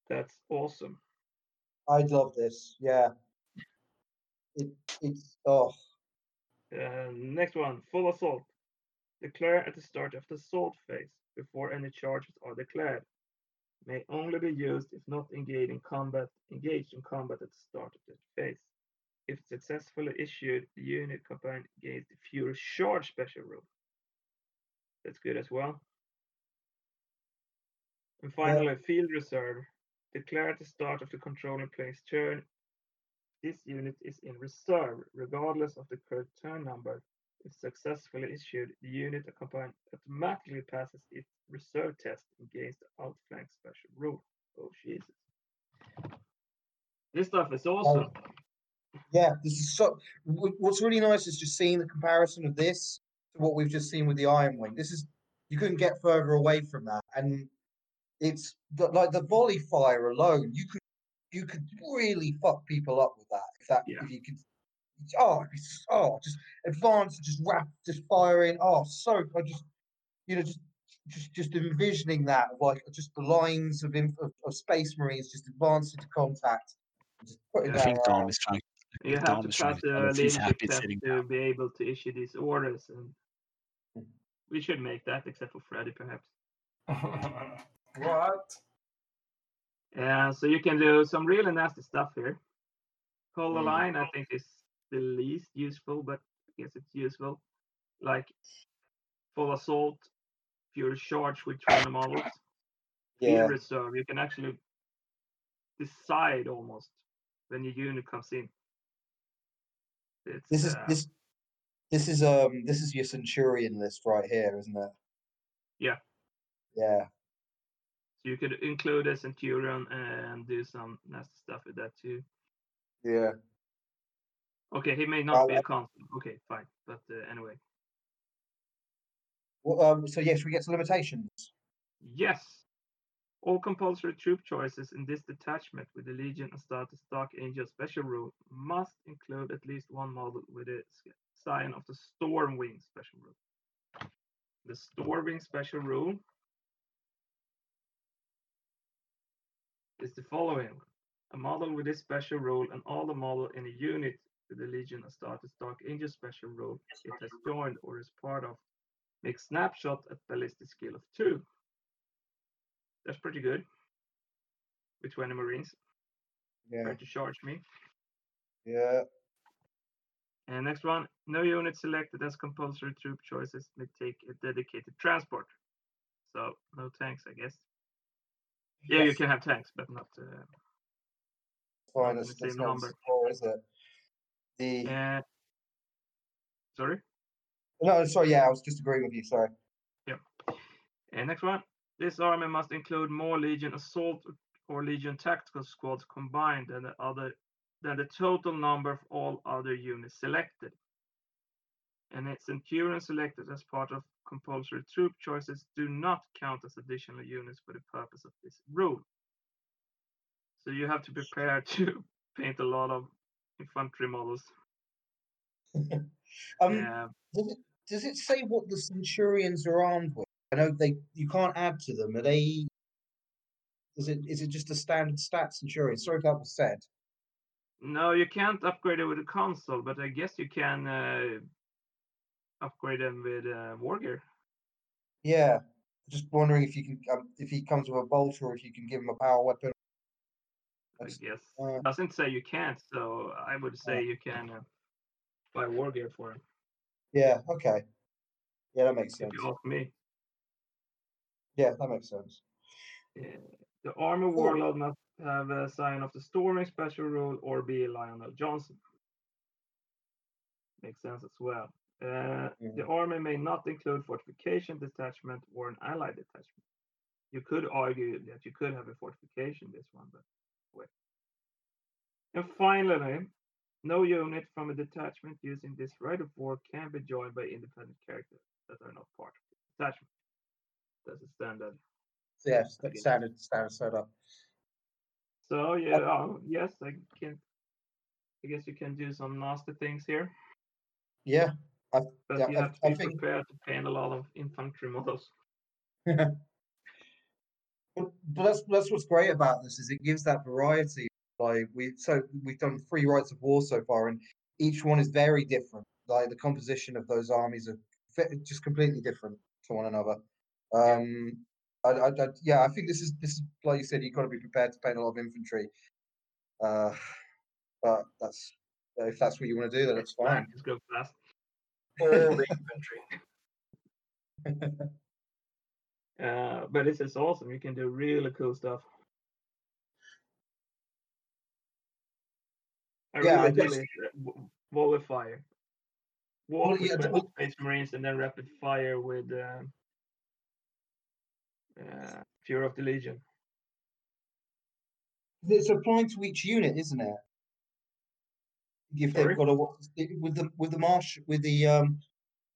That's awesome. I love this. Yeah. It it's oh. Uh, next one, full assault. Declare at the start of the assault phase before any charges are declared. May only be used if not engaged in combat. Engaged in combat at the start of that phase. If successfully issued, the unit company gains the Fury Charge special rule. That's good as well. And finally, yeah. Field reserve. Declare at the start of the controlling player's turn. This unit is in reserve, regardless of the current turn number. If successfully issued, the unit accompanied automatically passes its reserve test and gains the outflank special rule. Oh, Jesus. This stuff is awesome. Um, yeah, this is so. What's really nice is just seeing the comparison of this to what we've just seen with the Iron Wing. This is, you couldn't get further away from that. And it's like the volley fire alone, you could. You could really fuck people up with that. If that, yeah. if you could, oh, it's, oh, just advance, just rap, just firing. Oh, so I just, you know, just, just, just envisioning that, like, just the lines of of, of Space Marines just advancing to contact. Just putting I think Dom is trying. You have Dom to pass the leadership test to be able to issue these orders, and mm-hmm. we should make that, except for Freddy, perhaps. What? Yeah, so you can do some really nasty stuff here. Hold the mm. line, I think, is the least useful, but I guess it's useful. Like full assault, fuel charge with twenty models. Yeah. Field reserve. You can actually decide almost when your unit comes in. It's, this is uh, this. This is um. This is your Centurion list right here, isn't it? Yeah. Yeah. You could include a Centurion and do some nasty stuff with that too. Yeah. Okay, he may not uh, be a constant. Okay, fine. But uh, anyway. Well, um, so yes, we get to limitations. Yes. All compulsory troop choices in this detachment with the Legion Astartes Dark Angel special rule must include at least one model with a sign of the Stormwing special rule. The Stormwing special rule is the following. A model with this special rule and all the model in a unit with the Legion Astartes Dark Angel special rule it has joined or is part of make snapshot at ballistic scale of two. That's pretty good. With twenty Marines. Yeah. Trying to charge me. Yeah. And next one. No unit selected as compulsory troop choices may take a dedicated transport. So no tanks, I guess. Yeah, yes. You can have tanks, but not. Uh, Fine, not that's the same that's number. Score, is it? The. Uh, sorry. No, sorry. Yeah, I was just agreeing with you. Sorry. Yeah. And next one. This army must include more Legion assault or Legion tactical squads combined than the other than the total number of all other units selected. And a Centurion selected as part of compulsory troop choices do not count as additional units for the purpose of this rule. So you have to prepare to paint a lot of infantry models. um, yeah. Does it say what the Centurions are armed with? I know they you can't add to them. Are they? Is it is it just a standard stat Centurion? Sorry if that was said. No, you can't upgrade it with a console, but I guess you can uh, upgrade them with uh, Wargear. Yeah, just wondering if you can um, if he comes with a bolt or if you can give him a power weapon. That's, I guess uh, doesn't say you can't, so I would say uh, you can uh, buy Wargear for him. Yeah. Okay. Yeah, that makes sense. If you ask me. Yeah, that makes sense. Yeah. The armor warlord must have a sign of the storming special rule or be Lionel Johnson. Makes sense as well. Uh, yeah. The army may not include fortification detachment or an allied detachment. You could argue that you could have a fortification this one, but wait. And finally, no unit from a detachment using this right of war can be joined by independent characters that are not part of the detachment. That's a standard. Yes, that's standard standard setup. So yeah, uh, yes, I can. I guess you can do some nasty things here. Yeah, I, but yeah, you have I, to be I prepared think... to paint a lot of infantry models. but, but that's that's what's great about this is it gives that variety. Like we so we've done three rights of war so far, and each one is very different. Like the composition of those armies are just completely different to one another. Um, yeah. I, I, I, yeah, I think this is this is like you said. You've got to be prepared to paint a lot of infantry. Uh, but that's if that's what you want to do, then it's fine. Just go fast. All the infantry. uh, but this is awesome. You can do really cool stuff. I yeah, really I guess... do volley fire. Walk well, with yeah, the... Space Marines and then rapid fire with. Uh... Uh, Fury of the Legion. It's applying to each unit, isn't it? If Sorry? They've got a with the with the marsh with the um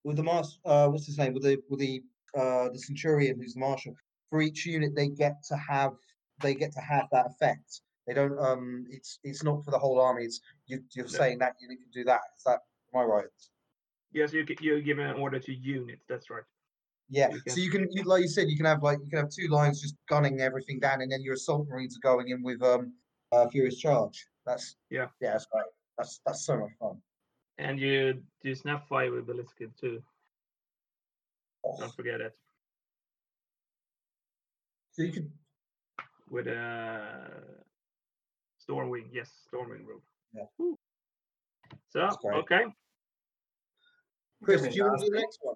with the marsh uh, what's his name with the with the uh, the Centurion who's the marshal. For each unit, they get to have they get to have that effect. They don't um it's it's not for the whole army. It's you, you're yeah. saying that unit can do that. Is that am I right? Yes, you you're giving an order to units. That's right. Yeah, you so you can, you, like you said, you can have like you can have two lines just gunning everything down, and then your assault marines are going in with um, uh, furious charge. That's yeah, yeah, that's great. That's that's so much fun. And you do snap fire with Baliskin too. Oh. Don't forget it. So you can with a uh, Stormwing, yes, Stormwing rule. Yeah. Woo. So okay, Chris, do you want to do the next one?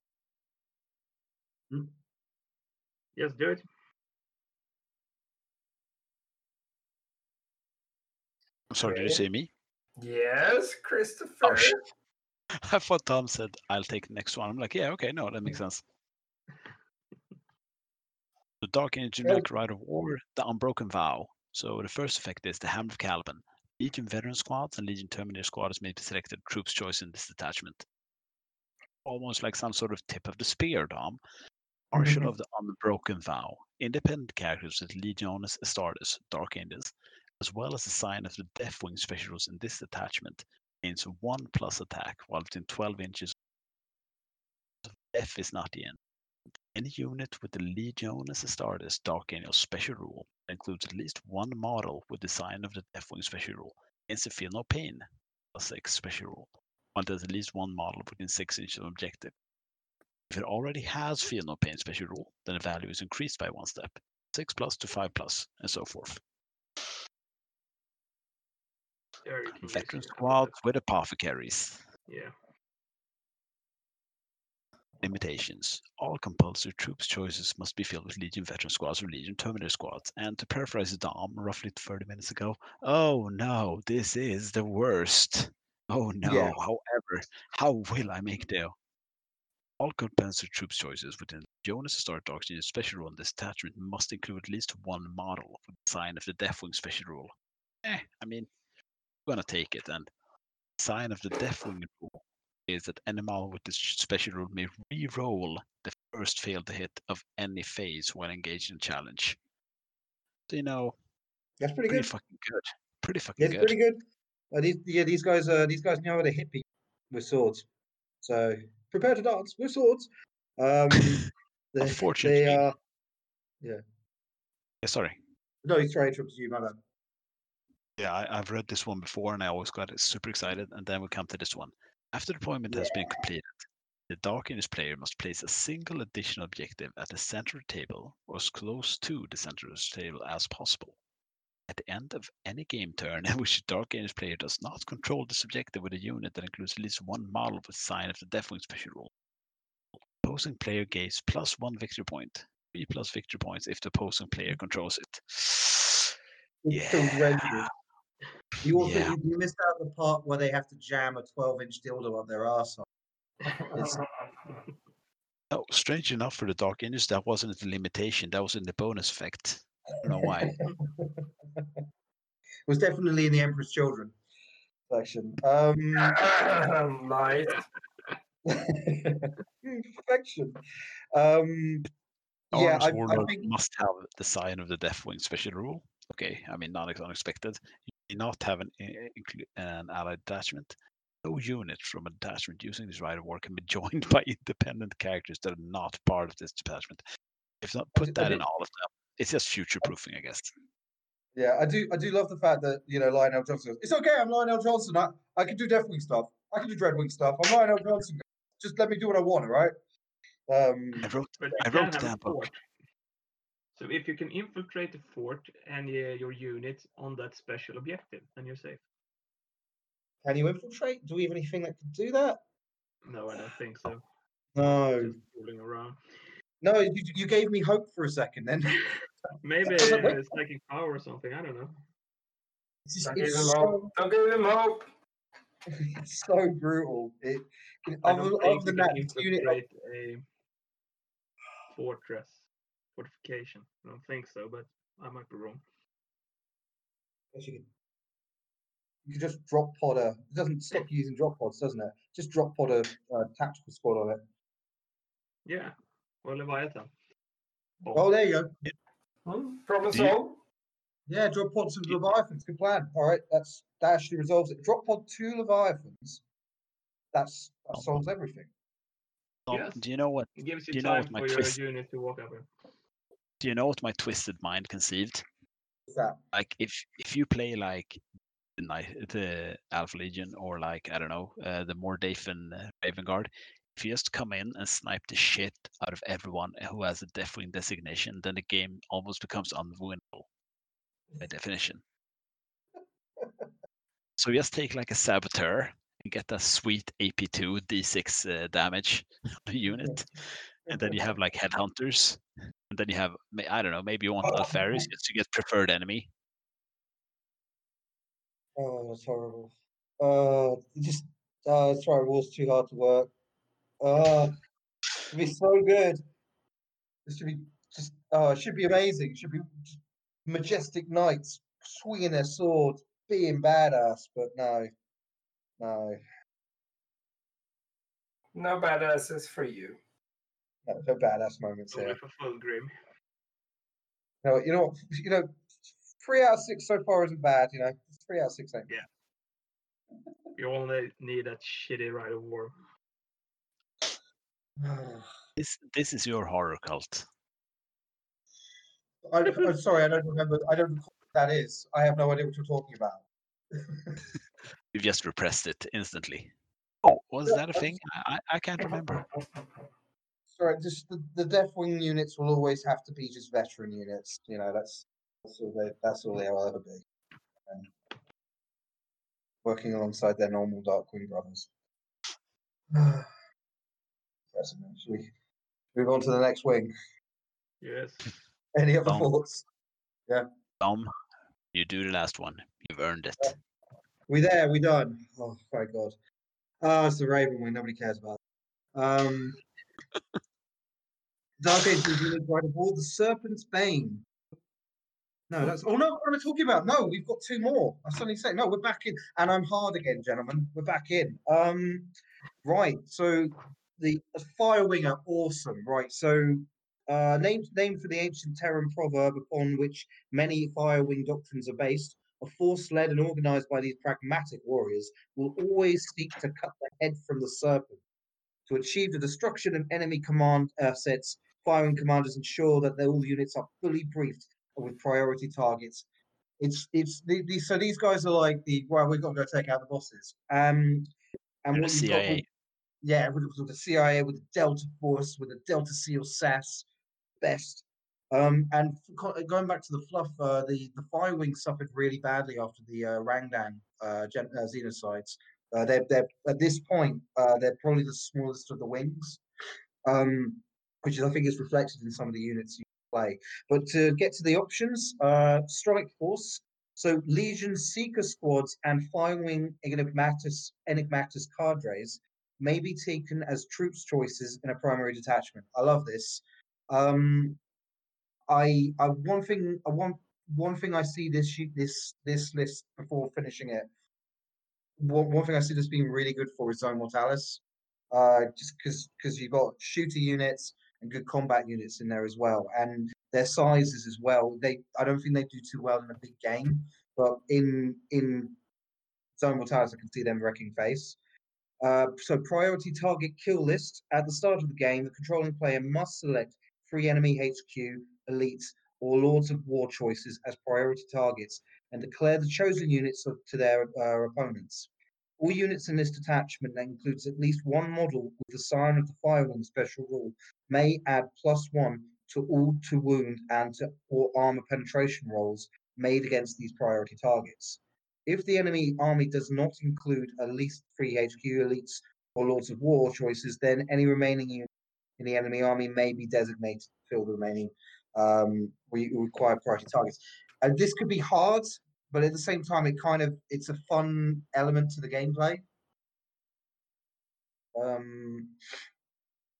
Hmm? Yes, do it. I'm sorry, okay. Did you say me? Yes, Christopher. Oh, I thought Tom said, I'll take the next one. I'm like, yeah, okay, no, that makes sense. The Dark Angel Knight Rite of War, the Unbroken Vow. So the first effect is the Hammer of Caliban. Legion Veteran Squads and Legion Terminator Squads may be selected troops choice in this detachment. Almost like some sort of tip of the spear, Dom. Marshal mm-hmm. of the Unbroken Vow, independent characters with Legionis Astartes, Dark Angels, as well as the sign of the Deathwing specials in this detachment, gains one plus attack while within twelve inches. Death is not the end. Any unit with the Legionis Astartes, Dark Angels special rule includes at least one model with the sign of the Deathwing special rule, gains the Feel No Pain, plus six special rule, while there's at least one model within six inches of objective. If it already has Feel No Pain special rule, then the value is increased by one step, six plus to five plus, and so forth. Veteran squads with apothecaries. Yeah. Limitations. All compulsory troops choices must be filled with Legion Veteran Squads or Legion Terminator Squads. And to paraphrase Dom roughly thirty minutes ago, oh no, this is the worst. Oh no, yeah. However, how will I make deal? All compensatory troops choices within Jonas Star Dark Angels special rule in this detachment must include at least one model with the sign of the Deathwing special rule. Eh, I mean, we're going to take it. And the sign of the Deathwing rule is that any model with this special rule may re-roll the first failed hit of any phase when engaged in challenge. So, you know, that's pretty, pretty good. Fucking good. Pretty fucking it's good. Pretty good. Uh, these, yeah, these guys, uh, these guys know how to hit people with swords. So... prepare to dance with swords. Um, they, Unfortunately. They are, yeah. yeah. Sorry. No, sorry, I interrupted you, my bad. Yeah, I, I've read this one before, and I always got super excited, and then we come to this one. After deployment yeah. has been completed, the Dark Ages player must place a single additional objective at the center of the table, or as close to the center of the table as possible. At the end of any game turn in which the Dark Ages player does not control this objective with a unit that includes at least one model with sign of the Deathwing special rule, the opposing player gains plus one victory point, three plus victory points if the opposing player controls it. It's yeah. You also yeah. you missed out the part where they have to jam a twelve-inch dildo on their arsehole. No, strange enough for the Dark Ages, that wasn't the limitation. That was in the bonus effect. I don't know why. It was definitely in the Emperor's Children section. Um, lies. Perfection. Um, yeah, I, I think must have the sign of the Deathwing special rule. Okay, I mean, not unexpected. You do not have an, an allied attachment. No unit from an attachment using this right of war can be joined by independent characters that are not part of this attachment. If not, put that in all of them. It's just future-proofing, I guess. Yeah, I do I do love the fact that, you know, Lionel Johnson goes, it's okay, I'm Lionel Johnson. I, I can do Deathwing stuff. I can do Dreadwing stuff. I'm Lionel Johnson. Just let me do what I want, all right? Um, I wrote, I wrote that book. So if you can infiltrate the fort and uh, your unit on that special objective, then you're safe. Can you infiltrate? Do we have anything that can do that? No, I don't think so. No. Just fooling around. No, you, you gave me hope for a second then. Maybe it's taking power or something. I don't know. It's just, don't, it's give so, don't give him hope. It's so brutal. It, it, other, other than that, it's unit. A fortress. Fortification. I don't think so, but I might be wrong. Yes, you can. You can just drop pod a. It doesn't stop you using drop pods, doesn't it? Just drop pod a uh, tactical squad on it. Yeah. Or Leviathan. Oh, oh there you go. Yeah. Hmm? Problem solved. Yeah, drop pods and yeah. Leviathans. Good plan. All right, that's that actually resolves it. Drop pod two Leviathans. That's that solves everything. Oh, yes. Do you know what? It gives you, do you time know what for twist... your unit to walk over. Do you know what my twisted mind conceived? What's that? Like if if you play like. The Alpha Legion, or like I don't know, uh, the Mordathan uh, Raven Guard. If you just come in and snipe the shit out of everyone who has a Deathwing designation, then the game almost becomes unwinnable by definition. So just take like a Saboteur and get that sweet A P two D six uh, damage on the unit, and then you have like Headhunters, and then you have I don't know, maybe you want oh, Alfaris just to get preferred enemy. Oh, that's horrible. Uh, just uh, sorry, war's too hard to work. Uh, it'd be so good. This should be just. Uh, it should be amazing. It should be majestic knights swinging their swords, being badass. But no, no, no badasses for you. No, no badass moments here. For full grim. No, you know, you know, three out of six so far isn't bad. You know. Three out of six, eight. Yeah. You only need that shitty right of war. This this is your horror cult. I, I'm sorry, I don't remember. I don't know what that is. I have no idea what you're talking about. You've just repressed it instantly. Oh, was yeah, that a thing? I, I can't remember. Sorry, just the, the Deathwing units will always have to be just veteran units. You know, that's that's all they that's all they'll ever be. And working alongside their normal Darkwing brothers. Should we move on to the next wing? Yes. Any other Tom, thoughts? Yeah. Tom, you do the last one. You've earned it. Yeah. We there? We done? Oh, thank God. Ah, oh, it's the Raven wing. Nobody cares about it. Um, Dark Ages unit right of all the Serpent's Bane. No, that's. Oh no, what am I talking about? No, we've got two more. I suddenly say no. We're back in, and I'm hard again, gentlemen. We're back in. Um, right. So the, the Firewing are awesome, right? So uh, named named for the ancient Terran proverb upon which many Firewing doctrines are based, a force led and organised by these pragmatic warriors will always seek to cut the head from the serpent. to achieve the destruction of enemy command assets. Firing commanders ensure that all the units are fully briefed and with priority targets. It's it's the, the so these guys are like the well we've got to go take out the bosses. Um, and what you've got, yeah, with, with the C I A, with the Delta Force, with the Delta SEAL S A S, best. Um, and for, going back to the fluff, uh, the the Firewing suffered really badly after the uh, Rangdan uh, gen, uh, xenocides. Uh, they're they're at this point uh, they're probably the smallest of the wings. Um, Which is, I think, is reflected in some of the units you play. But to get to the options, uh, Strike Force. So Legion Seeker squads and Firewing Enigmatus, Enigmatus cadres may be taken as troops choices in a primary detachment. I love this. Um, I, I one thing, I one one thing I see this this this list before finishing it. One, one thing I see this being really good for is Zone Mortalis, uh, just because because you've got shooter units and good combat units in there as well, and their sizes as well. They, I don't think they do too well in a big game, but in in Zone Mortalis, I can see them wrecking face. Uh, so priority target kill list. At the start of the game, the controlling player must select three enemy H Q, elites, or Lords of War choices as priority targets, and declare the chosen units to their uh, opponents. All units in this detachment that includes at least one model with the sign of the Firewing special rule may add plus one to all to wound and to or armor penetration rolls made against these priority targets. If the enemy army does not include at least three H Q, elites, or Lords of War choices, then any remaining unit in the enemy army may be designated to fill the remaining um, required priority targets. And this could be hard, but at the same time, it kind of it's a fun element to the gameplay. Um,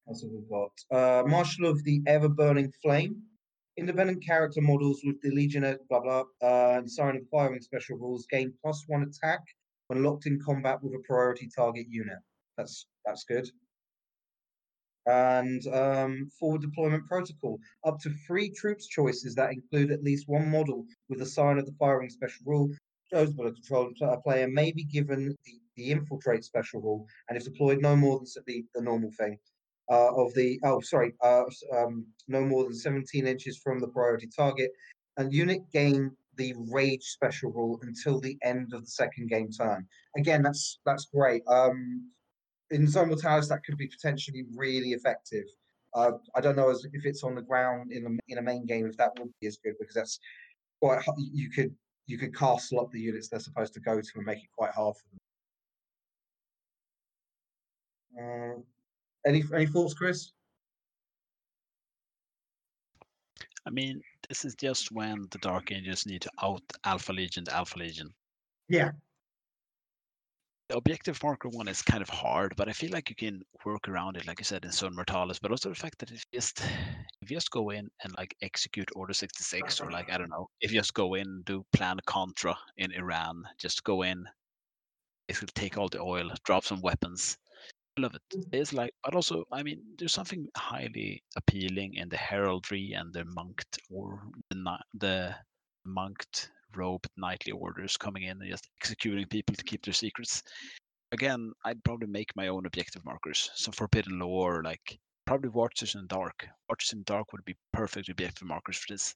That's what we've got. Uh, Marshal of the Ever-Burning Flame. Independent character models with the Legionnaire, blah, blah, uh, and Siren of Firewing special rules gain plus one attack when locked in combat with a priority target unit. That's that's good. And um, Forward Deployment Protocol. Up to three troops choices that include at least one model with the Siren of the Firewing special rule chosen by a control player may be given the, the Infiltrate special rule, and if deployed, no more than the, the normal thing. Uh, of the oh sorry uh, um, no more than seventeen inches from the priority target, and unit gain the Rage special rule until the end of the second game turn. Again, that's that's great. Um, in Zone Mortalis, that could be potentially really effective. Uh, I don't know as, if it's on the ground in a, in a main game if that would be as good, because that's quite you could you could castle up the units they're supposed to go to and make it quite hard for them. Um, Any any thoughts, Chris? I mean, this is just when the Dark Angels need to out Alpha Legion to Alpha Legion. Yeah. The objective marker one is kind of hard, but I feel like you can work around it, like you said, in Zone Mortalis, but also the fact that if you just if you just go in and like execute Order sixty-six, or like I don't know, if you just go in and do Plan Contra in Iran, just go in, it'll take all the oil, drop some weapons. Love it. It's like, but also, I mean, there's something highly appealing in the heraldry and the monked or the, the monked robed knightly orders coming in and just executing people to keep their secrets. Again, I'd probably make my own objective markers. Some Forbidden Lore, like probably Watchers in Dark. Watchers in Dark would be perfect objective markers for this.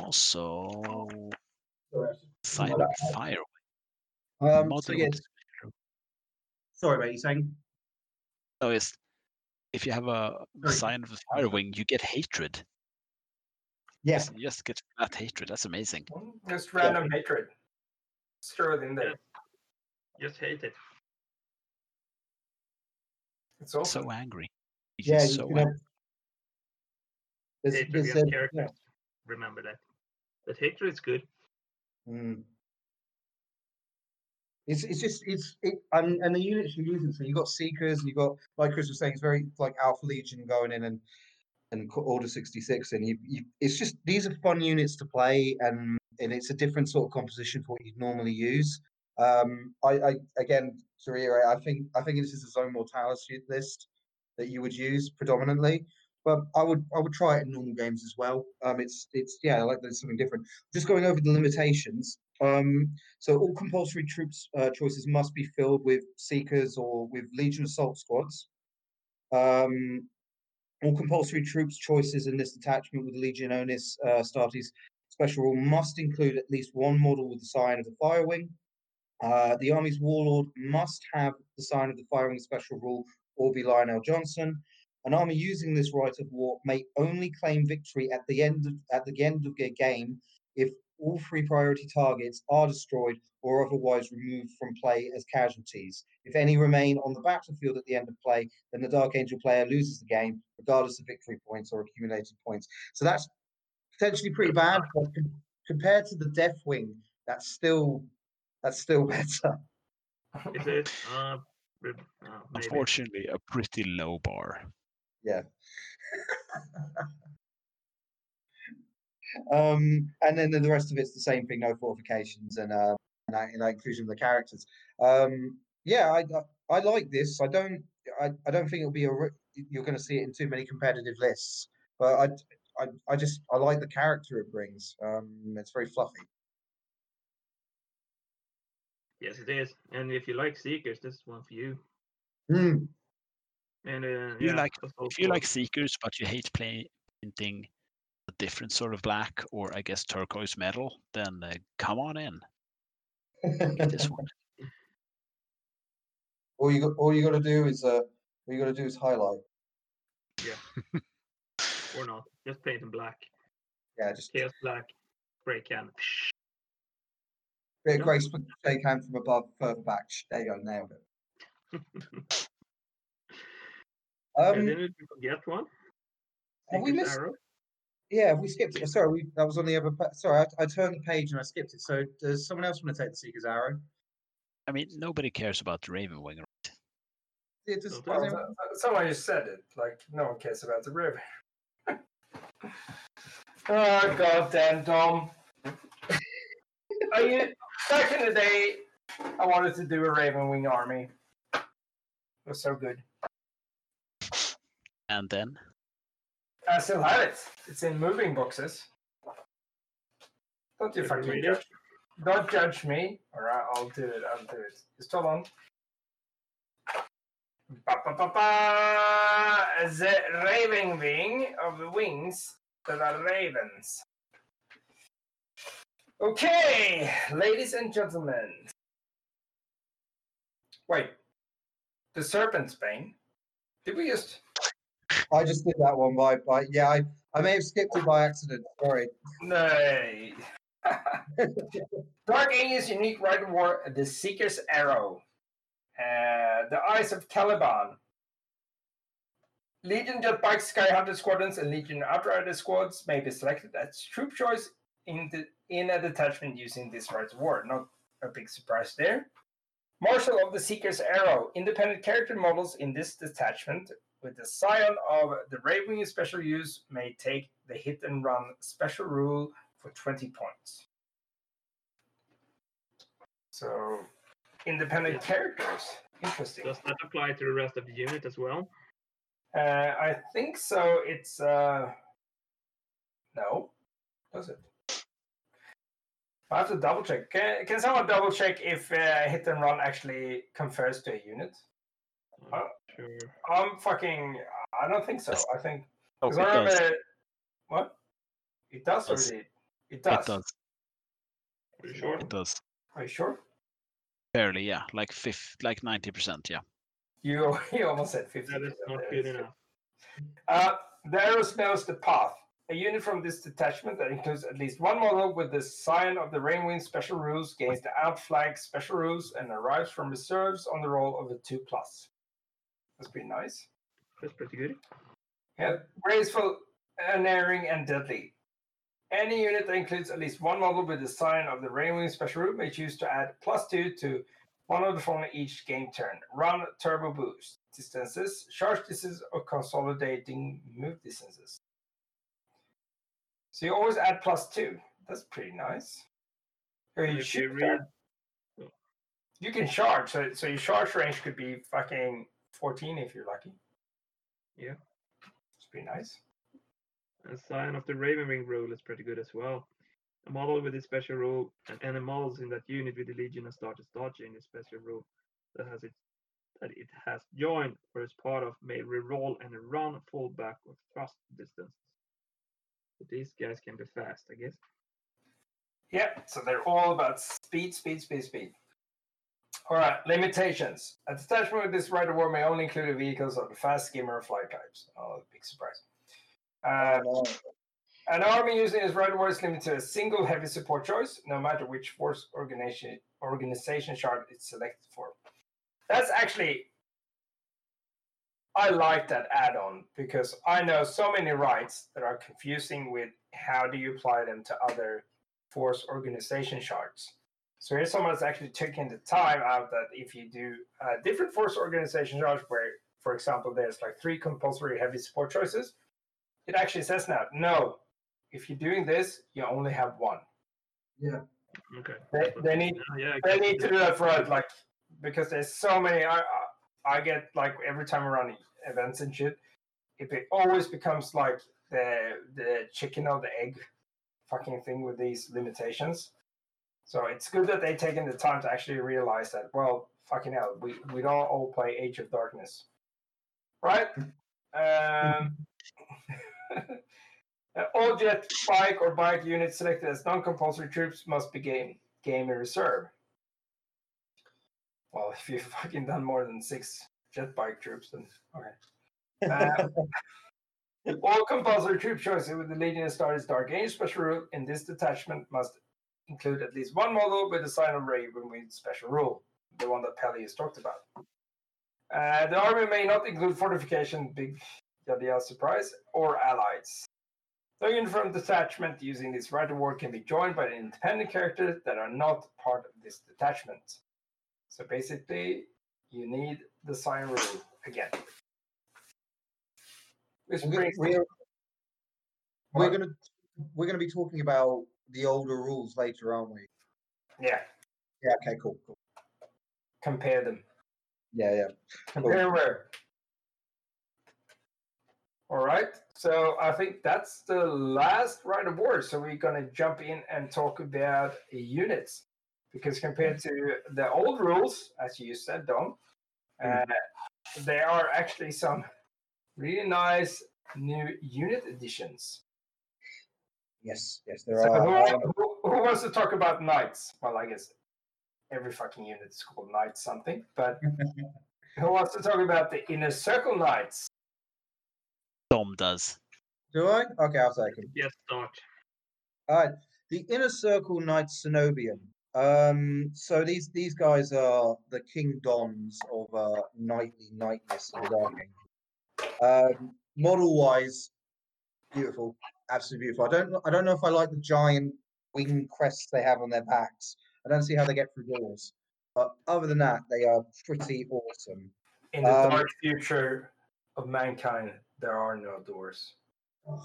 Also, Silent Firewing. Um, so yeah. Sorry, what are you saying? No, it's if you have a Sorry. sign of the Firewing, you get hatred. Yes, yeah. You just get that hatred. That's amazing. Just random yeah. hatred. Stir it in there. Just hate it. It's awesome. So angry. He's yeah, so you know, angry. It's, hatred it's, it's, characters. Yeah. Remember that. But hatred is good. Mm. It's it's just it's it and, and the units you're using. So you've got Seekers, and you've got, like Chris was saying, it's very like Alpha Legion going in and and Order sixty-six, and you, you it's just these are fun units to play, and and it's a different sort of composition for what you'd normally use. Um, I, I again to reiterate, I think I think this is a Zone Mortalis list that you would use predominantly. But I would I would try it in normal games as well. Um, it's it's yeah, I like that it's something different. Just going over the limitations. Um, so all compulsory troops uh, choices must be filled with seekers or with Legion assault squads. Um, all compulsory troops choices in this detachment with Legionis uh, Astartes special rule must include at least one model with the sign of the Fire Wing. Uh, the Army's Warlord must have the sign of the Fire Wing special rule or be Lionel Johnson. An army using this right of war may only claim victory at the end of, at the end of a game if all three priority targets are destroyed or otherwise removed from play as casualties. If any remain on the battlefield at the end of play, then the Dark Angel player loses the game, regardless of victory points or accumulated points. So that's potentially pretty bad, but compared to the Death Wing, that's still that's still better. Is it? Uh, uh, Unfortunately, a pretty low bar. Yeah. Um, and then the rest of it's the same thing, no fortifications and uh, and, I, and I inclusion of the characters. Um, yeah, I, I I like this. I don't I, I don't think it'll be a you're going to see it in too many competitive lists. But I, I I just I like the character it brings. Um, it's very fluffy. Yes, it is. And if you like Seekers, this is one for you. Mm. And uh, if you yeah, like if you like Seekers, but you hate play painting a different sort of black or I guess turquoise metal, then uh, come on in. Get this one. All you got, all you got to do is uh, all you got to do is highlight. Yeah. Or not, just paint in black. Yeah, just chaos black, grey can. Bit of grey spray can from above, further back. There you go, nailed it. Um, and then did you forget one? Have we missed? Arrow? Yeah, we skipped it. Sorry, we, that was on the other. Pa- Sorry, I, I turned the page and I skipped it. So, does someone else want to take the Seeker's Arrow? I mean, nobody cares about the Raven Wing, right? It just, well, well, well, someone just said it. Like, no one cares about the Raven. Oh, goddamn, Dom. I mean, back in the day, I wanted to do a Raven Wing army. It was so good. And then? I still have it. It's in moving boxes. Don't you fucking judge me. Don't judge me. Alright, I'll do it. I'll do it. Just hold on. Ba-ba-ba-ba! The Raven Wing of the wings that are ravens. Okay, ladies and gentlemen. Wait. The Serpent's Bane? Did we just... I just did that one by, by yeah, I, I may have skipped it by accident. Sorry. No. Dark Angel's unique right of war, the Seeker's Arrow. Uh, the Eyes of Caliban. Legion Jetbikes, Sky Hunter Squadrons, and Legion Outrider Squads may be selected as troop choice in, the, in a detachment using this right of war. Not a big surprise there. Marshal of the Seeker's Arrow. Independent character models in this detachment with the scion of the Raven Wing special use may take the hit and run special rule for twenty points. So, independent yeah. characters. Interesting. Does that apply to the rest of the unit as well? Uh, I think so. It's... Uh... No. Does it? I have to double check. Can, can someone double check if uh, hit and run actually confers to a unit? Uh, sure. I'm fucking. I don't think so. I think. Oh, it does. A, what? It does already. It does. It does. Are you sure? It does. Are you sure? Barely, yeah. Like fifth, like ninety percent, yeah. You you almost said fifty. That is not good enough. Uh, the arrow smells the path. A unit from this detachment that includes at least one model with the sign of the Raven Wing special rules gains the outflank special rules and arrives from reserves on the roll of a two plus. That's pretty nice. That's pretty good. Yeah, graceful, unerring, and deadly. Any unit that includes at least one model with the sign of the Raven Wing special rule may choose to add plus two to one of the following each game turn. Run, turbo boost, distances, charge distances, or consolidating move distances. So you always add plus two. That's pretty nice. Or you, shoot re- you can charge, so, so your charge range could be fucking fourteen if you're lucky. Yeah. It's pretty nice. And sign of the Raven Wing rule is pretty good as well. A model with a special rule and any models in that unit with the legion and starter starter in a special rule that has it that it has joined or is part of may reroll and run full back or thrust distance. But these guys can be fast, I guess. Yep, so they're all about speed, speed, speed, speed. All right, limitations. A detachment with this right of war may only include vehicles of the fast skimmer or flight types. Oh, big surprise. Um, an army using its right of war is limited to a single heavy support choice, no matter which force organization, organization chart it's selected for. That's actually, I like that add-on because I know so many rights that are confusing with how do you apply them to other force organization charts. So here's someone that's actually taking the time out that if you do a different force organization chart where, for example, there's like three compulsory heavy support choices, it actually says now, no, if you're doing this, you only have one. Yeah. Okay. They, they need, yeah, yeah, they need to do that for us, like, because there's so many. I, I I get like every time I run events and shit, if it always becomes like the the chicken or the egg fucking thing with these limitations. So it's good that they've taken the time to actually realize that. Well, fucking hell, we we don't all play Age of Darkness, right? Um, all jet bike or bike units selected as non-compulsory troops must be game game in reserve. Well, if you've fucking done more than six jet bike troops, then okay. Um, all compulsory troop choices with the Legion and Starter's Dark Age special rule in this detachment must include at least one model with a sign of Raven with special rule, the one that Pelly has talked about. Uh, the army may not include fortification, big yada yada surprise, or allies. No uniform detachment using this right of war can be joined by independent characters that are not part of this detachment. So basically, you need the sign rule again. Which we're we're, we're gonna we're gonna be talking about the older rules later, aren't we? Yeah. Yeah. Okay. Cool. Cool. Compare them. Yeah. Yeah. Compare cool. Where. All right. So I think that's the last right of war. So we're gonna jump in and talk about units. Because compared to the old rules, as you said, Dom, uh, there are actually some really nice new unit additions. Yes, yes, there so are. Who, who, who wants to talk about knights? Well, I guess every fucking unit is called knight something. But who wants to talk about the inner circle knights? Dom does. Do I? Okay, I'll take him. Yes, Dom. All right. The inner circle knight Cenobian. Um, so these these guys are the King Dons of uh, knightly knightness and Dark Angel. Um, model wise, beautiful, absolutely beautiful. I don't I don't know if I like the giant wing crests they have on their backs. I don't see how they get through doors, but other than that, they are pretty awesome. In the um, dark future of mankind, there are no doors. Oh,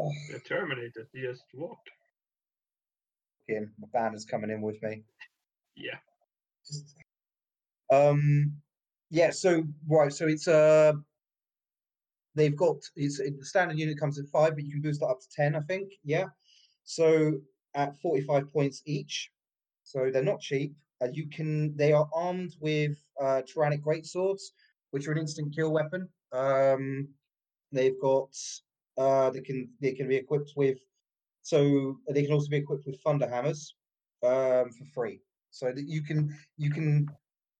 oh. They're terminated. They just walk. In. My band is coming in with me. Yeah. Um. Yeah. So right. So it's uh. They've got it's it, the standard unit comes in five, but you can boost it up to ten, I think. Yeah. So at forty-five points each. So they're not cheap. Uh, you can. They are armed with uh, tyrannic greatswords, which are an instant kill weapon. Um. They've got. Uh. They can. They can be equipped with. So they can also be equipped with thunder hammers um, for free. So that you can you can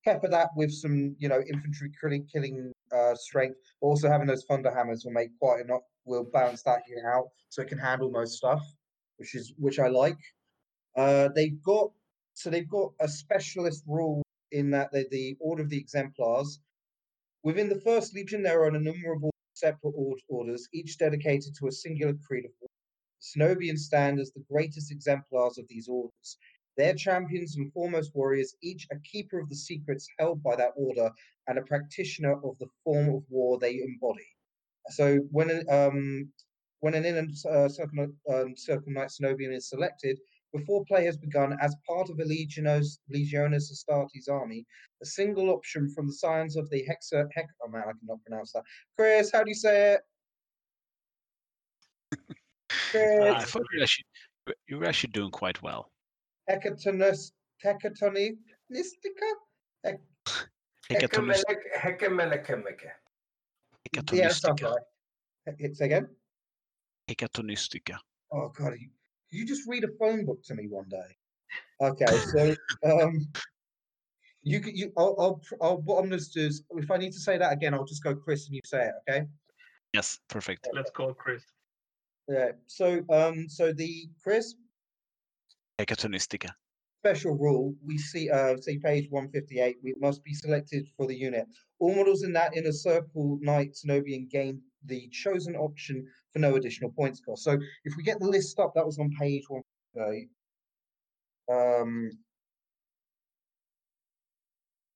pepper that with some you know infantry killing killing uh, strength. Also having those thunder hammers will make quite enough. Will balance that unit out so it can handle most stuff, which is which I like. Uh, they've got so they've got a specialist rule in that they're the Order of the Exemplars. Within the First Legion, there are innumerable separate orders, each dedicated to a singular creed of war. Cenobians stand as the greatest exemplars of these orders. Their champions and foremost warriors, each a keeper of the secrets held by that order and a practitioner of the form of war they embody. So when um, when an inner uh, circle, um, circle knight Cenobian is selected, before play has begun, as part of a Legionis Astartes army, a single option from the signs of the Hexa... Hex, oh man, I cannot pronounce that. Chris, how do you say it? I, I should, You're actually doing quite well. Hecatonis, hecatonistica? Hec- Hecatonistica. Hecatonistica. Hecatonistica. Say again? Hecatonistica. Oh, God. You, you just read a phone book to me one day. Okay, so... um, You, you, I'll, I'll, I'll, what I'm going to do is, if I need to say that again, I'll just go Chris and you say it, okay? Yes, perfect. Okay. Let's call Chris. Yeah, so, um, so the, Chris? Hecatonistica. Special rule, we see, uh, see page one fifty-eight, we must be selected for the unit. All models in that inner circle, Knight, Cenobian, gain the chosen option for no additional points cost. So, if we get the list up, that was on page one fifty-eight. Um...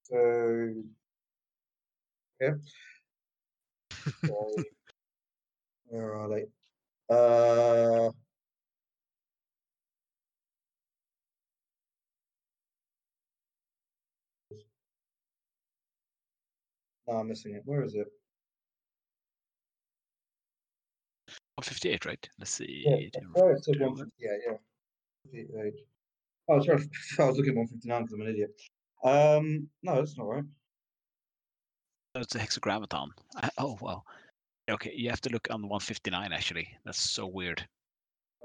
So, yeah. So, where are they? Uh, no, I'm missing it. Where is it? one fifty-eight, right? Let's see. Yeah, oh, it's one fifty-eight, yeah, yeah. one fifty-eight. Oh, sorry. I was looking at one fifty-nine because I'm an idiot. Um, no, that's not right. It's a hexagraviton. I, oh, wow. Okay, you have to look on one fifty-nine, actually. That's so weird.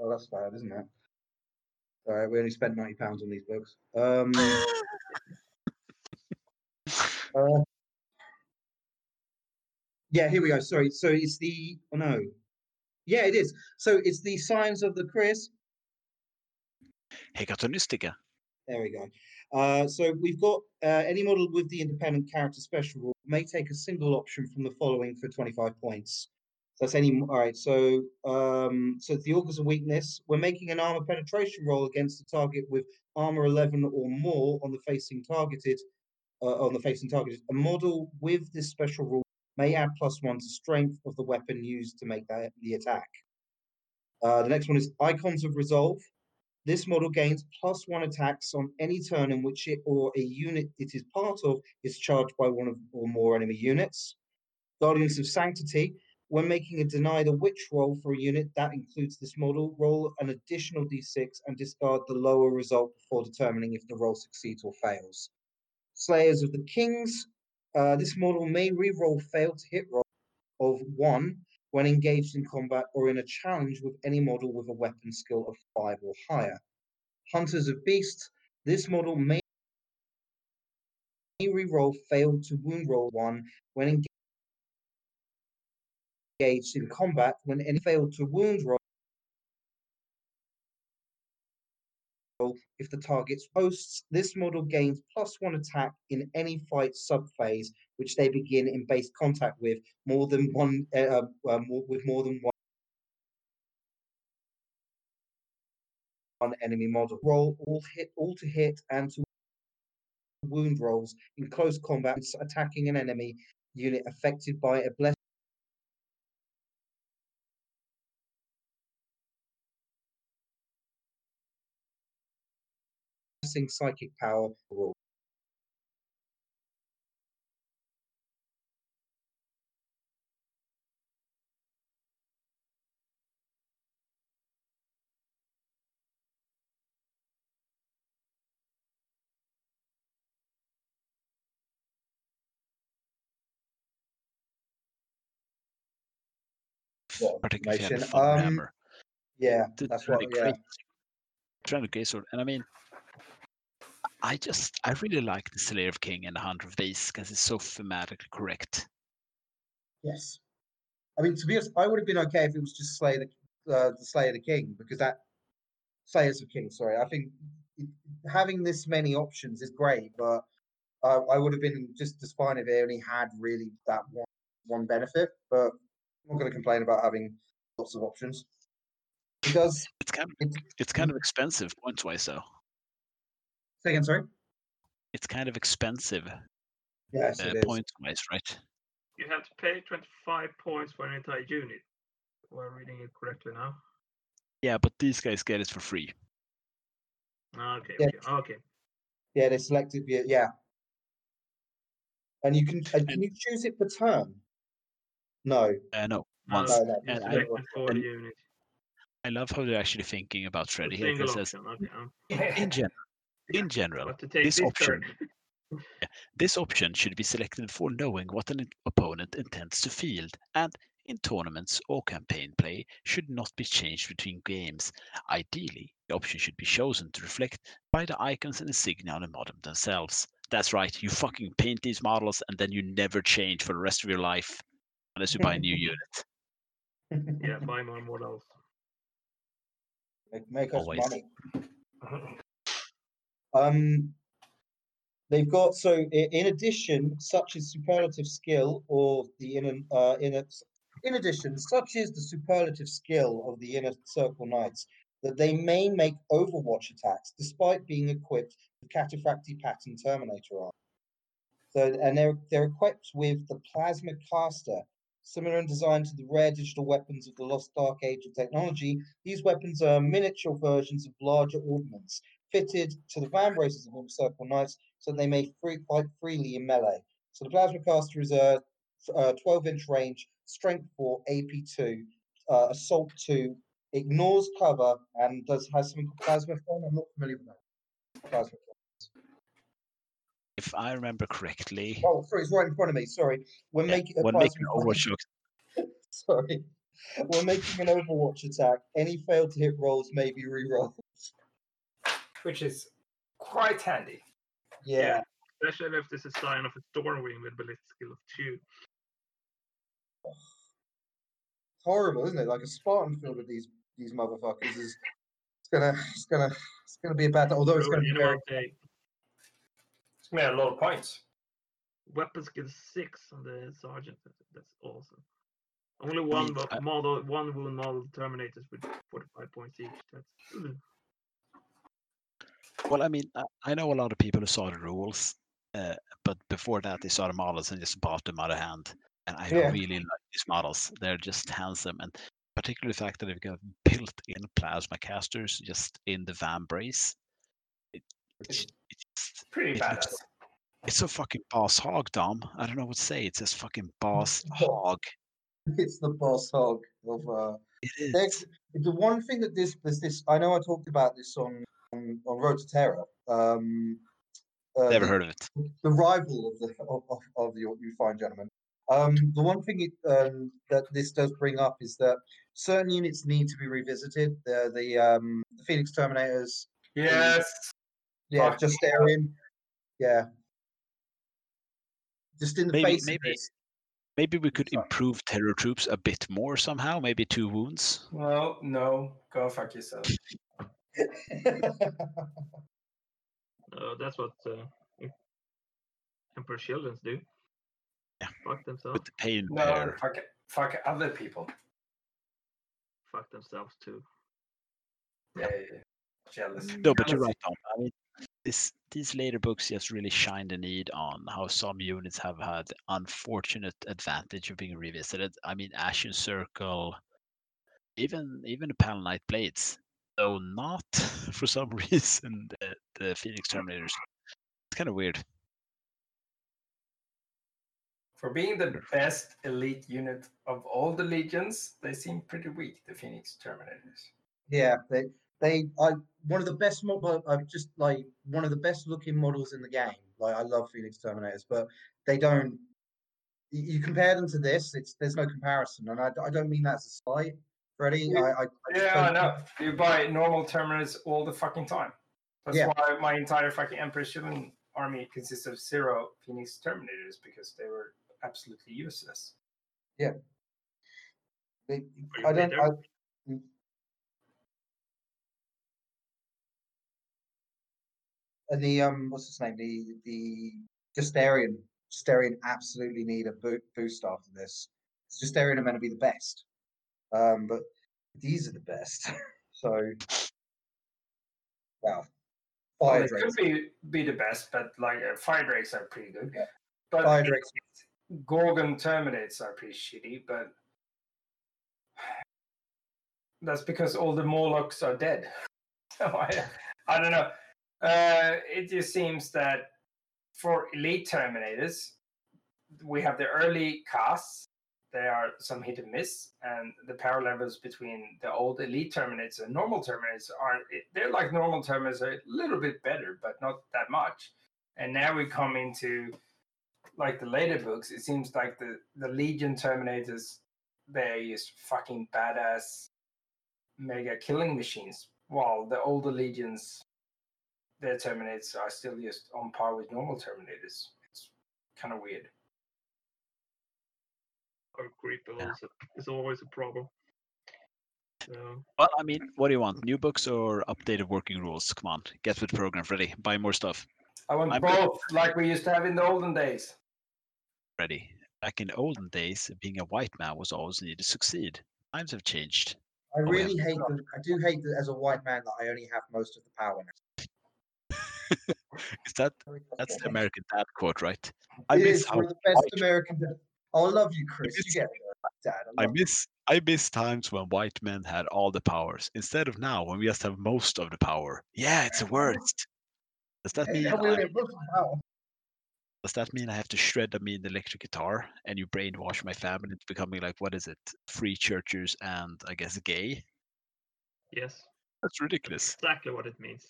Oh, that's bad, isn't it? Sorry, we only spent ninety pounds on these books. Um, uh, yeah, here we go. Sorry, so it's the... Oh, no. Yeah, it is. So it's the signs of the Chris. Hecatonistica. There we go. Uh, so we've got uh, any model with the independent character special rule may take a single option from the following for twenty-five points. So that's any. All right. So um, so it's the Augurs of Weakness. We're making an armor penetration roll against a target with armor eleven or more on the facing targeted. Uh, on the facing targeted, a model with this special rule may add plus one to strength of the weapon used to make that the attack. Uh, the next one is Icons of Resolve. This model gains plus one attacks on any turn in which it or a unit it is part of is charged by one or more enemy units. Guardians of Sanctity, when making a deny the witch roll for a unit that includes this model, roll an additional d six and discard the lower result before determining if the roll succeeds or fails. Slayers of the Kings, uh, this model may re-roll fail to hit roll of one when engaged in combat or in a challenge with any model with a weapon skill of five or higher. Hunters of Beasts, this model may reroll failed to wound roll one when engaged in combat when any failed to wound roll if the target's hosts. This model gains plus one attack in any fight subphase which they begin in base contact with more than one uh, uh, more, with more than one, one enemy model. Roll all hit, all to hit, and to wound rolls in close combat attacking an enemy unit affected by a blessing psychic power roll. Um, yeah, that's what. Yeah, trying to get sort. And I mean, I just I really like the Slayer of King and the Hunter of Beasts because it's so thematically correct. Yes, I mean to be honest, I would have been okay if it was just Slayer the, uh, the Slayer of the King because that Slayers of King. Sorry, I think having this many options is great, but uh, I would have been just as fine if it only had really that one one benefit, but. I'm not going to complain about having lots of options. It does. It's kind of, it's kind of expensive points wise, though. Say again, sorry. It's kind of expensive. Yes, uh, points wise, right? You have to pay twenty-five points for an entire unit. We're reading it correctly now. Yeah, but these guys get it for free. Okay. Yeah. Okay. okay. Yeah, they selected. Yeah, yeah. And you can and and, you choose it per turn. No. Uh, no. Once. No, no, no, and, no, I, and, I love how they're actually thinking about Freddy here. It says, okay. in, gen- in general, this, this option this option should be selected for knowing what an opponent intends to field, and in tournaments or campaign play should not be changed between games. Ideally, the option should be chosen to reflect by the icons and insignia on the modem themselves. That's right, you fucking paint these models and then you never change for the rest of your life unless you buy a new unit. Yeah, buy more models. Make, make us Always. money. Um, they've got, so in addition, such as superlative skill or the inner, uh, inner, in addition, such is the superlative skill of the Inner Circle Knights that they may make Overwatch attacks despite being equipped with Cataphracti Pattern Terminator armor. So, and they're they're equipped with the Plasma Caster, similar in design to the rare digital weapons of the Lost Dark Age of technology. These weapons are miniature versions of larger ordnance, fitted to the van braces of Inner Circle Knights, so they may free quite freely in melee. So the Plasma Caster is a uh, twelve-inch range, strength four, A P two, uh, assault two, ignores cover, and does has something called plasma form. I'm not familiar with that. Plasma form. If I remember correctly. Oh, sorry, it's right in front of me. Sorry, we're yeah, making. We're making an Overwatch. Sorry, we're making an Overwatch attack. Any failed to hit rolls may be re-rolled, which is quite handy. Yeah. yeah, especially if this is sign of a Stormwind with Blitz skill of two. Horrible, isn't it? Like a Spartan filled with these these motherfuckers is it's gonna it's gonna it's gonna be a bad. Although it's gonna be very, it's gonna have a lot of points. Weapon skill six on the sergeant. That's awesome. Only one I mean, model, one wound model terminators with forty-five points each. That's. Mm. Well, I mean, I know a lot of people who saw the rules, uh, but before that, they saw the models and just bought them out of hand. And I yeah. really like these models. They're just handsome, and particularly the fact that they've got built-in plasma casters just in the van brace. It, it's, it's pretty it badass. Looks, it's so fucking boss hog, Dom. I don't know what to say. It's just fucking boss hog. It's the boss hog of. Uh, it is. The one thing that this, this, this, I know I talked about this on on, on Road to Terror. Um, uh, Never the, heard of it. The rival of the of, of, of the you fine gentlemen. Um, the one thing it, um, that this does bring up is that certain units need to be revisited. The the, um, the Phoenix Terminators. Yes. The, yeah, oh, just Arian. Yeah. Just in the maybe, face maybe, of this. Maybe we could Sorry. improve terror troops a bit more somehow. Maybe two wounds. Well, no. Go fuck yourself. uh, that's what uh, Emperor Children's do. Yeah. Fuck themselves. With the pain no, fuck, fuck other people. Fuck themselves too. Yeah, yeah, yeah. Jealous. No, but Jealousy. You're right, Tom. I mean, this, these later books just really shine the need on how some units have had the unfortunate advantage of being revisited. I mean, Ashen Circle, even even the Palinite Blades, though not for some reason the, the Phoenix Terminators. It's kind of weird. For being the best elite unit of all the legions, they seem pretty weak, the Phoenix Terminators. Yeah, they they are one of the best models. I'm just like one of the best looking models in the game. Like I love Phoenix Terminators, but they don't. You compare them to this, it's there's no comparison, and I, I don't mean that as a slight, Freddie. I, I, I yeah, I know. You buy normal Terminators all the fucking time. That's yeah. why my entire fucking Emperor Shivan army consists of zero Phoenix Terminators because they were. Absolutely useless. Yeah. They, I don't. I, and the um, what's his name? The the Justarian. Justarian absolutely need a boot, boost after this. Justarian are meant to be the best, um, but these are the best. So, well, fire well, they could be, be the best, but like uh, fire drakes are pretty good. Yeah. But fire drakes. Gorgon Terminates are pretty shitty, but that's because all the Morlocks are dead. So I, I don't know. Uh, it just seems that for elite Terminators, we have the early casts, there are some hit and miss, and the power levels between the old elite Terminates and normal Terminates are, they're like normal Terminates, are a little bit better, but not that much. And now we come into like the later books, it seems like the, the Legion Terminators, they're just fucking badass mega killing machines, while the older Legions, their Terminators are still just on par with normal Terminators. It's kind of weird. Concrete balance is always a problem. So. Well, I mean, what do you want? New books or updated working rules? Come on, get with program, Freddy. Buy more stuff. I want I'm both, good. Like we used to have in the olden days. Freddy, back in the olden days, being a white man was always needed to succeed. Times have changed. I really oh, yeah. hate that. I do hate that as a white man that I only have most of the power now. Is that that's the American Dad quote, right? I it miss is how the best white... American Dad. I love you, Chris. I miss, you get it, Dad. I, I miss you. I miss times when white men had all the powers instead of now when we just have most of the power. Yeah, it's the worst. Does that mean? Yeah, I, really does that mean I have to shred I mean electric guitar and you brainwash my family into becoming like what is it? Free churchers and I guess gay. Yes. That's ridiculous. That's exactly what it means.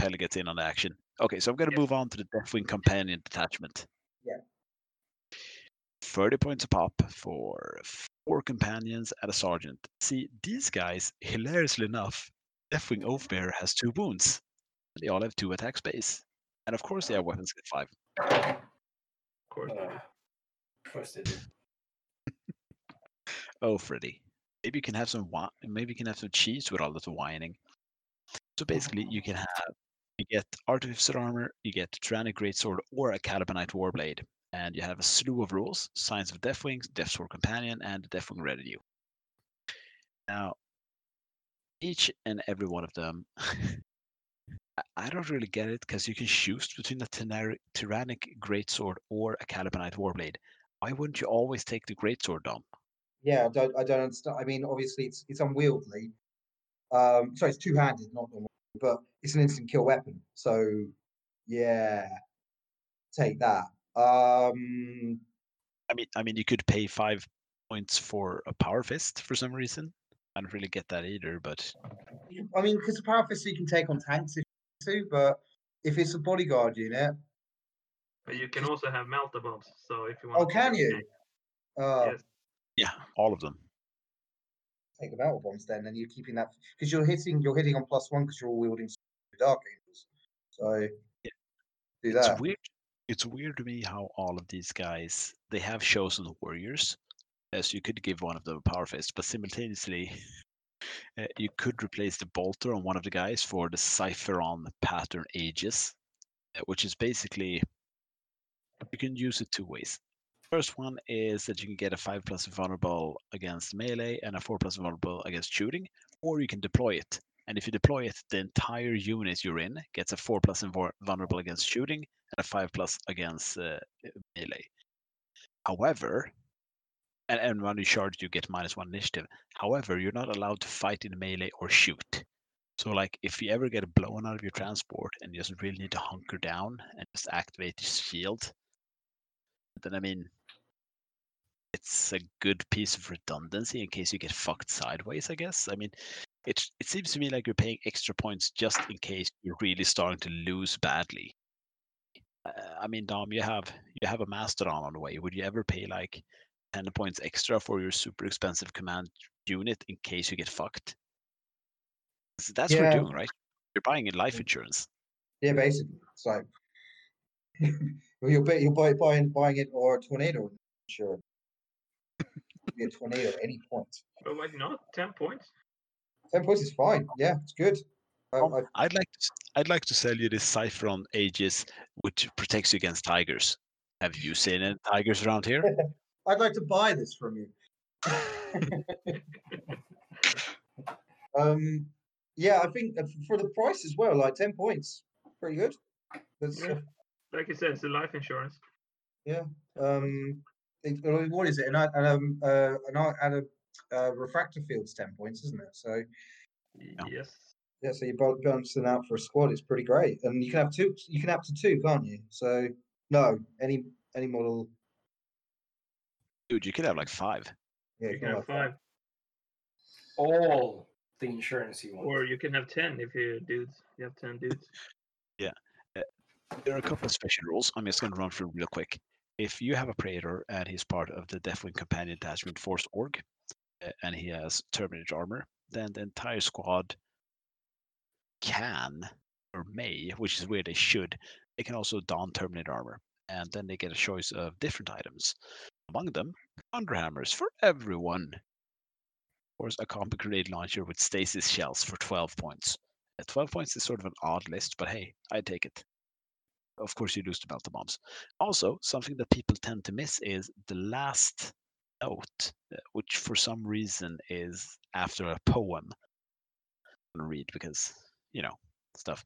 Pelle gets in on the action. Okay, so I'm going to yeah. move on to the Deathwing Companion detachment. Yeah. thirty points a pop for four companions and a sergeant. See, these guys, hilariously enough, Deathwing Oathbearer has two wounds. They all have two attack space. And of course, they have weapons at five. Of course. Uh, of course they do. Oh, Freddy. Maybe you can have some wi- Maybe you can have some cheese with all this whining. So basically, you can have, you get Artificer Armor, you get Tyrannic Greatsword or a Calibanite Warblade. And you have a slew of rules, Signs of Deathwing, Deathsword Companion, and Deathwing Retinue. Now, each and every one of them, I don't really get it, because you can choose between a tyrannic, tyrannic Greatsword or a Calibanite Warblade. Why wouldn't you always take the Greatsword, Dom? Yeah, I don't, I don't understand. I mean, obviously, it's it's unwieldy. Um, sorry, it's two-handed, not normal, but it's an instant kill weapon. So, yeah, take that. Um, I mean, I mean, you could pay five points for a power fist for some reason. I don't really get that either, but I mean, because a power fist you can take on tanks if you want to, but if it's a bodyguard unit, but you can also have melter bombs. So if you want, oh, to can you? Uh, yes. Yeah, all of them. Take the melter bombs then, and you're keeping that because you're hitting, you're hitting on plus one because you're all wielding dark angels. So yeah. do that. It's weird. It's weird to me how all of these guys, they have chosen warriors, as you could give one of them a power fist, but simultaneously uh, you could replace the bolter on one of the guys for the Cypheron pattern Aegis, which is basically, you can use it two ways. First one is that you can get a five plus vulnerable against melee and a four plus vulnerable against shooting, or you can deploy it. And if you deploy it, the entire unit you're in gets a four plus vulnerable against shooting and a five plus against uh, melee. However, and, and when you charge, you get minus one initiative. However, you're not allowed to fight in melee or shoot. So, like, if you ever get blown out of your transport and you just really need to hunker down and just activate your shield, then I mean, it's a good piece of redundancy in case you get fucked sideways, I guess. I mean. It it seems to me like you're paying extra points just in case you're really starting to lose badly. Uh, I mean, Dom, you have you have a Mastodon on the way. Would you ever pay like ten points extra for your super expensive command unit in case you get fucked? So that's yeah. what you're doing, right? You're buying in life insurance. Yeah, basically. So well, you're you're buy, buying buying it or a tornado insurance. A tornado at any point. But why not? Ten points. Ten points is fine. Yeah, it's good. Um, I'd, I'd like to. I'd like to sell you this Cypheron Aegis, which protects you against tigers. Have you seen any tigers around here? I'd like to buy this from you. um, yeah, I think for the price as well, like ten points, pretty good. That's, yeah. Like you said, it's a life insurance. Yeah. Um, it, what is it? And I and um uh and I had a. Uh, refractor field's ten points, isn't it? So yes, yeah. So you balance them out for a squad. It's pretty great, and you can have two. You can have to two, can't you? So no, any any model. Dude, you could have like five. Yeah, you, you can have, have five. All the insurance you want. Or you can have ten if you're dudes. You have ten dudes. Yeah. Uh, there are a couple of special rules. I'm just going to run through real quick. If you have a Praetor and he's part of the Deathwing Companion Detachment Force Org, uh, and he has Terminator armor, then the entire squad can, or may, which is where they should, they can also don Terminator armor. And then they get a choice of different items. Among them, Thunderhammers for everyone. Of course, a combat grenade launcher with stasis shells for twelve points. At twelve points is sort of an odd list, but hey, I take it. Of course, you lose to melt the bombs. Also, something that people tend to miss is the last note, which for some reason is after a poem. I'm gonna read because, you know, stuff.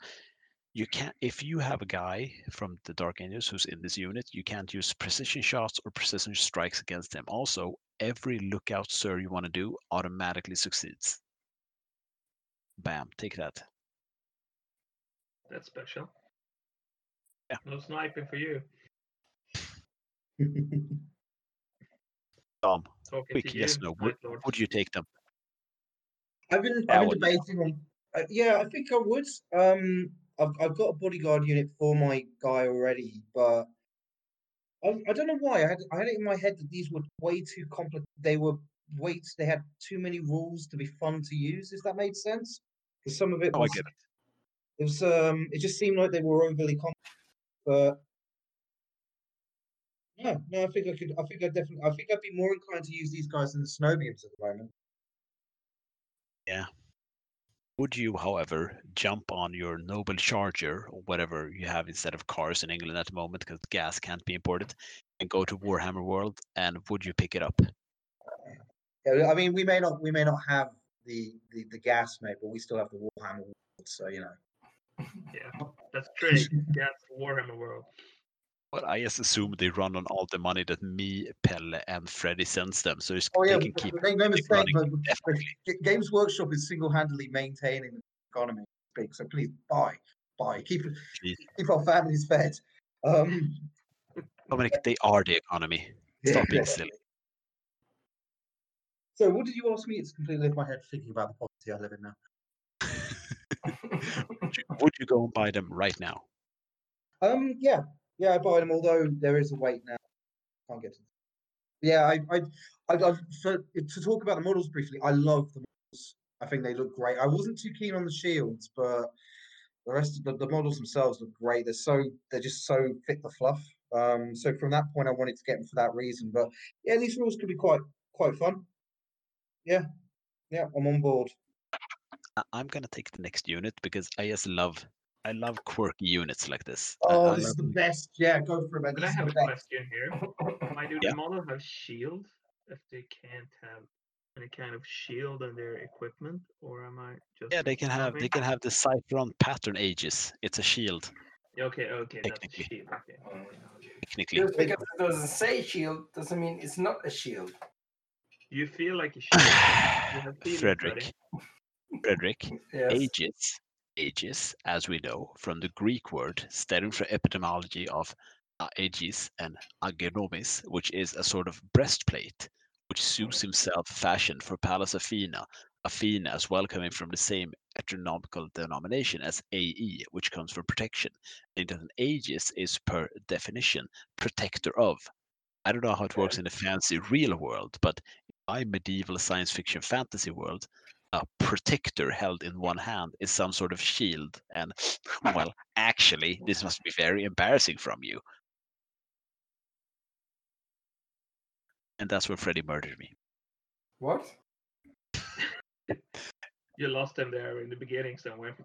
You can't, if you have a guy from the Dark Angels who's in this unit, you can't use precision shots or precision strikes against them. Also, every lookout, sir, you want to do automatically succeeds. Bam, take that. That's special. Yeah. No sniping for you. Tom, Talking quick, yes, you, no. Would, would you take them? I've been, I've been debating on. Uh, yeah, I think I would. Um, I've, I've got a bodyguard unit for my guy already, but I, I don't know why. I had, I had it in my head that these were way too complicated. They were way they had too many rules to be fun to use. If that made sense, because some of it. Oh, was, I get it. It was. Um, it just seemed like they were overly complicated. But no, no, I think I could. I think I definitely. I think I'd be more inclined to use these guys than the snowbeams at the moment. Yeah. Would you, however, jump on your noble charger or whatever you have instead of cars in England at the moment because gas can't be imported, and go to Warhammer World? And would you pick it up? Yeah, I mean, we may not. We may not have the the, the gas, mate, but we still have the Warhammer World. So you know. Yeah, that's true. That's Warhammer World. But I just assume they run on all the money that me, Pelle, and Freddy sends them, so it's, oh, yeah, they can keep, no keep running. But Games Workshop is single-handedly maintaining the economy, so please buy, buy, keep please. keep our families fed. Um, Dominic, they are the economy. Stop being silly. So, what did you ask me? It's completely left my head thinking about the poverty I live in now. would, you, would you go and buy them right now? Um, yeah, yeah, I buy them. Although there is a wait now, can't get to. Them. Yeah, I, I, I, I so to talk about the models briefly. I love the models. I think they look great. I wasn't too keen on the shields, but the rest of the, the models themselves look great. They're so they're just so fit the fluff. Um, so from that point, I wanted to get them for that reason. But yeah, these rules could be quite quite fun. Yeah, yeah, I'm on board. I'm gonna take the next unit because I just love I love quirky units like this. Oh, I, this I is the them. best. Yeah, go for it. But I have a best. question here. Why do yeah. the model have shield if they can't have any kind of shield on their equipment, or am I just? Yeah, they can having... have they can have the Cypheron pattern aegis. It's a shield. Okay, okay, technically. That's a shield. Okay. Oh, okay. Technically, just because it doesn't say shield doesn't mean it's not a shield. You feel like a shield. You Frederick. Buddy. Frederick, yes. aegis, aegis, as we know from the Greek word, stemming from etymology of aegis and agenomiz, which is a sort of breastplate, which Zeus himself fashioned for Pallas Athena, Athena as well coming from the same astronomical denomination as A E, which comes from protection. And an aegis is, per definition, protector of. I don't know how it works in the fancy real world, but in my medieval science fiction fantasy world, a protector held in one hand is some sort of shield, and well, actually, this must be very embarrassing from you. And that's where Freddy murdered me. What? You lost him there in the beginning somewhere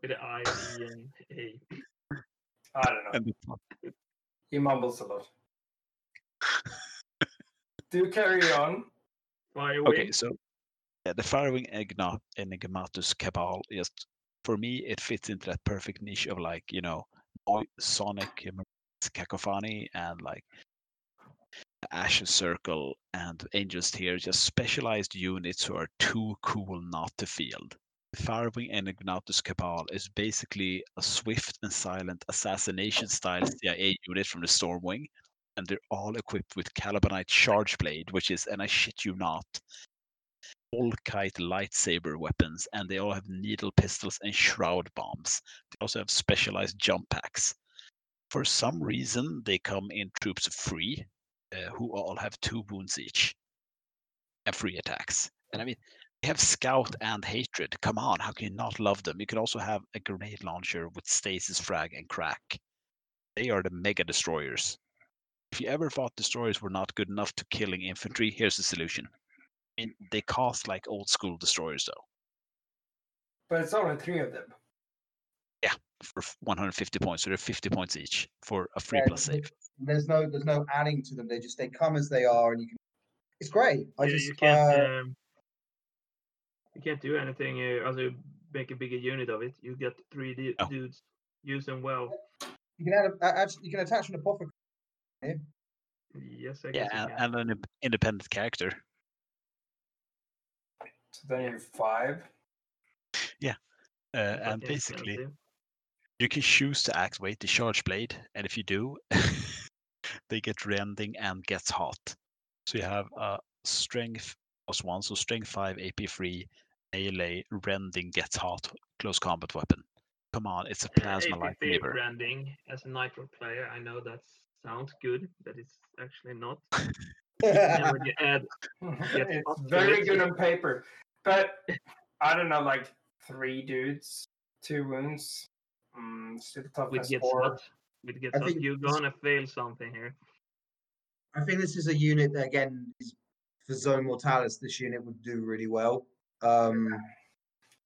with the I, E, and A. I don't know. He mumbles a lot. Do carry on. Okay, so. The Firewing Enigmatus Cabal, just for me, it fits into that perfect niche of like, you know, sonic cacophony and like Ashen Circle and Angels Tears, just specialized units who are too cool not to field. The Firewing Enigmatus Cabal is basically a swift and silent assassination style C I A unit from the Stormwing, and they're all equipped with Calibanite Charge Blade, which is, and I shit you not, Volkite lightsaber weapons, and they all have needle pistols and shroud bombs. They also have specialized jump packs. For some reason, they come in troops of three, uh, who all have two wounds each, and three attacks. And I mean, they have Scout and Hatred. Come on, how can you not love them? You can also have a grenade launcher with Stasis, Frag, and Crack. They are the Mega Destroyers. If you ever thought Destroyers were not good enough to killing infantry, here's the solution. I mean, they cost like old school Destroyers, though. But it's only three of them. Yeah, for one hundred fifty points, so they're fifty points each for a free yeah, plus save. There's no, there's no adding to them. They just they come as they are, and you can. It's great. I yeah, just you can't, uh... um, you can't do anything uh, other than make a bigger unit of it. You get three d- oh. dudes, use them well. You can add, a, add you can attach an apothecary. Yeah. Yes, I guess. Yeah, and, and an independent character. So then you have five. Yeah, uh, and basically. Expensive. You can choose to activate the Charge Blade, and if you do, they get rending and gets hot. So you have a strength plus one, so strength five, A P three, melee, rending, gets hot, close combat weapon. Come on, it's a plasma uh, lightsaber. Rending as a Nitro player, I know that sounds good, but it's actually not. you add, it's very good on paper, but I don't know, like three dudes, two wounds. Mm, with gets hot, with gets hot, you're gonna fail something here. I think this is a unit that, again, is for Zone Mortalis. This unit would do really well. Um,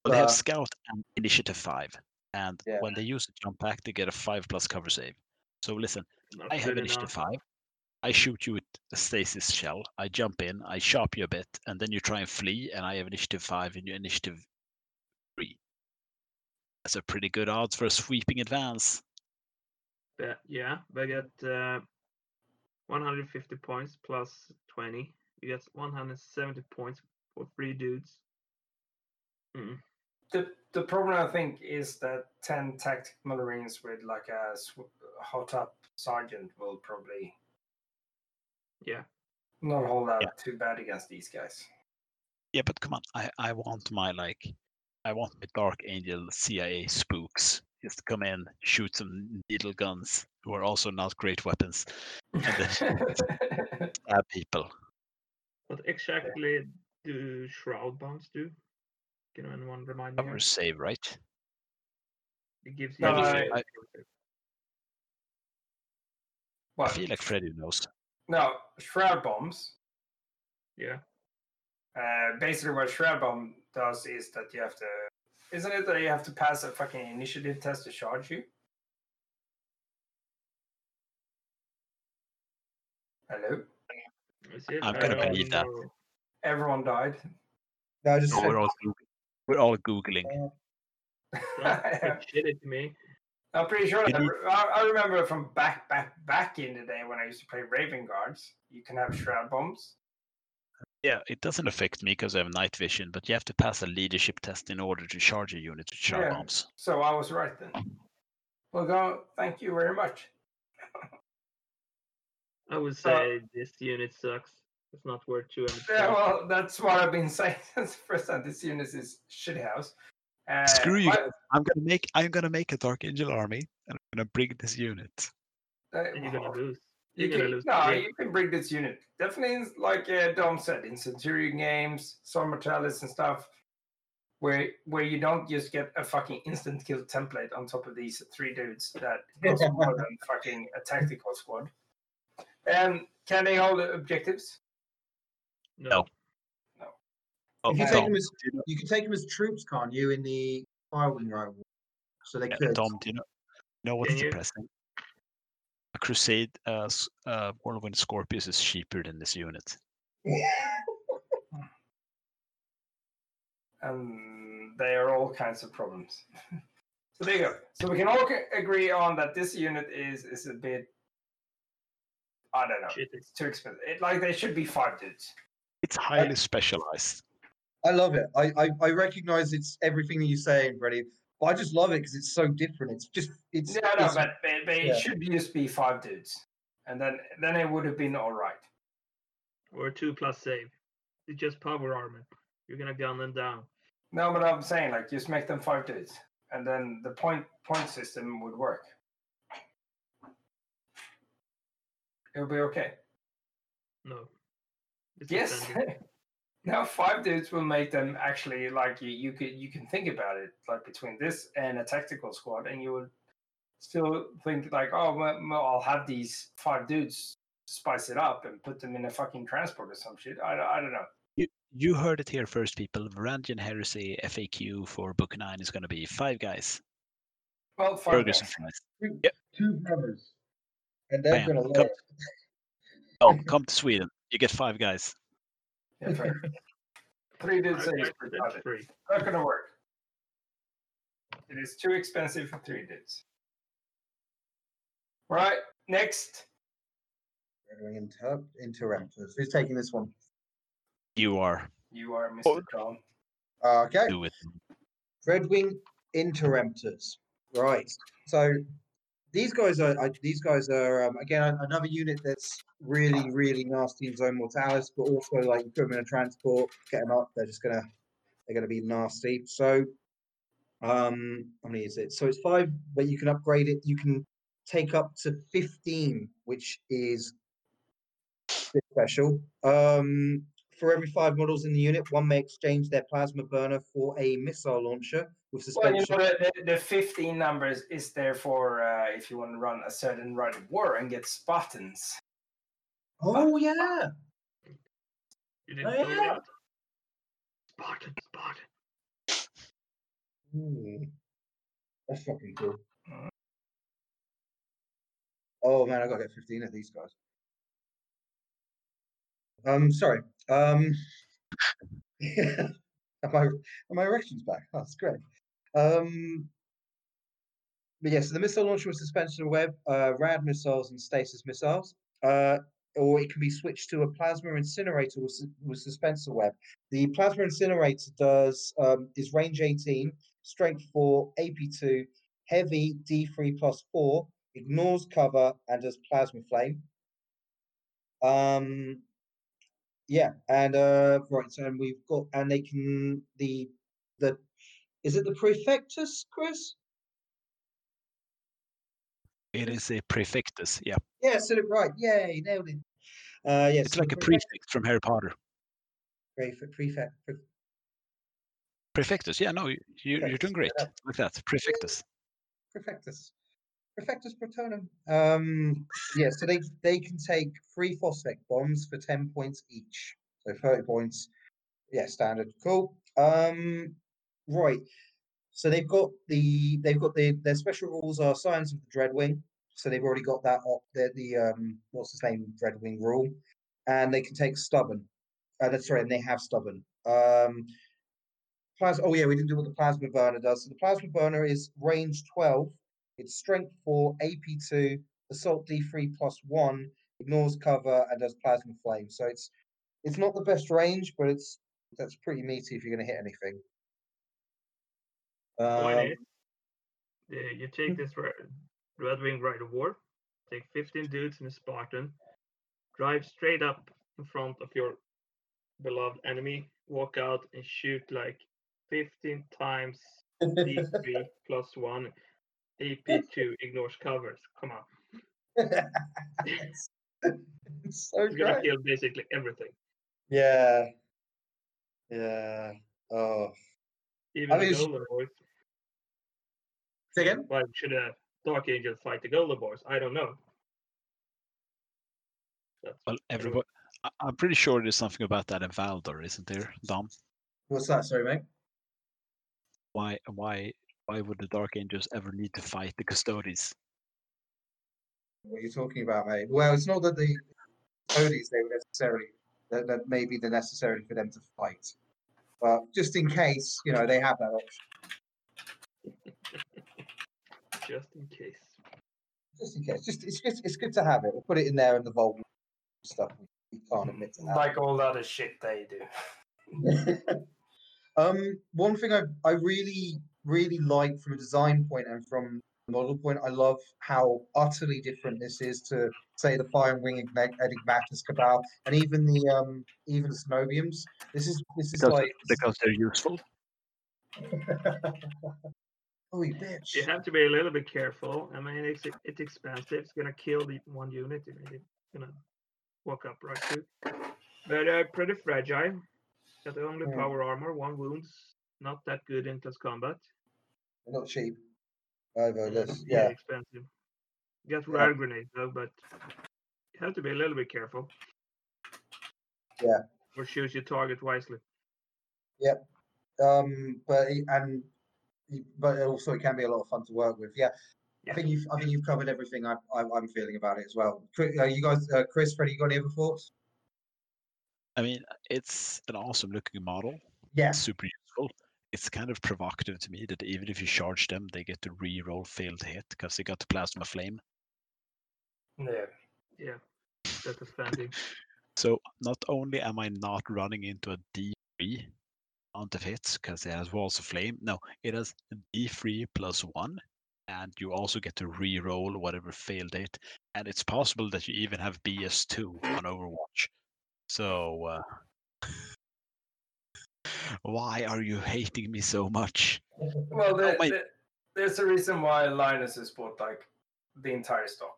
well, they have Scout and Initiative five, and yeah. when they use the jump pack, they get a five plus cover save. So listen, Not I have Initiative enough. five. I shoot you with a stasis shell. I jump in, I chop you a bit, and then you try and flee. And I have Initiative five, and you Initiative three. That's a pretty good odds for a sweeping advance. Uh, yeah, but I get uh, one hundred fifty points plus twenty. You get one hundred seventy points for three dudes. Mm. The the problem, I think, is that ten tactic Marines with like a sw- hot up sergeant will probably yeah not hold out yeah. too bad against these guys. Yeah, but come on, I, I want my like. I want my Dark Angel C I A spooks just to come in, shoot some needle guns, who are also not great weapons, and then stab people. What exactly yeah. do shroud bombs do? Can anyone remind me? Cover save, right? It gives you. No, I, I, I feel like Freddy knows. No, shroud bombs. Yeah. Uh, basically, what shroud bomb does is that you have to, isn't it that you have to pass a fucking initiative test to charge you? Hello? I'm going to believe that. Everyone died. No, just no, we're, all we're all Googling. That's shitty to me. I'm pretty sure. That I, I remember from back, back, back in the day when I used to play Raven Guards, you can have shroud bombs. Yeah, it doesn't affect me because I have night vision, but you have to pass a leadership test in order to charge a unit with shroud yeah. bombs. So I was right then. Well, go, thank you very much. I would say uh, this unit sucks. It's not worth two. Yeah, well, that's what I've been saying since the first time. This unit is shithouse. Uh, Screw you! But... I'm gonna make. I'm gonna make a Dark Angel army, and I'm gonna bring this unit. Uh, and you're gonna lose. You can, lose no, you can bring this unit. Definitely, like uh, Dom said, in Centurion games, Zone Mortalis and stuff, where where you don't just get a fucking instant kill template on top of these three dudes that goes more than fucking a tactical squad. Um, can they hold objectives? No. No. Oh, you, can take them as, you can take them as troops, can't you, in the Firewing rival? So they yeah, could. Dom, do you know, know what's yeah, depressing? A Crusade uh, uh, Whirlwind Scorpius is cheaper than this unit. um, they are all kinds of problems. So there you go. So we can all agree on that this unit is is a bit. I don't know. It's too expensive. It, like they should be five dudes. It's highly I, specialized. I love it. I, I I recognize it's everything that you're saying, Freddie. I just love it because it's so different. It's just it's. No, no, it's, but, but, but yeah. It should just be five dudes. and then then it would have been all right. Or two plus save. It's just power armor. You're gonna gun them down. No, but I'm saying like just make them five days, and then the point point system would work. It would be okay. No. It's yes. Now five dudes will make them actually like you. You could you can think about it like between this and a tactical squad, and you would still think like, oh, well, I'll have these five dudes spice it up and put them in a fucking transport or some shit. I, I don't know. You you heard it here first, people. Varangian Heresy F A Q for Book Nine is going to be five guys. Well, five Burgers guys. And fries. Two, yep. two brothers, and they're going to love it. Oh, come to Sweden. You get five guys. Yeah, fair. Three did say it's pretty. Not gonna work. It is too expensive for three dudes. Right, next. We're doing inter- interrupters. Who's taking this one? You are. You are, Mister John. Oh. Okay. Do it. Red Wing interrupters. Right. So these guys are. I, these guys are um, again another unit that's really, really nasty in Zone Mortalis, but also like you put them in a transport, get them up, they're just gonna they're gonna be nasty. So um how many is it? So it's five, but you can upgrade it. You can take up to fifteen, which is a bit special. Um for every five models in the unit, one may exchange their plasma burner for a missile launcher with suspension. Well, you know, the, the fifteen numbers is there for uh, if you want to run a certain right of war and get Spartans. Oh yeah. You didn't oh, yeah. Spartan, Spartan. Mm. That's fucking cool. Mm. Oh man, I gotta get fifteen of these guys. Um sorry. Um yeah. Am I am I erections back? Oh, that's great. Um but yes, yeah, so the missile launcher with suspension web, uh, rad missiles and stasis missiles. Uh Or it can be switched to a plasma incinerator with, with suspensor web. The plasma incinerator does um, is range eighteen, strength four, A P two, heavy D three plus four, ignores cover, and does plasma flame. Um, yeah, and uh, right. So and we've got and they can the the is it the Prefectus, Chris? It is a prefectus, yeah. Yeah, said it right. Yay, nailed it. Uh, yes, yeah, it's so like a prefect, prefect from Harry Potter. Prefect, prefect. Prefectus, yeah, no, you, prefectus. You're doing great. Like that, prefectus. Prefectus. Prefectus Protonum. Um, yeah, so they, they can take three phosphate bombs for ten points each. So thirty points. Yeah, standard. Cool. Um, right. So they've got the they've got the their special rules are Scions of the Dreadwing. So they've already got that up there. The um, what's his name Dreadwing rule, and they can take stubborn. Uh, that's right, and they have stubborn. Um, plas- oh yeah, we didn't do what the plasma burner does. So the plasma burner is range twelve. It's strength four, A P two, assault D three plus one, ignores cover and does plasma flame. So it's it's not the best range, but it's that's pretty meaty if you're going to hit anything. Um, yeah, you take this Red Wing Rite of War, take fifteen dudes in a Spartan, drive straight up in front of your beloved enemy, walk out and shoot like fifteen times D three plus one, A P two ignores covers. Come on. It's so great. You're going to kill basically everything. Yeah. Yeah. Oh. Even I mean, the Golden Boys. Say again? Why should a Dark Angel fight the Golden Boys? I don't know. That's well, everybody, I'm pretty sure there's something about that in Valdor, isn't there, Dom? What's that? Sorry, mate. Why, why, why would the Dark Angels ever need to fight the Custodes? What are you talking about, mate? Well, it's not that the Custodes they were necessarily that, that maybe they're necessary for them to fight. But just in case, you know, they have that option. Just in case. Just in case. Just it's just it's good to have it. We'll put it in there in the vault stuff. We can't admit to that. Like all that other shit they do. um, one thing I I really really like from a design point and from model point. I love how utterly different this is to, say, the Fire and Wing Enigmatus Cabal, and even the um, even Cenobiums. This is this is because, like because they're useful. Holy bitch! You have to be a little bit careful. I mean, it's it's expensive. It's gonna kill the one unit. It's gonna walk up right through. But uh, pretty fragile. Got only yeah. power armor, one wounds. Not that good in close combat. Not cheap. Either, that's, yeah. yeah, expensive. Got rare yeah. grenades though, but you have to be a little bit careful. Yeah. Or choose your target wisely. Yep. Um. But and but also it can be a lot of fun to work with. Yeah. yeah. I think you've I think you've covered everything I, I I'm feeling about it as well. Uh, you guys, uh, Chris, Freddie, you got any other thoughts? I mean, it's an awesome looking model. Yeah. It's super useful. It's kind of provocative to me that even if you charge them, they get to re-roll failed hit because they got the plasma flame. Yeah, yeah, that's outstanding. So not only am I not running into a D three amount of hits because it has walls of flame. No, it has D three plus one, and you also get to re-roll whatever failed hit. And it's possible that you even have B S two on Overwatch. So. Uh... Why are you hating me so much? Well, there, oh, my... there, there's a reason why Linus has bought like the entire stock.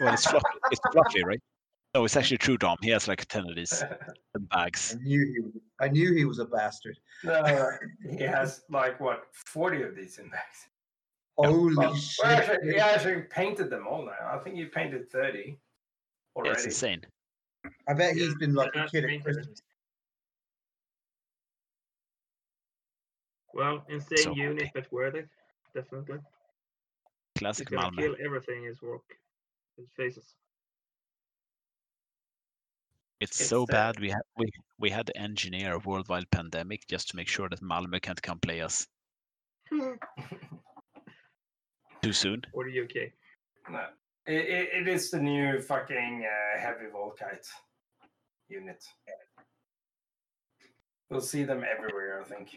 Well, it's fluffy, it's fluffy, right? No, it's actually true, Dom. He has like ten of these bags. I knew he was, I knew he was a bastard. No, he has like what forty of these in bags. Holy well, shit! Actually, he actually painted them all now. I think he painted thirty already. Yeah, it's insane. I bet he's been like a kid at Christmas. Well, insane so, unit, okay. But worth it, definitely. Classic Malmö. Kill everything is work. His faces. It's, it's so bad. bad. We had we we had to engineer a worldwide pandemic just to make sure that Malmö can't come play us. Too soon. Or the U K. No, it, it it is the new fucking uh, heavy Volkite unit. We'll see them everywhere, I think.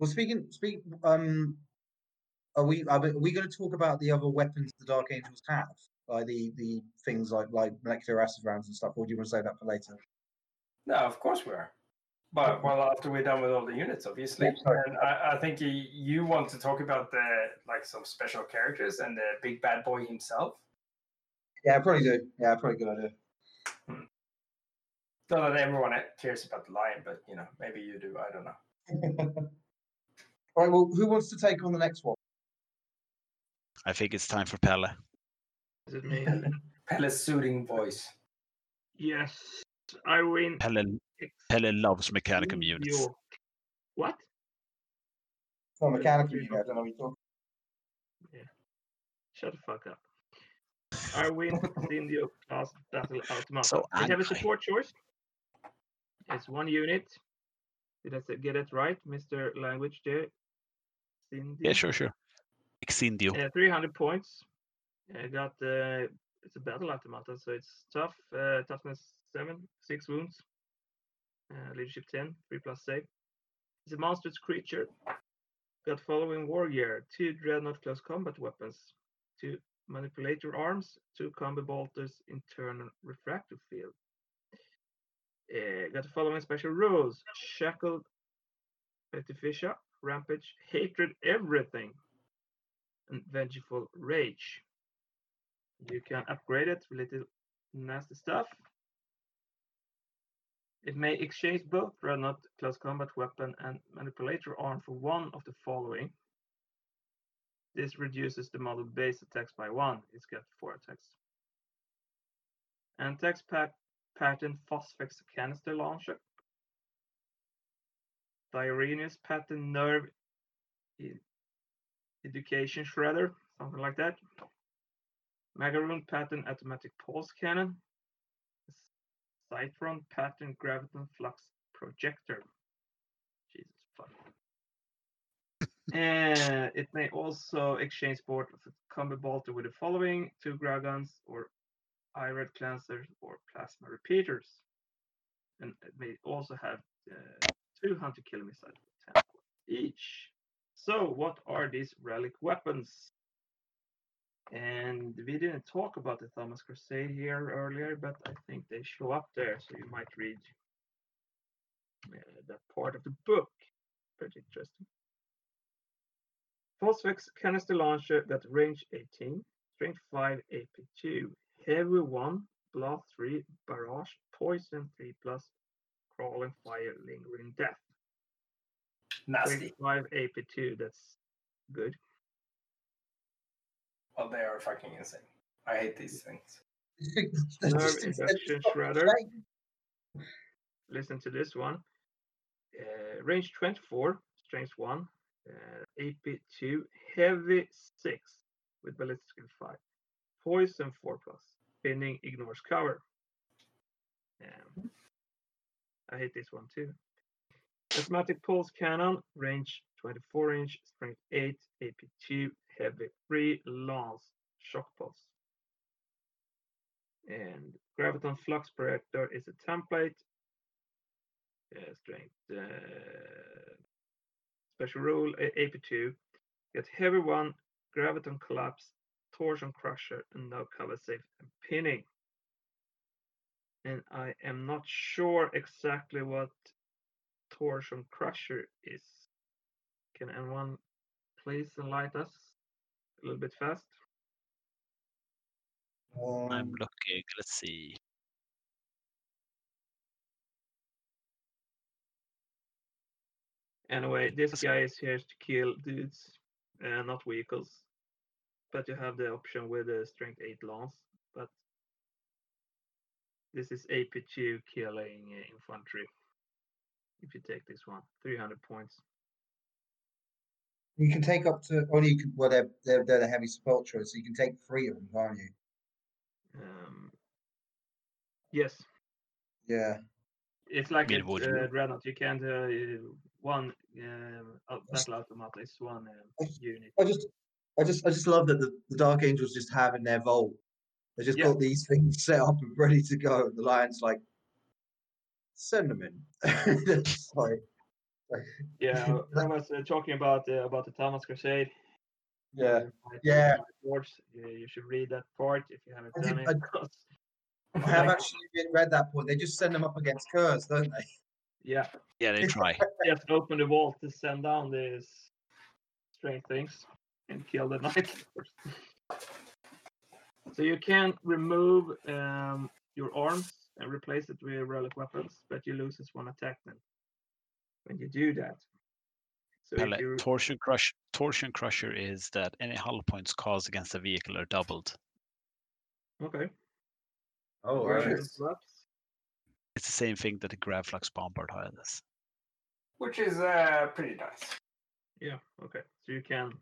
Well, speaking, speak. Um, are we are we going to talk about the other weapons the Dark Angels have, like the, the things like like molecular acid rounds and stuff? Or do you want to save that for later? No, of course we are. But well, after we're done with all the units, obviously. Yeah, and I, I think you, you want to talk about the like some special characters and the big bad boy himself. Yeah, I probably do. Yeah, I probably good idea. Hmm. Not that everyone cares about the lion, but you know, maybe you do. I don't know. All right, well, who wants to take on the next one? I think it's time for Pelle. Is it me? Pelle's soothing voice. Yes, I win. Pelle, Pelle loves Mechanicum units. York. What? Oh, Mechanicum units, I don't know what you're talking about. Yeah. Shut the fuck up. I win Indio class battle automatic. So I have a support choice. It's one unit. Did I get it right, Mister Language there? Cindio. Yeah, sure, sure. Exindio. Uh, three hundred points. I got uh, it's a battle automata, so it's tough. Uh, toughness seven, six wounds. Uh, leadership ten, three plus save. It's a monstrous creature. Got following war gear: two dreadnought close combat weapons, two manipulator arms, two combo bolters, internal refractive field. Uh, got the following special rules: shackled, pettificia, rampage, hatred, everything, and vengeful rage. You can upgrade it with little nasty stuff. It may exchange both dreadnought class combat weapon and manipulator arm for one of the following. This reduces the model base attacks by one. It's got four attacks. And attacks pack. Pattern Phosphex Canister Launcher, Diurenius Pattern Nerve Education Shredder, something like that, Magaroon Pattern Automatic Pulse Cannon, Cytron Pattern Graviton Flux Projector. Jesus fuck. And it may also exchange board with a combo bolter with the following: two Graugans or Irad cleansers or plasma repeaters, and it may also have uh, two hundred kilometers each. So what are these relic weapons? And we didn't talk about the Thomas Crusade here earlier, but I think they show up there, so you might read uh, that part of the book. Pretty interesting. Phosphex canister launcher that range eighteen, strength five, A P two, heavy one, blast three, barrage, poison three plus, crawling fire, lingering death. Nasty. Five A P two, that's good. Well, they are fucking insane. I hate these things. Nerve induction shredder. Listen to this one. Uh, range twenty-four, strength one, uh, A P two, heavy six with ballistic skill five. Poison four plus. Spinning ignores cover. Um, I hate this one too. Asthmatic pulse cannon, range twenty-four inch, strength eight, A P two, heavy three, lance, shock pulse. And graviton flux projector is a template. Uh, strength, uh, special rule, A P two. Get heavy one, graviton collapse, torsion crusher, and no cover safe and pinning. And I am not sure exactly what torsion crusher is. Can anyone please enlighten us a little bit fast? Um, I'm looking. Let's see. Anyway, this guy is here to kill dudes, uh, not vehicles. But you have the option with the strength eight lance. But this is A P two killing uh, infantry. If you take this one, three hundred points. You can take up to, or you can, well, they're, they're, they're the heavy support choice, so you can take three of them, can't you? Um, yes. Yeah. It's like a uh, Dreadnought. You can't, uh, one uh, battle automat is one uh, I, unit. I just, I just, I just love that the, the Dark Angels just have in their vault. They just yeah. got these things set up and ready to go. And the Lion's like, send them in. Sorry. Yeah, I was uh, talking about uh, about the Thomas Crusade. Yeah, yeah. George, you should read that part if you haven't I done it. I, I have actually read that part. They just send them up against Kurz, don't they? Yeah, yeah, they try. Just open the vault to send down these strange things and kill the knights. So you can remove um, your arms and replace it with relic weapons, but you lose this one attack then. When you do that, so Pellet, you... torsion crush torsion crusher is that any hull points caused against a vehicle are doubled. Okay. Oh, right. It's the same thing that the grav flux bombard has, which is uh, pretty nice. Yeah. Okay. So you can.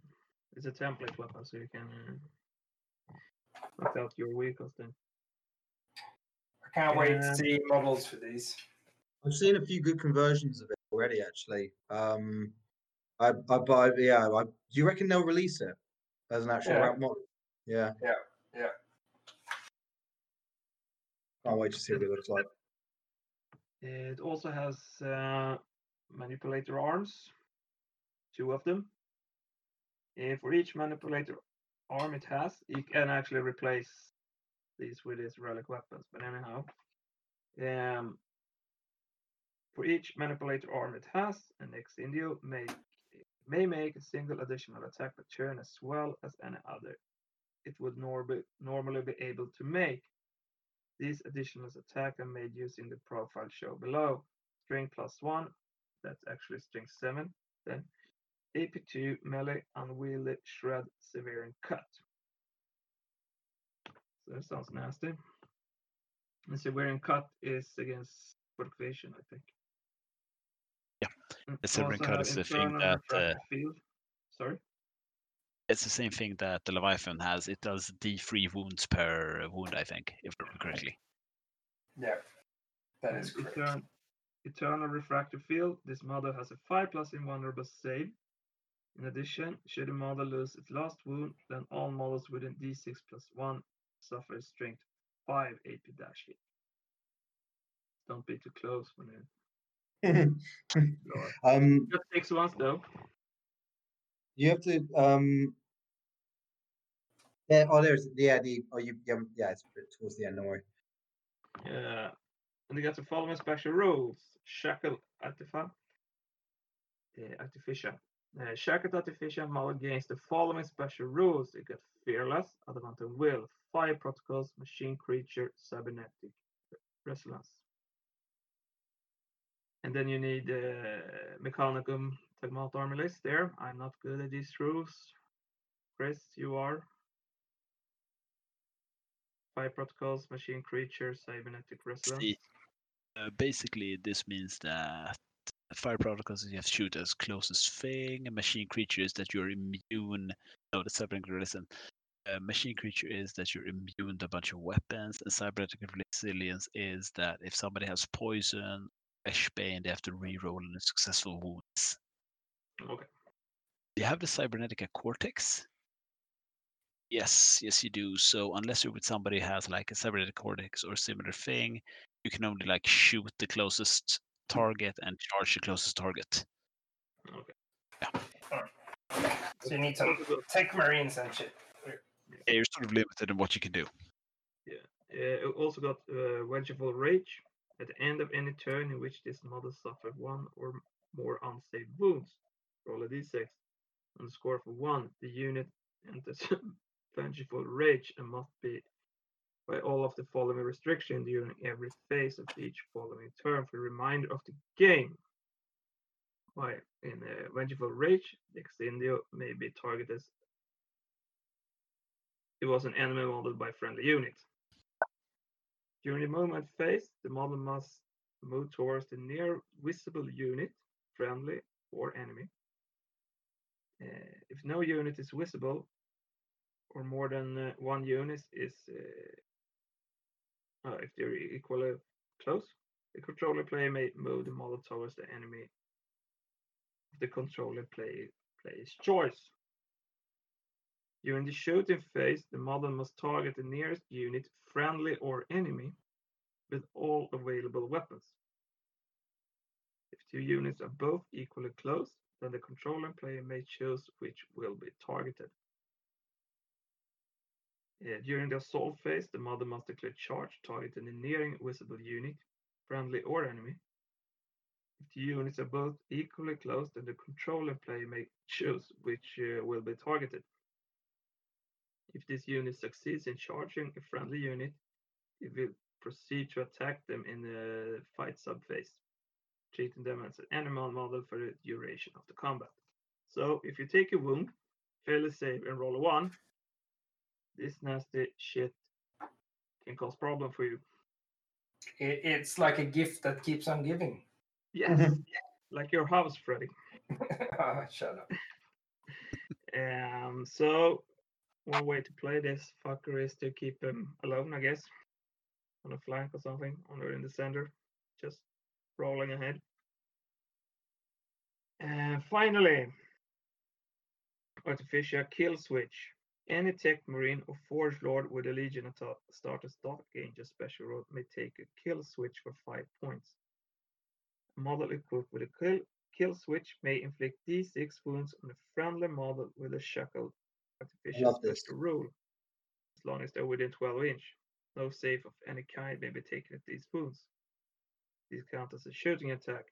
It's a template weapon, so you can knock out your vehicles then. I can't um, wait to see models for these. I've seen a few good conversions of it already, actually. Um, I, I, I yeah. I, do you reckon they'll release it as an actual round model? Yeah. Yeah. Yeah. Can't wait to see what it looks like. It also has uh, manipulator arms, two of them. And for each manipulator arm it has, you can actually replace these with these relic weapons. But anyhow, um. For each manipulator arm it has, an ex-indio may, may make a single additional attack per turn as well as any other it would nor- normally be able to make. These additional attacks are made using the profile shown below. String plus one, that's actually string seven. Then A P two, melee, unwieldy, shred, severe, and cut. So that sounds nasty. And severe and cut is against fortification, I think. Yeah, the Severing Cut is the thing that. Uh, Sorry? It's the same thing that the Leviathan has. It does D three wounds per wound, I think, if I remember correctly. Yeah, that is correct. Eternal, Eternal Refractive Field. This model has a five plus invulnerable save. In addition, should the model lose its last wound, then all models within D six plus one suffer strength five A P dash hit. Don't be too close when you. um, Just takes once though. You have to um yeah, oh there's yeah the oh you yeah, yeah it's towards the end, don't worry. Yeah. And they got the following special rules. Shackle Artifact uh, Artificia. Uh, Shackle Artificia Maul gains the following special rules. It got Fearless, Adamantine Will, Fire Protocols, Machine Creature, Cybernetic, Resilience. And then you need uh, Mechanicum Tagmata Army List there. I'm not good at these rules. Chris, you are. Fire Protocols, Machine Creature, Cybernetic Resilience. Uh, basically, this means that Fire Protocols you have shoot as closest thing, Machine Creature is that you're immune. No, the Cybernetic Resilience. Uh, machine Creature is that you're immune to a bunch of weapons, and Cybernetic Resilience is that if somebody has poison, Flesh Bane, they have to reroll on successful wounds. Okay. Do you have the Cybernetica Cortex? Yes, yes you do. So unless you're with somebody who has like a cybernetic cortex or similar thing, you can only like shoot the closest target and charge the closest target. Okay. Yeah. Right. So you need to take Marines and shit. Yeah, you're sort of limited in what you can do. Yeah. Uh, also got uh, Vengeful Rage. At the end of any turn in which this model suffered one or more unsaved wounds, roll a d six. On the score of one, the unit enters Vengeful Rage and must be by all of the following restriction during every phase of each following turn for the remainder of the game. By in uh, Vengeful Rage, the Extindio may be targeted as it was an enemy model by friendly unit. During the movement phase, the model must move towards the near visible unit, friendly or enemy. Uh, if no unit is visible, or more than uh, one unit is, uh, uh, if they're equally close, the controller player may move the model towards the enemy of the controller play, player's choice. During the shooting phase, the model must target the nearest unit, friendly or enemy, with all available weapons. If two units are both equally close, then the controller player may choose which will be targeted. Uh, during the assault phase, the model must declare charge, targeting the nearing visible unit, friendly or enemy. If the units are both equally close, then the controller player may choose which uh, will be targeted. If this unit succeeds in charging a friendly unit, it will proceed to attack them in the fight subphase, treating them as an animal model for the duration of the combat. So if you take a wound, fail a save and roll a one, this nasty shit can cause problem for you. It's like a gift that keeps on giving. Yes, like your house, Freddy. Oh, shut up. um, so one way to play this fucker is to keep him alone, I guess, on a flank or something, or in the center, just rolling ahead. And finally, Artificia Kill Switch. Any Tech Marine or Forge Lord with a Legion attack starter stock Ranger special role may take a Kill Switch for five points. A model equipped with a kill, kill Switch may inflict d six wounds on a friendly model with a Shackled Artificia special rule, as long as they're within twelve inch. No save of any kind may be taken at these wounds. These count as a shooting attack.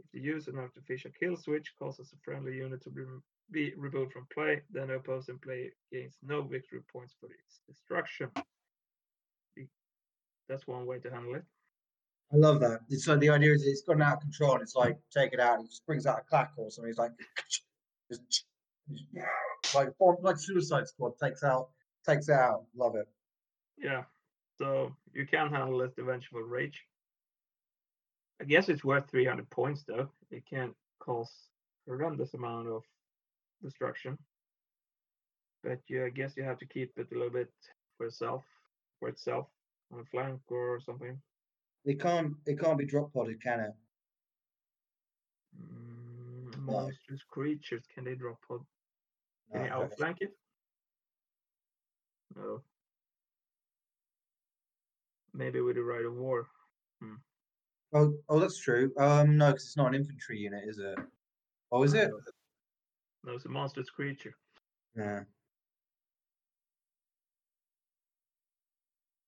If the use of an Artificial Kill Switch causes a friendly unit to be, re- be removed from play, then the opposing player gains no victory points for its destruction. That's one way to handle it. I love that. It's like the idea is it's gotten out of control. And it's like, take it out. And he springs out a clack or something. He's like, just, like, like Suicide Squad takes out, takes it out. Love it. Yeah. So you can handle it. The Vengeful Rage. I guess it's worth three hundred points, though. It can cause a horrendous amount of destruction. But you, I guess you have to keep it a little bit for itself, for itself, on a flank or something. It can't, it can't be drop-potted, can it? Mm, no. Monstrous creatures, can they drop-pod? Can no, you outflank it? No. Maybe with the Rite of War. Hmm. Oh, oh, that's true. Um, no, because it's not an infantry unit, is it? Oh, is it? That was a monstrous creature. Yeah.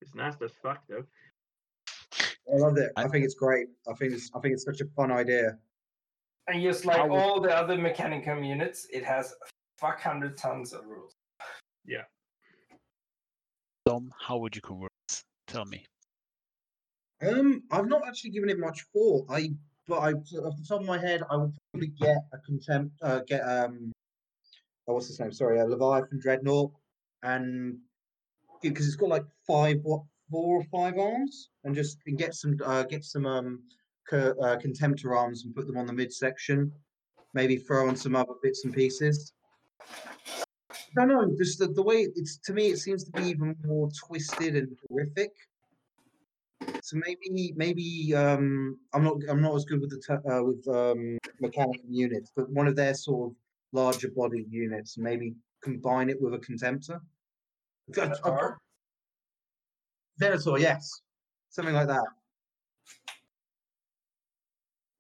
It's nasty as fuck, though. I love it. I think it's great. I think it's. I think it's such a fun idea. And just like would... all the other Mechanicum units, it has fuck hundred tons of rules. Yeah. Dom, how would you convert this? Tell me. Um, I've not actually given it much thought. I, but I, off the top of my head, I would probably get a contempt. Uh, get um, oh, what's his name? Sorry, a Leviathan Dreadnought, and because it's got like five, what, four or five arms, and just and get some, uh, get some um, co- uh, contemptor arms and put them on the midsection. Maybe throw on some other bits and pieces. I don't know. Just the, the way it's to me, it seems to be even more twisted and horrific. So maybe, maybe um, I'm not, I'm not as good with the t- uh, with um, mechanical units, but one of their sort of larger body units, maybe combine it with a contemptor. Venator? Venator, yes, something like that.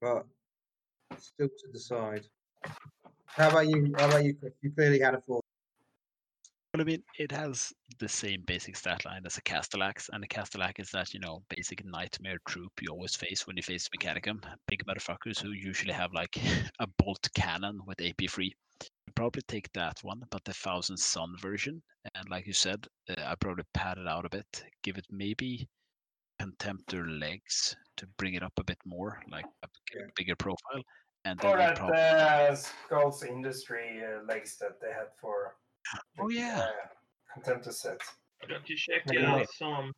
But still to decide. How about you? How about you, Chris? You clearly had a thought. Well, I mean, it has the same basic stat line as a Castellax, and a Castellax is that, you know, basic nightmare troop you always face when you face Mechanicum. Big motherfuckers who usually have, like, a bolt cannon with A P three. I'd probably take that one, but the Thousand Sun version, and like you said, uh, I'd probably pad it out a bit, give it maybe Contemptor legs to bring it up a bit more, like a yeah. bigger profile. And then or at probably... the Skulls Industry uh, legs that they had for... Oh yeah, Contemptor set. Don't you check out yeah. some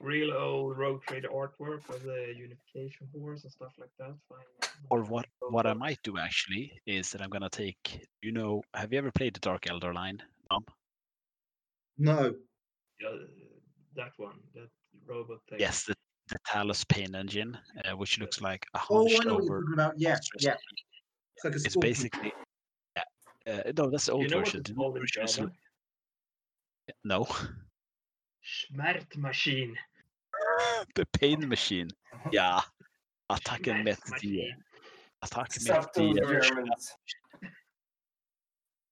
real old Rogue Trader artwork of the Unification Horse and stuff like that? Fine. Or what? What I might do actually is that I'm gonna take. You know, have you ever played the Dark Eldar line, Dom? No. Yeah, that one, that robot thing. Yes, the, the Talos Pain Engine, uh, which looks like a hunched oh, over. Yeah, yeah. It's, like a it's basically. Uh, no, that's the old you know version. version. No. Schmert machine. The pain machine. Yeah. Attacken met the. Attacken met the.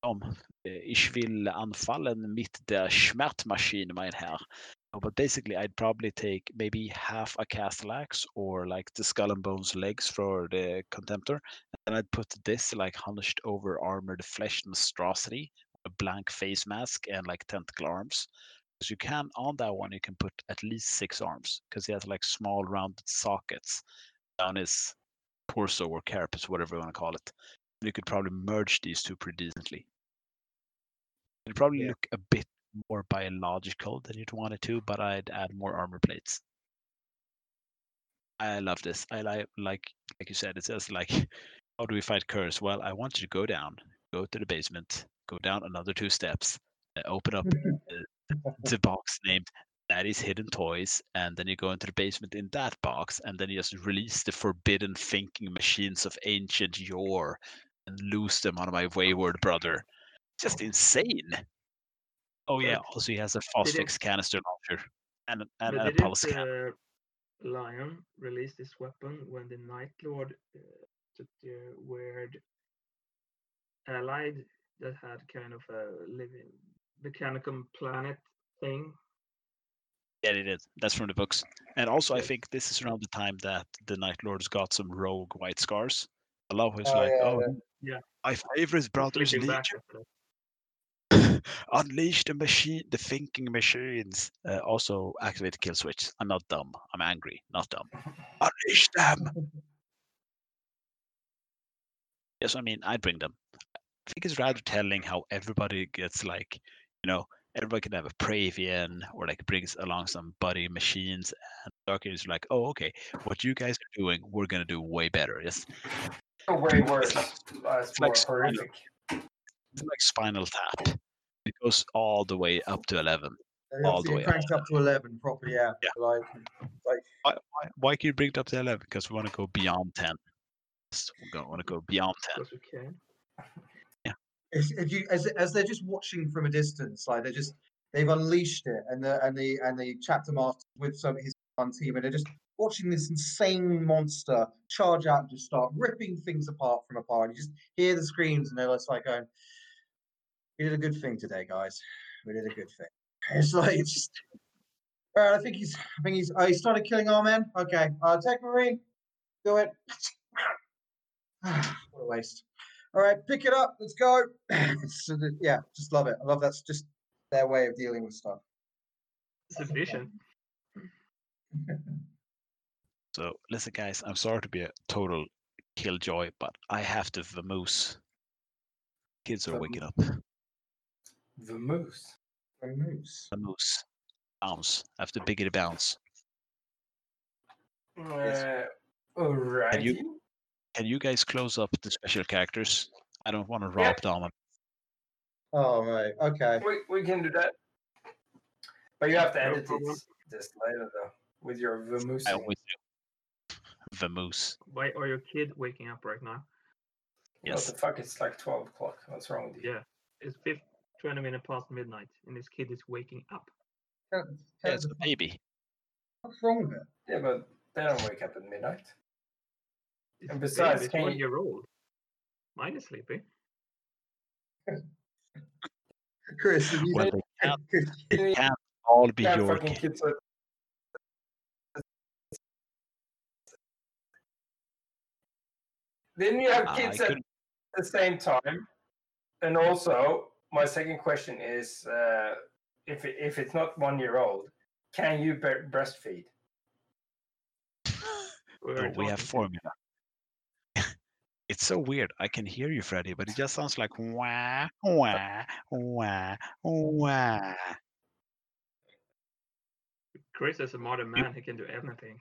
Om. Ich will anfallen mit der Schmertmaschine, mein Herr. But basically, I'd probably take maybe half a Castellax or like the Skull and Bones legs for the Contemptor. And I'd put this like hunched over armored flesh monstrosity, a blank face mask, and like tentacle arms. Because you can, on that one, you can put at least six arms because he has like small rounded sockets down his torso or carapace, whatever you want to call it. You could probably merge these two pretty decently. It'd probably yeah. look a bit more biological than you'd want it to, but I'd add more armor plates. I love this. I like, like, like you said, it says like, how do we fight Curse? Well, I want you to go down, go to the basement, go down another two steps, uh, open up uh, the box named Daddy's Hidden Toys, and then you go into the basement in that box, and then you just release the forbidden thinking machines of ancient yore and loose them on my wayward brother. Just insane. Oh yeah, also he has a Phosphex canister launcher and and, and a pulse cannon. Uh, Lion released this weapon when the Night Lord uh, took the weird allied that had kind of a living Mechanicum planet thing. Yeah, they did. That's from the books. And also, I think this is around the time that the Night Lord's got some rogue white scars. A lot of it's like, yeah, oh, yeah, my favorite brother's legion. Unleash the machine, the thinking machines. Uh, also, activate the kill switch. I'm not dumb. I'm angry, not dumb. Unleash them. Yes, I mean, I'd bring them. I think it's rather telling how everybody gets like, you know, everybody can have a Pravian or like brings along some buddy machines. And Dark Eaters are like, oh, okay, what you guys are doing, we're going to do way better. Yes. Oh, way worse. It's like horrific. It's like Spinal Tap. It goes all the way up to eleven. Yeah, all so the way up. up to eleven, properly. Yeah. yeah. Like, like... Why, why, why can you bring it up to eleven? Because we want to go beyond ten. We want to go beyond ten. Okay. Yeah. If, if you, as as they're just watching from a distance, like they're just they've unleashed it, and the and the and the chapter master with some his team, and they're just watching this insane monster charge out and just start ripping things apart from apart. You just hear the screams and they're just like going, we did a good thing today, guys. We did a good thing. It's like, it's just, all right, I think he's, I think he's, oh, he started killing our men. Okay, uh, take Marine, do it. What a waste. All right, pick it up. Let's go. So the, yeah, just love it. I love that's just their way of dealing with stuff. It's efficient. So, listen, guys, I'm sorry to be a total killjoy, but I have to vamoose. Kids are Verm- waking up. Vamoose? Vamoose? Vamoose. Bounce. I have to biggity bounce. Uh, all right. Can you, can you guys close up the special characters? I don't want to rob yeah. Dahman. Oh, right. Okay. We, we can do that. But you have to edit no this, this later, though, with your vamoose. I always do. Vamoose. Wait, are your kid waking up right now? Yes. What the fuck? It's like twelve o'clock. What's wrong with you? Yeah. It's fifteen, twenty minutes past midnight, and this kid is waking up. That's, that's a baby. What's wrong with it? Yeah, but they don't wake up at midnight. It's and besides, it's one year old. Mine is sleeping. Chris, if you well, they can't, they can't all be can't your kid. kids. Are... Then you have uh, kids at the same time, and also my second question is: uh, if it, if it's not one year old, can you be- breastfeed? No, we have formula. It's so weird. I can hear you, Freddy, but it just sounds like wah, wah, wah, wah. Chris is a modern man. You, he can do everything.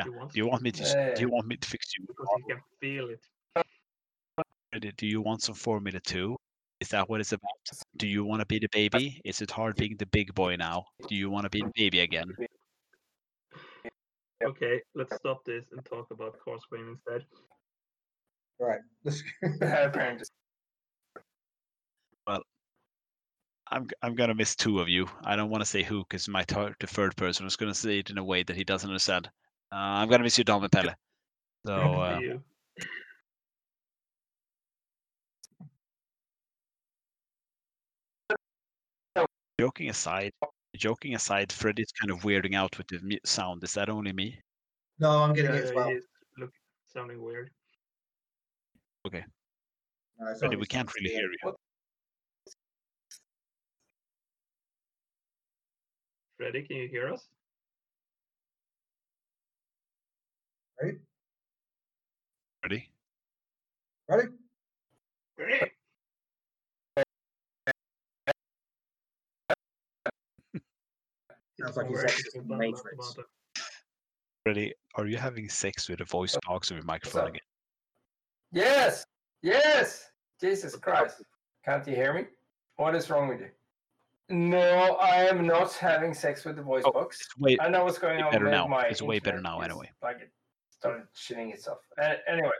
Yeah. Do, you want me to, yeah. do you want me to fix you? Because he can feel it. Do you want some formula too? Is that what it's about? Do you want to be the baby? Is it hard being the big boy now? Do you want to be the baby again? Okay, let's stop this and talk about Carswain instead. Right. Well, I'm I'm gonna miss two of you. I don't want to say who because my tar- the third person is gonna say it in a way that he doesn't understand. Uh, I'm gonna miss you, Dahman Pelle. So uh, you. joking aside, joking aside, Freddy's kind of weirding out with the sound. Is that only me? No, I'm getting yeah, it as well. Look, sounding weird. Okay. No, but we can't really hear you. Freddy, can you hear us? Ready? Ready? Ready? Ready? Sounds like he's actually in the Matrix. Freddy, are you having sex with a voice box or a microphone again? Yes! Yes! Jesus Christ. Can't you hear me? What is wrong with you? No, I am not having sex with the voice oh, box. Way, I know what's going on with now. my It's way better now, anyway. Like it started shitting itself. Uh, anyway,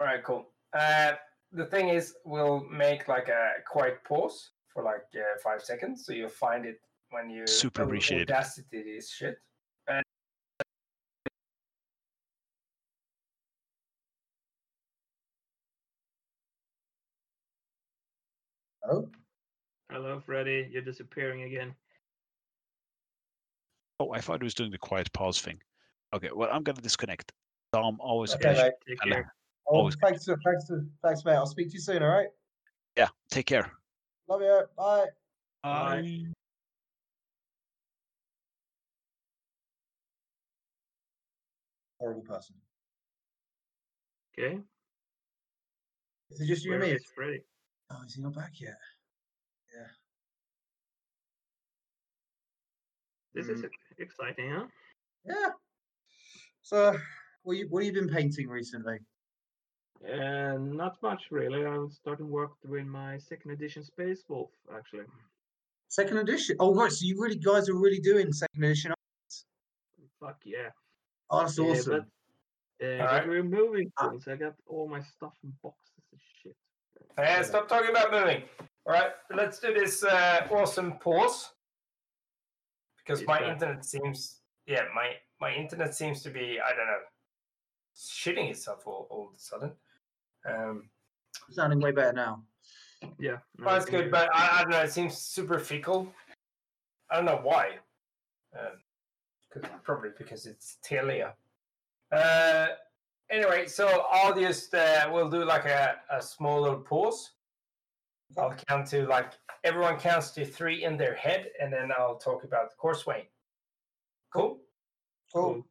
all right, cool. Uh, the thing is, we'll make like a quiet pause for like uh, five seconds, so you'll find it when you... Super appreciate it. Audacity this shit. Hello? Hello, Freddy. You're disappearing again. Oh, I thought he was doing the quiet pause thing. Okay, well, I'm going to disconnect. Dom, always okay, a pleasure. Mate. Take care. Oh, thanks, to, thanks, to, thanks, mate. I'll speak to you soon, all right? Yeah, take care. Love you. Bye. Bye. Bye. Horrible person. Okay. Is it just you and me? It's Freddy. Oh, is he not back yet? Yeah. This mm. is exciting, huh? Yeah. So, what, you, what have you been painting recently? Uh, not much, really. I'm starting work doing my second edition Space Wolf, actually. Second edition? Oh, right. So, you really guys are really doing second edition arts? Fuck yeah. Oh, that's yeah, awesome. But, uh, right. We're moving things. I got all my stuff in boxes and shit. Hey, stop talking about moving. All right, let's do this uh, awesome pause because it's my bad. internet seems yeah my my internet seems to be, I don't know, shitting itself all, all of a sudden. Um, Sounding way better now. Yeah. Well, that's good, but I, I don't know, it seems super fickle. I don't know why. Um, cause, probably because it's Telia. Uh, anyway, so I'll just, uh, we'll do like a, a smaller pause. I'll count to, like, everyone counts to three in their head, and then I'll talk about the Courseway. Cool? Cool.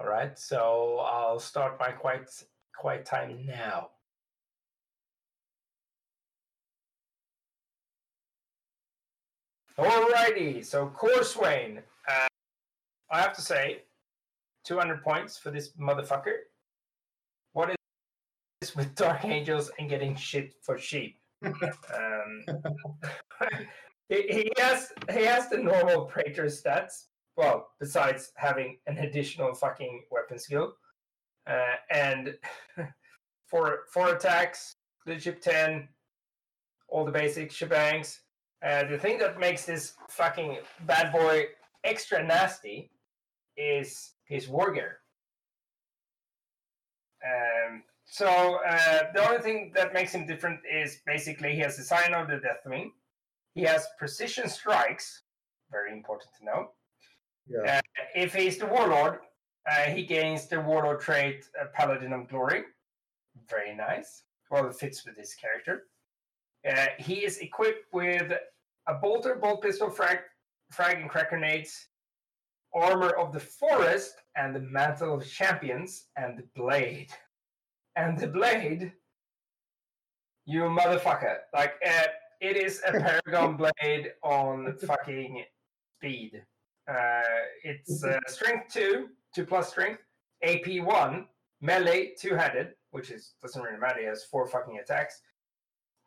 All right, so I'll start my quiet, quiet time now. All righty, so Courseway. Uh, I have to say, two hundred points for this motherfucker. What is this with Dark Angels and getting shit for sheep? um, he, he has he has the normal Praetor stats. Well, besides having an additional fucking weapon skill, uh, and four four attacks, leadership ten, all the basic shebangs. Uh, the thing that makes this fucking bad boy extra nasty is his war gear. Um. So uh, the only thing that makes him different is basically he has the sign of the Deathwing. He has precision strikes, very important to know. Yeah. Uh, if he's the Warlord, uh, he gains the Warlord trait uh, Paladin of Glory. Very nice. Well, it fits with his character. Uh, he is equipped with a bolter, bolt pistol, frag, frag and crack grenades, Armor of the Forest, and the Mantle of Champions, and the Blade. And the blade, you motherfucker. Like, uh, it is a Paragon blade on fucking speed. Uh, it's uh, strength two, two plus strength, A P one, melee two-handed, which is doesn't really matter. It has four fucking attacks,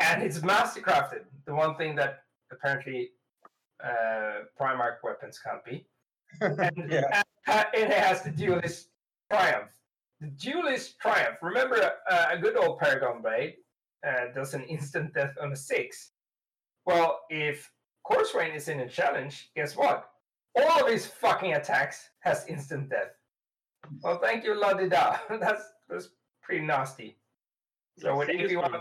and it's mastercrafted. The one thing that apparently uh, Primarch weapons can't be. And, yeah. and, and it has the Duelist Triumph. The Duelist Triumph. Remember, uh, a good old Paragon Blade uh, does an instant death on a six. Well, if Courseway is in a challenge, guess what? All of his fucking attacks has instant death. Well, thank you, la-di-da. That's, that's pretty nasty. So yes, if you want,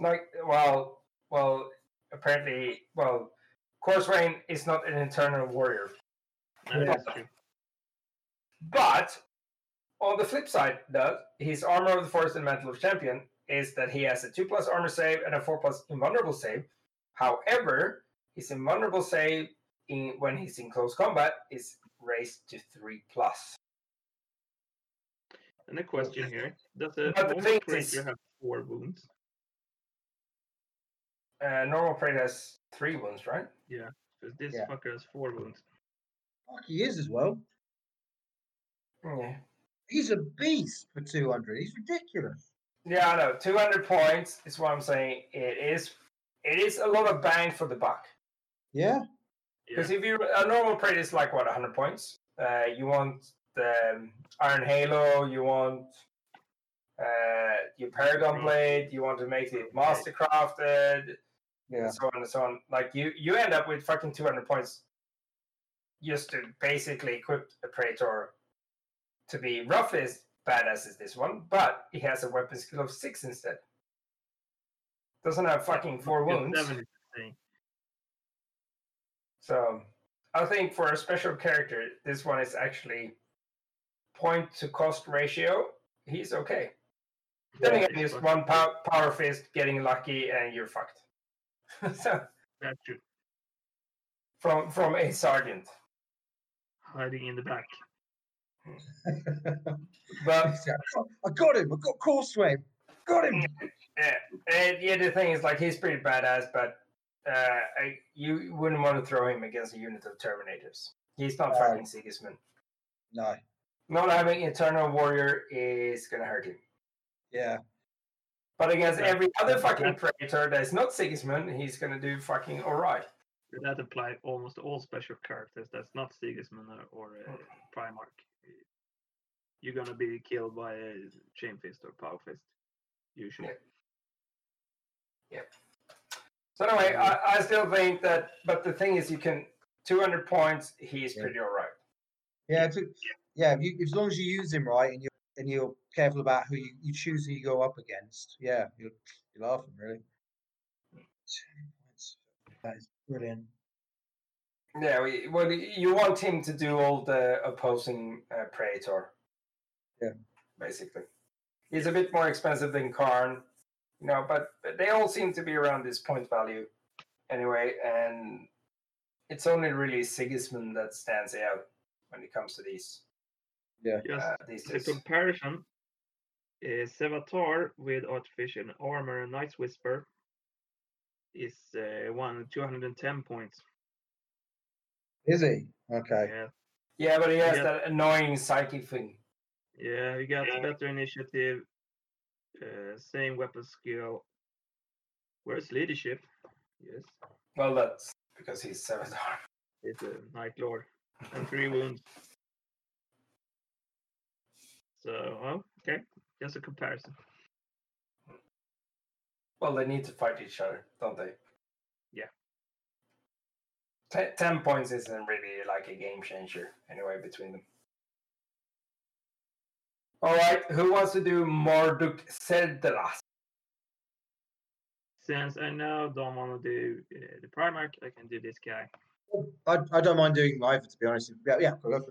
like, well, well, apparently, well, Courseway is not an internal warrior. Yeah, that's true. But on the flip side, though, his Armor of the Forest and Mantle of Champion is that he has a two plus armor save and a four plus invulnerable save. However, his invulnerable save in, when he's in close combat is raised to three plus. And a question here. Does a normal Praetor is, have four wounds? Uh, normal Praetor has three wounds, right? Yeah, because this yeah. fucker has four wounds. Fuck, he is as well. Yeah. He's a beast for two hundred. He's ridiculous. Yeah, I know. two hundred points is what I'm saying. It is it is a lot of bang for the buck. Yeah. Because yeah. if you a normal Praetor is like, what, one hundred points? Uh, you want the um, Iron Halo. You want uh, your Paragon Blade. You want to make it mastercrafted. Yeah. And so on and so on. Like, you, you end up with fucking two hundred points just to basically equip a Praetor to be roughly as badass as this one, but he has a weapon skill of six instead. Doesn't have fucking four wounds. So I think for a special character, this one is actually point to cost ratio. He's okay. Yeah, then again, just one pow- power fist, getting lucky, and you're fucked. So that's true. From from a sergeant hiding in the back. But I got him. I got Courseway. Got him. Yeah, and yeah. The thing is, like, he's pretty badass, but uh, I, you wouldn't want to throw him against a unit of Terminators. He's not fighting um, Sigismund. No. Not having Eternal Warrior is gonna hurt him. Yeah. But against yeah. every other fucking Praetor that's not Sigismund, he's gonna do fucking alright. That applies almost all special characters that's not Sigismund or, or uh, okay. Primarch. You're going to be killed by a chain fist or power fist, usually. Yeah. Yep. So anyway, I, I still think that, but the thing is, you can, two hundred points, he's yeah. pretty all right. Yeah, if it, yeah. If you, as long as you use him right and you're and you're careful about who you, you choose who you go up against, yeah, you're you're laughing really. That is brilliant. Yeah, well, you want him to do all the opposing uh, Praetor. Yeah, basically, he's a bit more expensive than Karn, you know, but, but they all seem to be around this point value anyway, and it's only really Sigismund that stands out when it comes to these. Yeah, yes. Uh, these the comparison is Sevatar with artificial armor and Night Whisper is uh, one two hundred and ten points. Is he? Okay. Yeah, yeah, but he has yeah. that annoying psychic thing. Yeah, he got yeah. better initiative, uh, same weapon skill. Where's leadership? Yes. Well, that's because he's seventh arm. He's a Night Lord. And three wounds. So, oh, okay. Just a comparison. Well, they need to fight each other, don't they? Yeah. Ten points isn't really like a game changer anyway between them. All right, who wants to do Marduk Serdalas? Since I now don't want to do uh, the Primarch, I can do this guy. I, I don't mind doing either, to be honest. Yeah, yeah, go for it.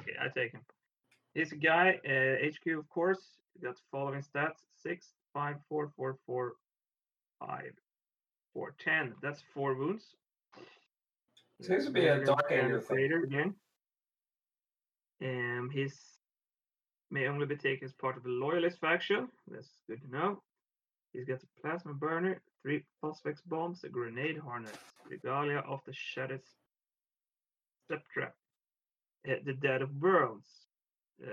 Okay, I take him. This guy, uh, H Q, of course, got following stats: six, five, four, four, four, five, four, ten. That's four wounds. Seems to be a dark elevator again. Um, his may only be taken as part of the loyalist faction. That's good to know. He's got a plasma burner, three phosphex bombs, a grenade harness, regalia of the shattered step trap, uh, the dead of worlds. Uh,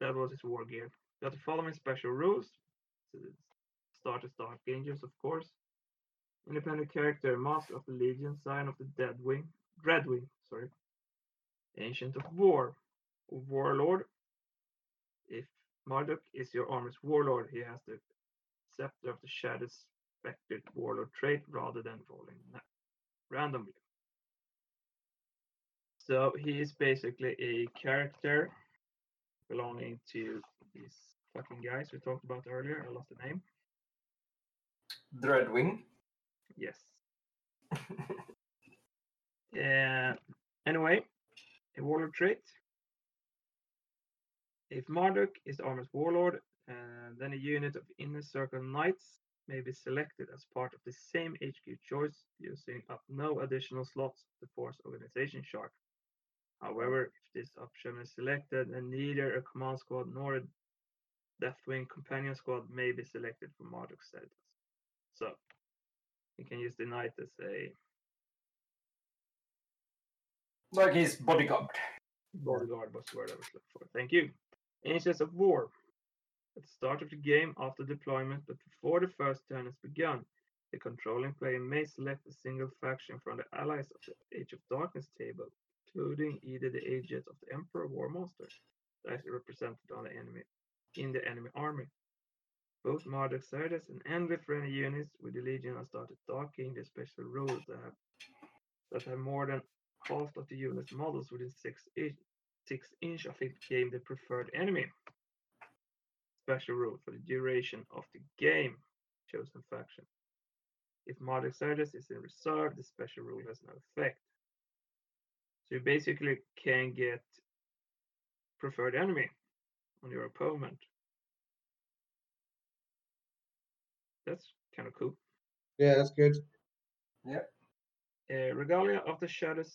that was his war gear. Got the following special rules: start to start dangers, of course. Independent character, mask of the legion, sign of the dead wing, dread wing, sorry. Ancient of war, warlord. If Marduk is your armor's warlord, he has the scepter of the shattered spectered warlord trait rather than rolling randomly. So he is basically a character belonging to these fucking guys we talked about earlier. I lost the name. Dreadwing. Yes. Yeah. Anyway, a warlord trait. If Marduk is Armor's warlord, uh, then a unit of Inner Circle Knights may be selected as part of the same H Q choice, using up no additional slots to force organization chart. However, if this option is selected, then neither a command squad nor a Deathwing companion squad may be selected for Marduk status. So you can use the knight as a like his bodyguard. Bodyguard was the word I was looking for. Thank you. Ancients of War. At the start of the game, after deployment, but before the first turn has begun, the controlling player may select a single faction from the allies of the Age of Darkness table, including either the agent of the Emperor War Master that is represented on the enemy in the enemy army. Both Marduk Serdalas and Enlil friendly units with the Legion are started docking the special rules that have, that have more than half of the unit's models within six inch, six inch of it became the preferred enemy. Special rule for the duration of the game, chosen faction. If Marduk Serdalas is in reserve, the special rule has no effect. So you basically can get preferred enemy on your opponent. That's kind of cool. Yeah, that's good. Yeah. Uh, Regalia of the Shadows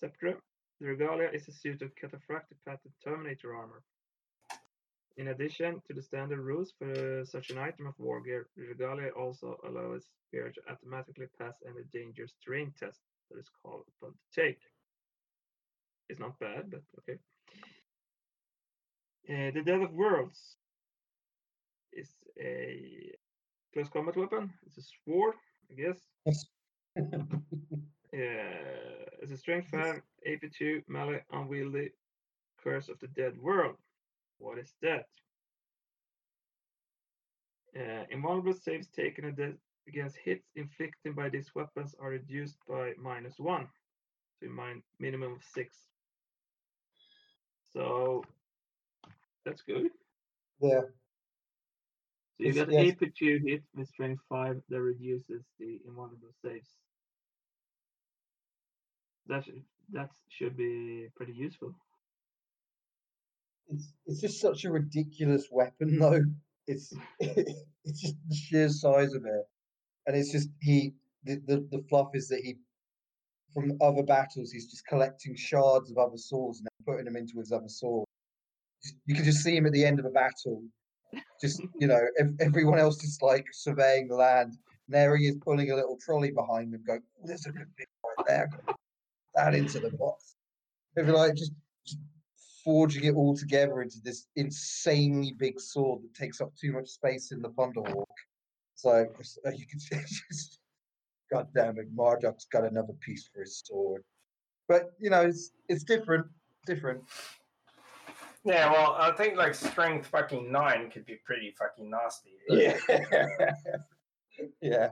Sceptre. The Regalia is a suit of cataphractic pattern Terminator armor. In addition to the standard rules for uh, such an item of war gear, Regalia also allows its player to automatically pass any dangerous terrain test that is called upon to take. It's not bad, but okay. Uh, the Death of Worlds is a close combat weapon. It's a sword, I guess. Yes. Yeah, it's a strength five, A P two, melee, unwieldy, curse of the dead world. What is that? Uh, invulnerable saves taken against hits inflicted by these weapons are reduced by minus one. to mine minimum of six. So that's good. Yeah. So you got yes. Aperture hit with strength five that reduces the invulnerable saves. That should, that should be pretty useful. It's it's just such a ridiculous weapon, though. It's it's just the sheer size of it, and it's just he the, the the fluff is that he from other battles he's just collecting shards of other swords and putting them into his other sword. You can just see him at the end of a battle, just you know ev- everyone else is like surveying the land. And there he is pulling a little trolley behind him, going, oh, "There's a good bit right there. That into the box." If you like, just. just forging it all together into this insanely big sword that takes up too much space in the Thunderwalk. So you can just, God damn it, Marduk's got another piece for his sword. But, you know, it's it's different, different. Yeah, well, I think, like, strength fucking nine could be pretty fucking nasty. Yeah. Yeah.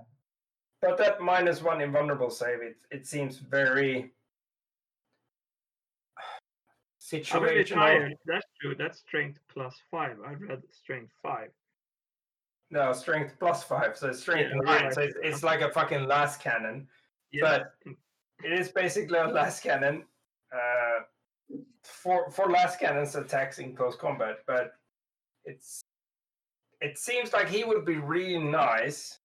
But that minus one invulnerable save, it, it seems very... I'm really tired. That's true. That's strength plus five. I read strength five. No, strength plus five. So it's strength yeah, nine. Right. So it's, it's like a fucking last cannon. Yeah. But it is basically a last cannon uh, for for last cannons attacks in close combat. But it's it seems like he would be really nice.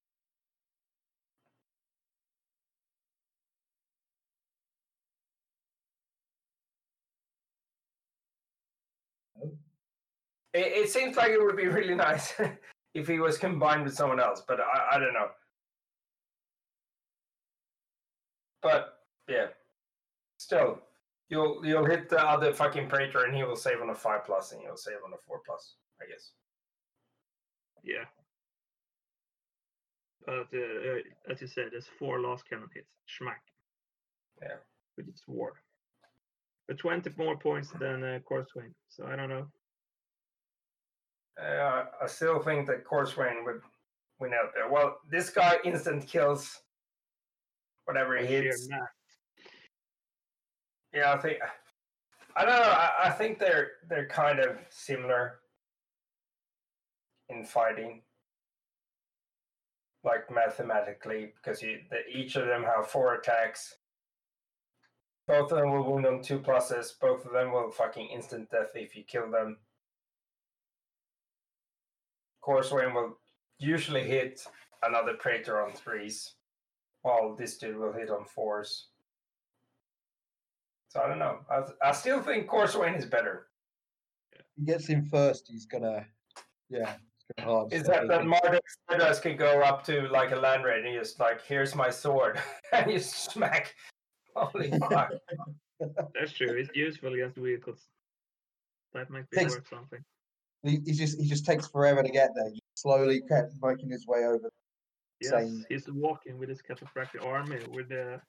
It seems like it would be really nice if he was combined with someone else, but I, I don't know. But yeah, still, you'll you'll hit the other fucking Praetor, and he will save on a five plus, and he'll save on a four plus, I guess. Yeah. But uh, as you said, there's four last cannon hits, schmack. Yeah, but it's war. But twenty more points than uh, Corswain, so I don't know. Uh, I still think that Corswain would win out there. Well, this guy instant kills whatever he hits. Yeah, I think I don't know. I, I think they're they're kind of similar in fighting, like mathematically, because you, the, each of them have four attacks. Both of them will wound on two pluses. Both of them will fucking instant death if you kill them. Corswain will usually hit another Praetor on threes, while this dude will hit on fours. So I don't know. I, I still think Corswain is better. He gets in first. He's gonna, yeah. He's gonna hard. Is that that Marduk's Deadass can go up to like a land raid and just like, here's my sword, and you smack. Holy fuck. That's true. It's useful against vehicles. That might be Thanks. worth something. He, he just he just takes forever to get there. He slowly kept making his way over. Yes, Same. He's walking with his cataphractic army, with the,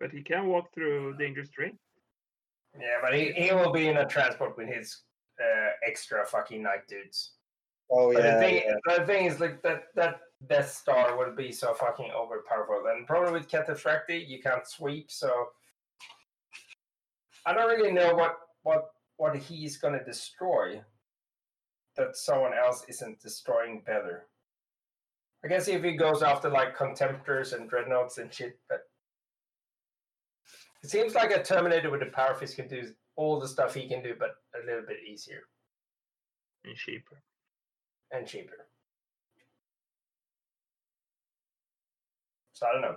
but he can walk through dangerous terrain. Yeah, but he, he will be in a transport with his uh, extra fucking knight dudes. Oh yeah. But the thing, yeah. the thing is, like that that Death Star would be so fucking overpowerful, and probably with cataphractic you can't sweep. So I don't really know what what what he's gonna destroy that someone else isn't destroying better. I guess if he goes after like Contemptors and Dreadnoughts and shit, but it seems like a Terminator with a Power Fist can do all the stuff he can do, but a little bit easier. And cheaper. And cheaper. So I don't know.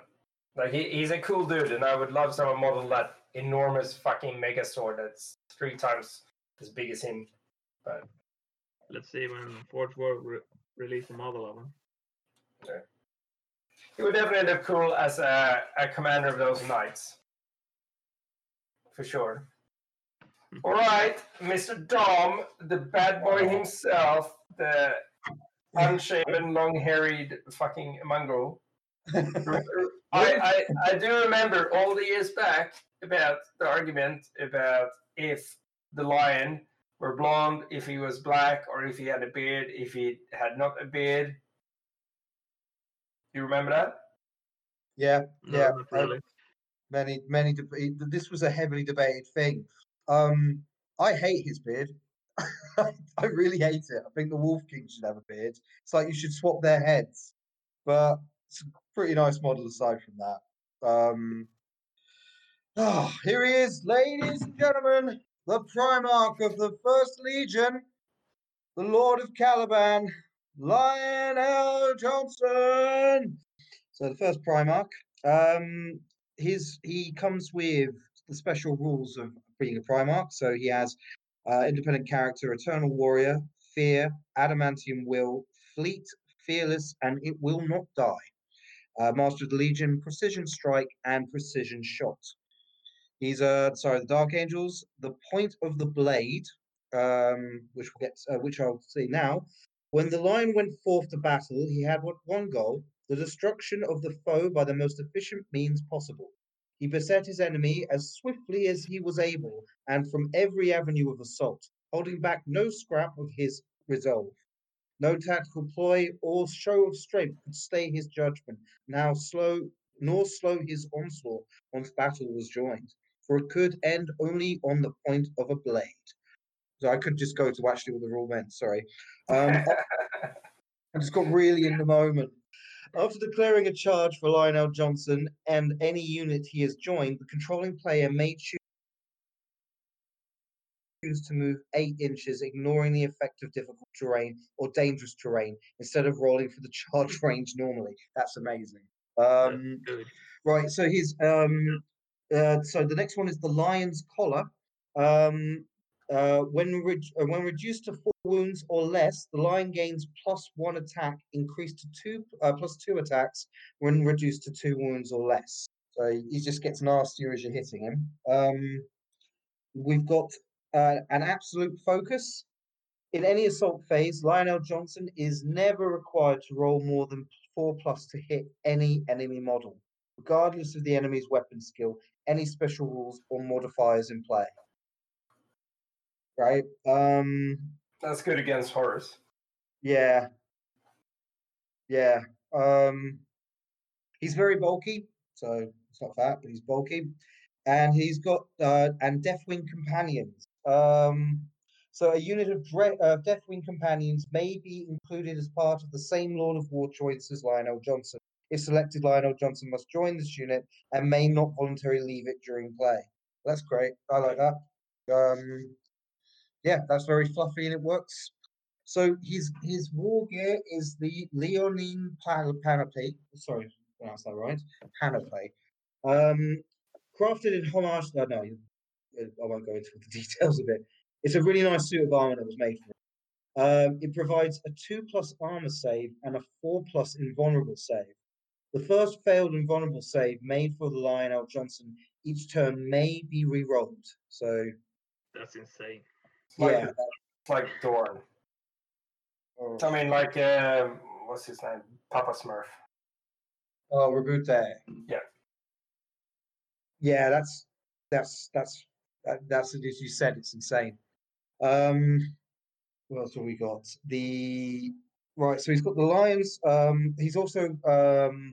Like he, he's a cool dude, and I would love someone model that enormous fucking Megazord that's three times as big as him, but let's see when Forge World re- release a model of him. Okay. He would definitely look cool as a, a commander of those knights. For sure. All right, Mister Dom, the bad boy himself, the unshaven, long-haired fucking mongrel. I, I, I do remember all the years back about the argument about if the lion were blonde, if he was black, or if he had a beard, if he had not a beard. You remember that? Yeah, yeah. No, really. Many, many. Deb- this was a heavily debated thing. Um, I hate his beard. I really hate it. I think the Wolf King should have a beard. It's like you should swap their heads. But it's a pretty nice model aside from that. Um, oh, here he is, ladies and gentlemen, the Primarch of the First Legion, the Lord of Caliban, Lionel Johnson. So the first Primarch. Um, his he comes with the special rules of being a Primarch. So he has uh, independent character, eternal warrior, fear, adamantium will, fleet, fearless, and it will not die. Uh, master of the Legion, precision strike, and precision shot. He's uh sorry the Dark Angels, the point of the blade, um, which we'll get, uh, which I'll see now. When the Lion went forth to battle, he had what one goal: the destruction of the foe by the most efficient means possible. He beset his enemy as swiftly as he was able, and from every avenue of assault, holding back no scrap of his resolve. No tactical ploy or show of strength could stay his judgment, now slow nor slow his onslaught once battle was joined, for it could end only on the point of a blade. So I could just go to actually what the rule meant, sorry. Um, I just got really in the moment. After declaring a charge for Lionel Johnson and any unit he has joined, the controlling player may choose to move eight inches, ignoring the effect of difficult terrain or dangerous terrain, instead of rolling for the charge range normally. That's amazing. Um, right, so he's um, uh, so the next one is the Lion's Collar. Um, Uh, when re- uh, when reduced to four wounds or less, the Lion gains plus one attack, increased to two uh, plus two attacks when reduced to two wounds or less. So he just gets nastier as you're hitting him. Um, we've got uh, an absolute focus. In any assault phase, Lionel Johnson is never required to roll more than four plus to hit any enemy model, regardless of the enemy's weapon skill, any special rules or modifiers in play. Right. Um, That's good against horrors. Yeah. Yeah. Um, he's very bulky, so it's not fat, but he's bulky, and he's got uh, and Deathwing companions. Um, so a unit of dre- uh, Deathwing companions may be included as part of the same Lord of War choice as Lionel Johnson. If selected, Lionel Johnson must join this unit and may not voluntarily leave it during play. That's great. I like that. Um, Yeah, that's very fluffy and it works. So his his war gear is the Leonine Panoply. Sorry, I pronounced that right. Panoply. Um, crafted in homage. No, no, I won't go into the details of it. It's a really nice suit of armor that was made for him. Um, it provides a two plus armor save and a four plus invulnerable save. The first failed invulnerable save made for the Lionel Johnson each turn may be re-rolled. So that's insane. Like, yeah, it's like Dorn. Oh. I mean, like, uh, what's his name? Papa Smurf. Oh, Rabute. Yeah. Yeah, that's that's that's that's as you said. It's insane. Um, what else have we got? The right. So he's got the Lions. Um, he's also um.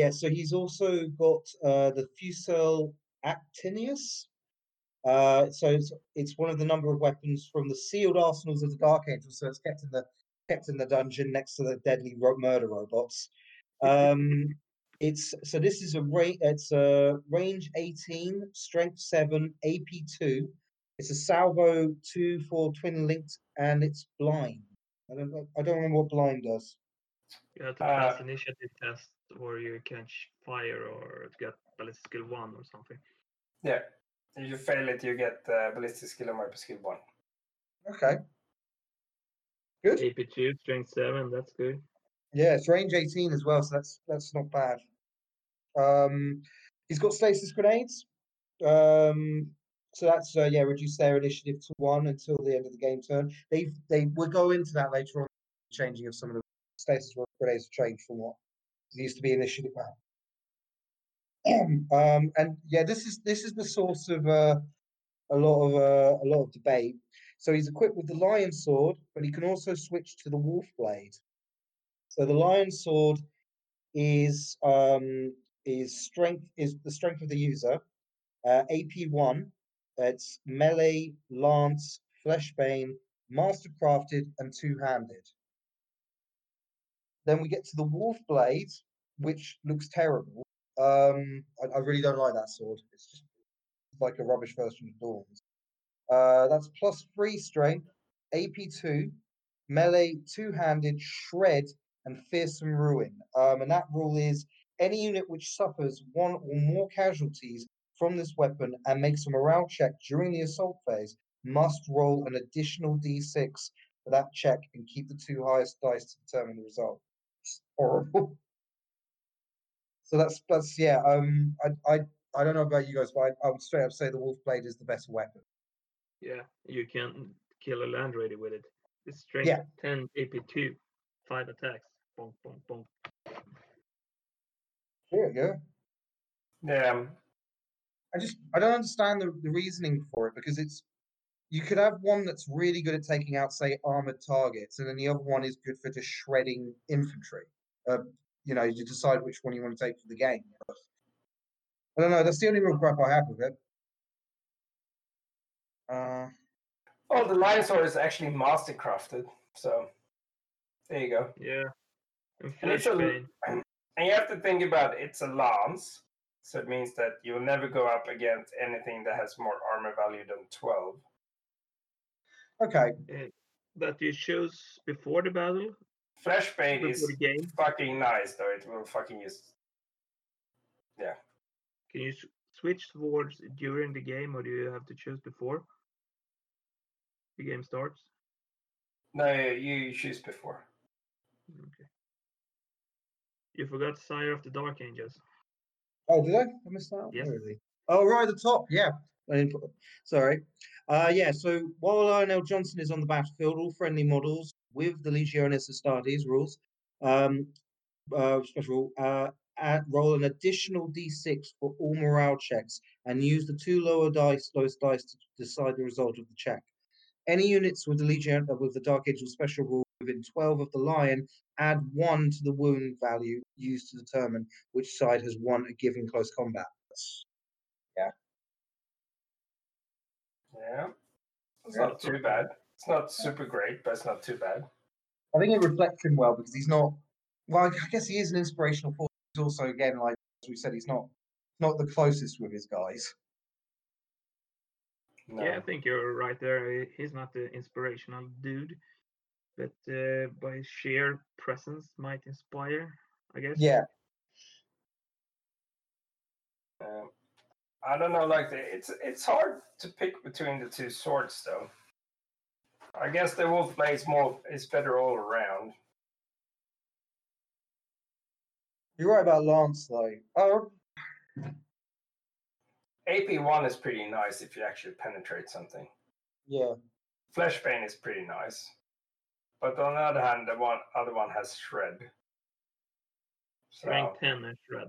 Yeah. So he's also got uh, the Fusel Actinius. Uh, so it's, it's one of the number of weapons from the sealed arsenals of the Dark Angels. So it's kept in the kept in the dungeon next to the deadly ro- murder robots. Um, it's so this is a rate. It's a range eighteen, strength seven, A P two. It's a salvo two for twin linked, and it's blind. I don't know, I don't remember what blind does. You have to pass uh, initiative test, or you can fire, or get ballistic skill one or something. Yeah, if you fail it, you get uh, ballistic skill and weapon skill one. Okay. Good. A P two, strength seven. That's good. Yeah, it's range eighteen as well, so that's that's not bad. Um, he's got stasis grenades. Um, so that's uh, yeah, reduce their initiative to one until the end of the game turn. They they will go into that later on, changing of some of the stasis grenades have changed from what it used to be initiative. Wow. Um, and yeah, this is this is the source of uh, a lot of uh, a lot of debate. So he's equipped with the Lion Sword, but he can also switch to the Wolf Blade. So the Lion Sword is um, is strength is the strength of the user. Uh, A P one, it's melee, lance, fleshbane, mastercrafted, and two-handed. Then we get to the wolf blade, which looks terrible. Um, I, I really don't like that sword. It's just like a rubbish version of Dawn's. Uh, that's plus three strength, A P two, melee, two-handed, shred, and fearsome ruin. Um, and that rule is any unit which suffers one or more casualties from this weapon and makes a morale check during the assault phase must roll an additional d six for that check and keep the two highest dice to determine the result. It's horrible. So that's that's yeah. Um, I I I don't know about you guys, but I, I would straight up say the wolf blade is the best weapon. Yeah, you can kill a land raider with it. It's strength yeah. ten, A P two, five attacks. Bonk, bonk, bonk. There you go. Yeah. I just I don't understand the, the reasoning for it, because it's you could have one that's really good at taking out, say, armored targets, and then the other one is good for just shredding infantry. Uh, you know, you decide which one you want to take for the game. I don't know. That's the only real grab I have with it. Uh, oh, the lion sword is actually mastercrafted. So there you go. Yeah. And, and, it's a, and you have to think about it, it's a lance. So it means that you'll never go up against anything that has more armor value than twelve. Okay. Uh, that you choose before the battle? Fleshbane is the game. Fucking nice, though. It will fucking use... Yeah. Can you s- switch swords during the game, or do you have to choose before the game starts? No, you choose before. Okay. You forgot Sire of the Dark Angels. Oh, did I? I missed that. Yes. Oh, right at the top. Yeah. I didn't put, sorry. Uh, yeah, so while Lionel Johnson is on the battlefield, all friendly models with the Legionis Astartes rules, um, uh, special, uh, at, roll an additional d six for all morale checks and use the two lower dice, lowest dice to decide the result of the check. Any units with the Legion, uh, with the Dark Angel special rule within twelve of the lion, add one to the wound value used to determine which side has won a given close combat. Yeah. Yeah. It's yeah. not too bad. It's not super great, but it's not too bad. I think it reflects him well, because he's not... Well, I guess he is an inspirational force. He's also, again, like we said, he's not not the closest with his guys. No. Yeah, I think you're right there. He's not the inspirational dude. But uh, by sheer presence might inspire, I guess. Yeah. Um, I don't know. Like the, it's it's hard to pick between the two swords, though. I guess the wolf blade is more is better all around. You're right about lance, though. Oh. A P one is pretty nice if you actually penetrate something. Yeah. Fleshbane is pretty nice. But on the other hand, the one other one has shred. So, rank ten and shred.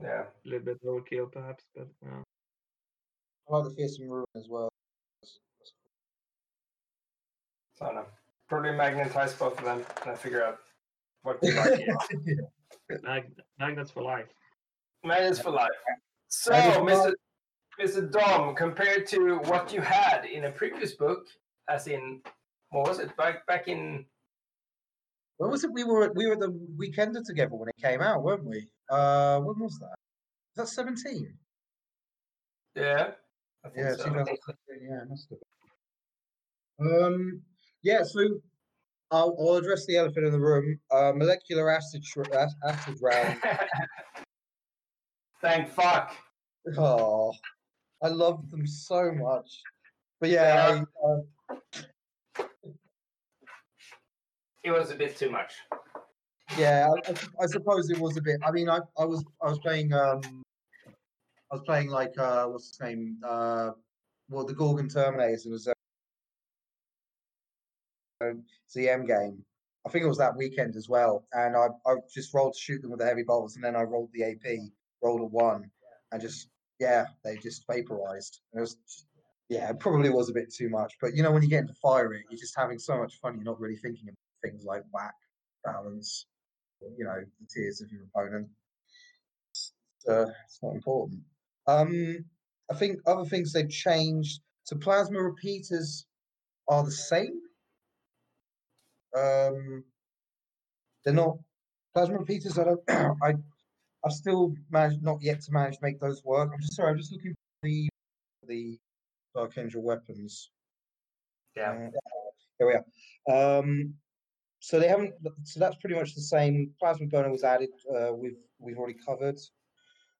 Yeah. A little bit overkill, perhaps, but no. I like the fearsome ruin as well. I don't know. Probably magnetize both of them and figure out what we like here. Mag- magnets for life. Magnets for life. So, Mister Mister Dom, compared to what you had in a previous book, as in... What was it back back in? When was it? We were we were the Weekender together when it came out, weren't we? Uh, when was that? Was that seventeen? Yeah. I think yeah, so. twenty seventeen, yeah, it must have been. Um, yeah. So I'll, I'll address the elephant in the room. Uh, molecular acid acid round. Thank fuck. Oh, I loved them so much. But yeah. yeah. I, uh, It was a bit too much. Yeah, I, I suppose it was a bit. I mean, I, I was I was playing um, I was playing like uh, what's his name? Uh, well, the Gorgon Terminators. It was a Z M game. I think it was that weekend as well. And I I just rolled to shoot them with the heavy bolts, and then I rolled the A P, rolled a one, and just yeah, they just vaporized. And it was just, yeah, it probably was a bit too much. But you know, when you get into firing, you're just having so much fun. You're not really thinking about things like whack, balance, you know, the tears of your opponent. It's, uh, it's not important. Um, I think other things they've changed. So plasma repeaters are the same. Um, they're not plasma repeaters. I don't. I I've still managed not yet to manage to make those work. I'm just sorry. I'm just looking for the the Dark Angel weapons. Yeah. Uh, here we are. Um, so they haven't. So that's pretty much the same. Plasma burner was added. Uh, we've we've already covered.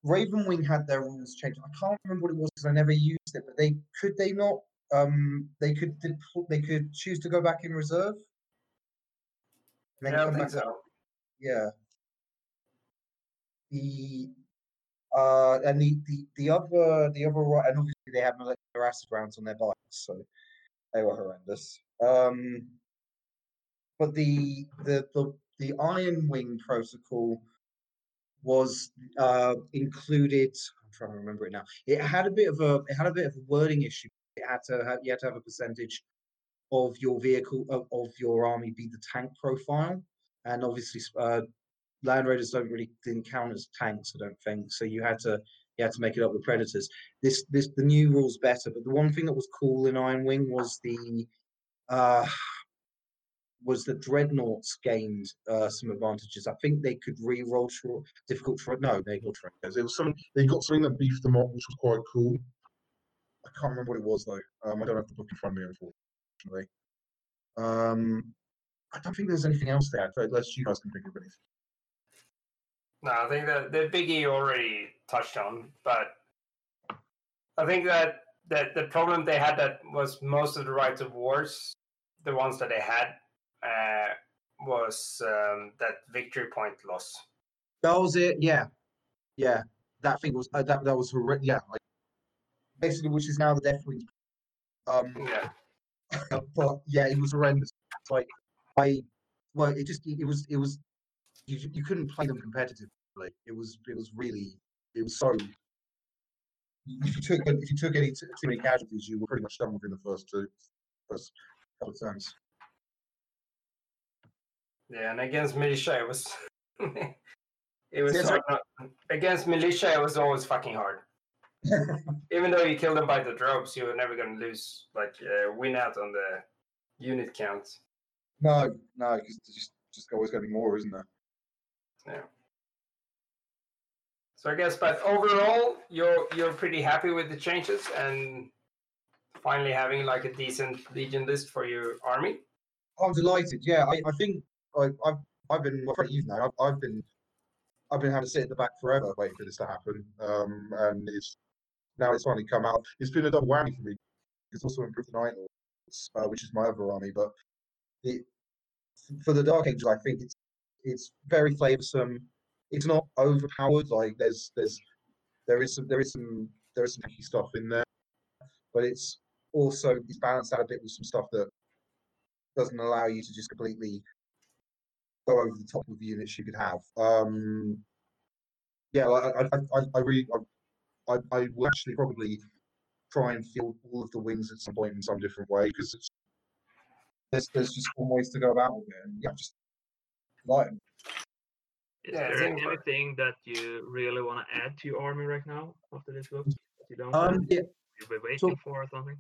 Ravenwing had their rules changed. I can't remember what it was because I never used it. But they could they not. Um, they could they could choose to go back in reserve. And then yeah, come I think back so. Up. Yeah. The uh, and the, the, the other the other and obviously they have molecular acid rounds on their bikes, so they were horrendous. Um, but the the the the Iron Wing protocol was uh, included. I'm trying to remember it now. It had a bit of a it had a bit of a wording issue. It had to have, you had to have a percentage of your vehicle of, of your army be the tank profile, and obviously uh, Land Raiders don't really didn't count as tanks, I don't think. So you had to you had to make it up with Predators. This this the new rule's better, but the one thing that was cool in Iron Wing was the uh, was the Dreadnoughts gained uh, some advantages. I think they could re-roll short, difficult terrain. No, they got terrain. It was something they got something that beefed them up, which was quite cool. I can't remember what it was though. Um, I don't have the book in front of me, unfortunately. Um, I don't think there's anything else there, unless you guys can think of anything. No, I think that the Big E already touched on, but I think that, that the problem they had that was most of the rights of wars, the ones that they had, uh, was um, that victory point loss. That was it, yeah, yeah. That thing was uh, that that was horrific. Yeah, like, basically, which is now the Death Wing. Um, yeah, but yeah, it was horrendous. Like I, well, it just it was it was. You, you couldn't play them competitively. It was it was really it was so. If you took if you took any too many casualties, you were pretty much done within the first two first couple of times. Yeah, and against militia it was it was hard. Right. Against militia it was always fucking hard. Even though you killed them by the drops, you were never going to lose like uh, win out on the unit count. No, no, it's just just always going to be more, isn't there? Yeah. So I guess, but overall, you're you're pretty happy with the changes and finally having like a decent Legion list for your army. I'm delighted. Yeah, I, I think I, I've I've been well, you know, I've, I've been I've been having to sit at the back forever waiting for this to happen, um, and it's now it's finally come out. It's been a double whammy for me. It's also improved the Night Lords, uh, which is my other army, but it, for the Dark Angel, I think it's. It's very flavoursome. It's not overpowered. Like there's, there's, there is some, there is some, there is some techy stuff in there, but it's also it's balanced out a bit with some stuff that doesn't allow you to just completely go over the top of the units you could have. Um, yeah, I, I, I, I really, I, I will actually probably try and field all of the wings at some point in some different way because there's, there's just more ways to go about it. And yeah, just. Light. Is yeah, there anything that you really want to add to your army right now after this book? You don't um, yeah. You've been waiting Talk, for or something?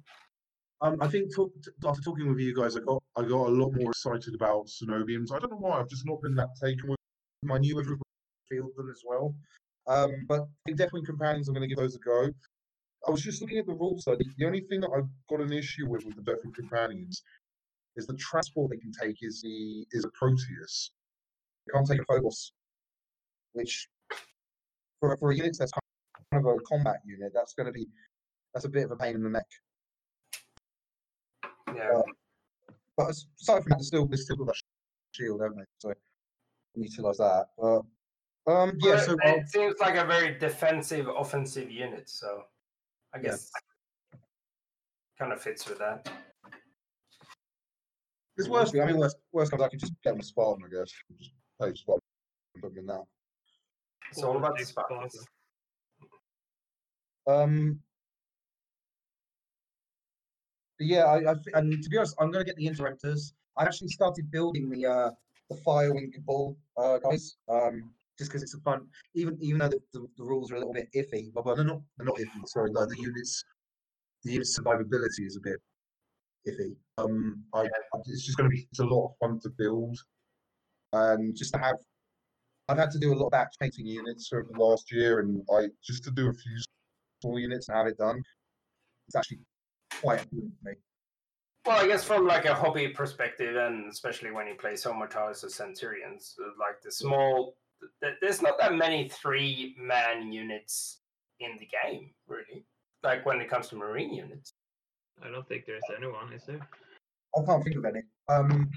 Um, I think talk, after talking with you guys, I got I got a lot more excited about Cenobians. I don't know why I've just not been that taken with my new everybody field them as well. Um, but in Deathwing Companions, I'm going to give those a go. I was just looking at the rules. So the, the only thing that I've got an issue with with the Deathwing Companions is the transport they can take is the is a Proteus. You can't take a Phobos, which for for a unit that's kind of a combat unit, that's going to be that's a bit of a pain in the neck. Yeah, uh, but aside from that, still they still got that shield, haven't they? So we utilize that. Uh, um, yeah, so it well, seems like a very defensive, offensive unit. So I guess yeah. kind of fits with that. It's worse. I mean, worst worst comes I could just get them a Spartan, I guess. Just play Spartan in that. It's all about the Spartans. Um. Yeah, I, I and to be honest, I'm going to get the interrupters. I actually started building the uh the file in Kabul, uh, guys. Um, just because it's a fun, even even though the, the, the rules are a little bit iffy, but they're not they're not iffy. Sorry, like the units, the unit survivability is a bit iffy. Um, I, it's just going to be it's a lot of fun to build, and just to have. I've had to do a lot of batch painting units over the last year, and I just to do a few small units and have it done. It's actually quite important for me. Well, I guess from like a hobby perspective, and especially when you play Somatars or Centurions, like the small, th- there's not that many three-man units in the game, really. Like when it comes to Marine units, I don't think there's anyone, is there? I can't think of any. Um,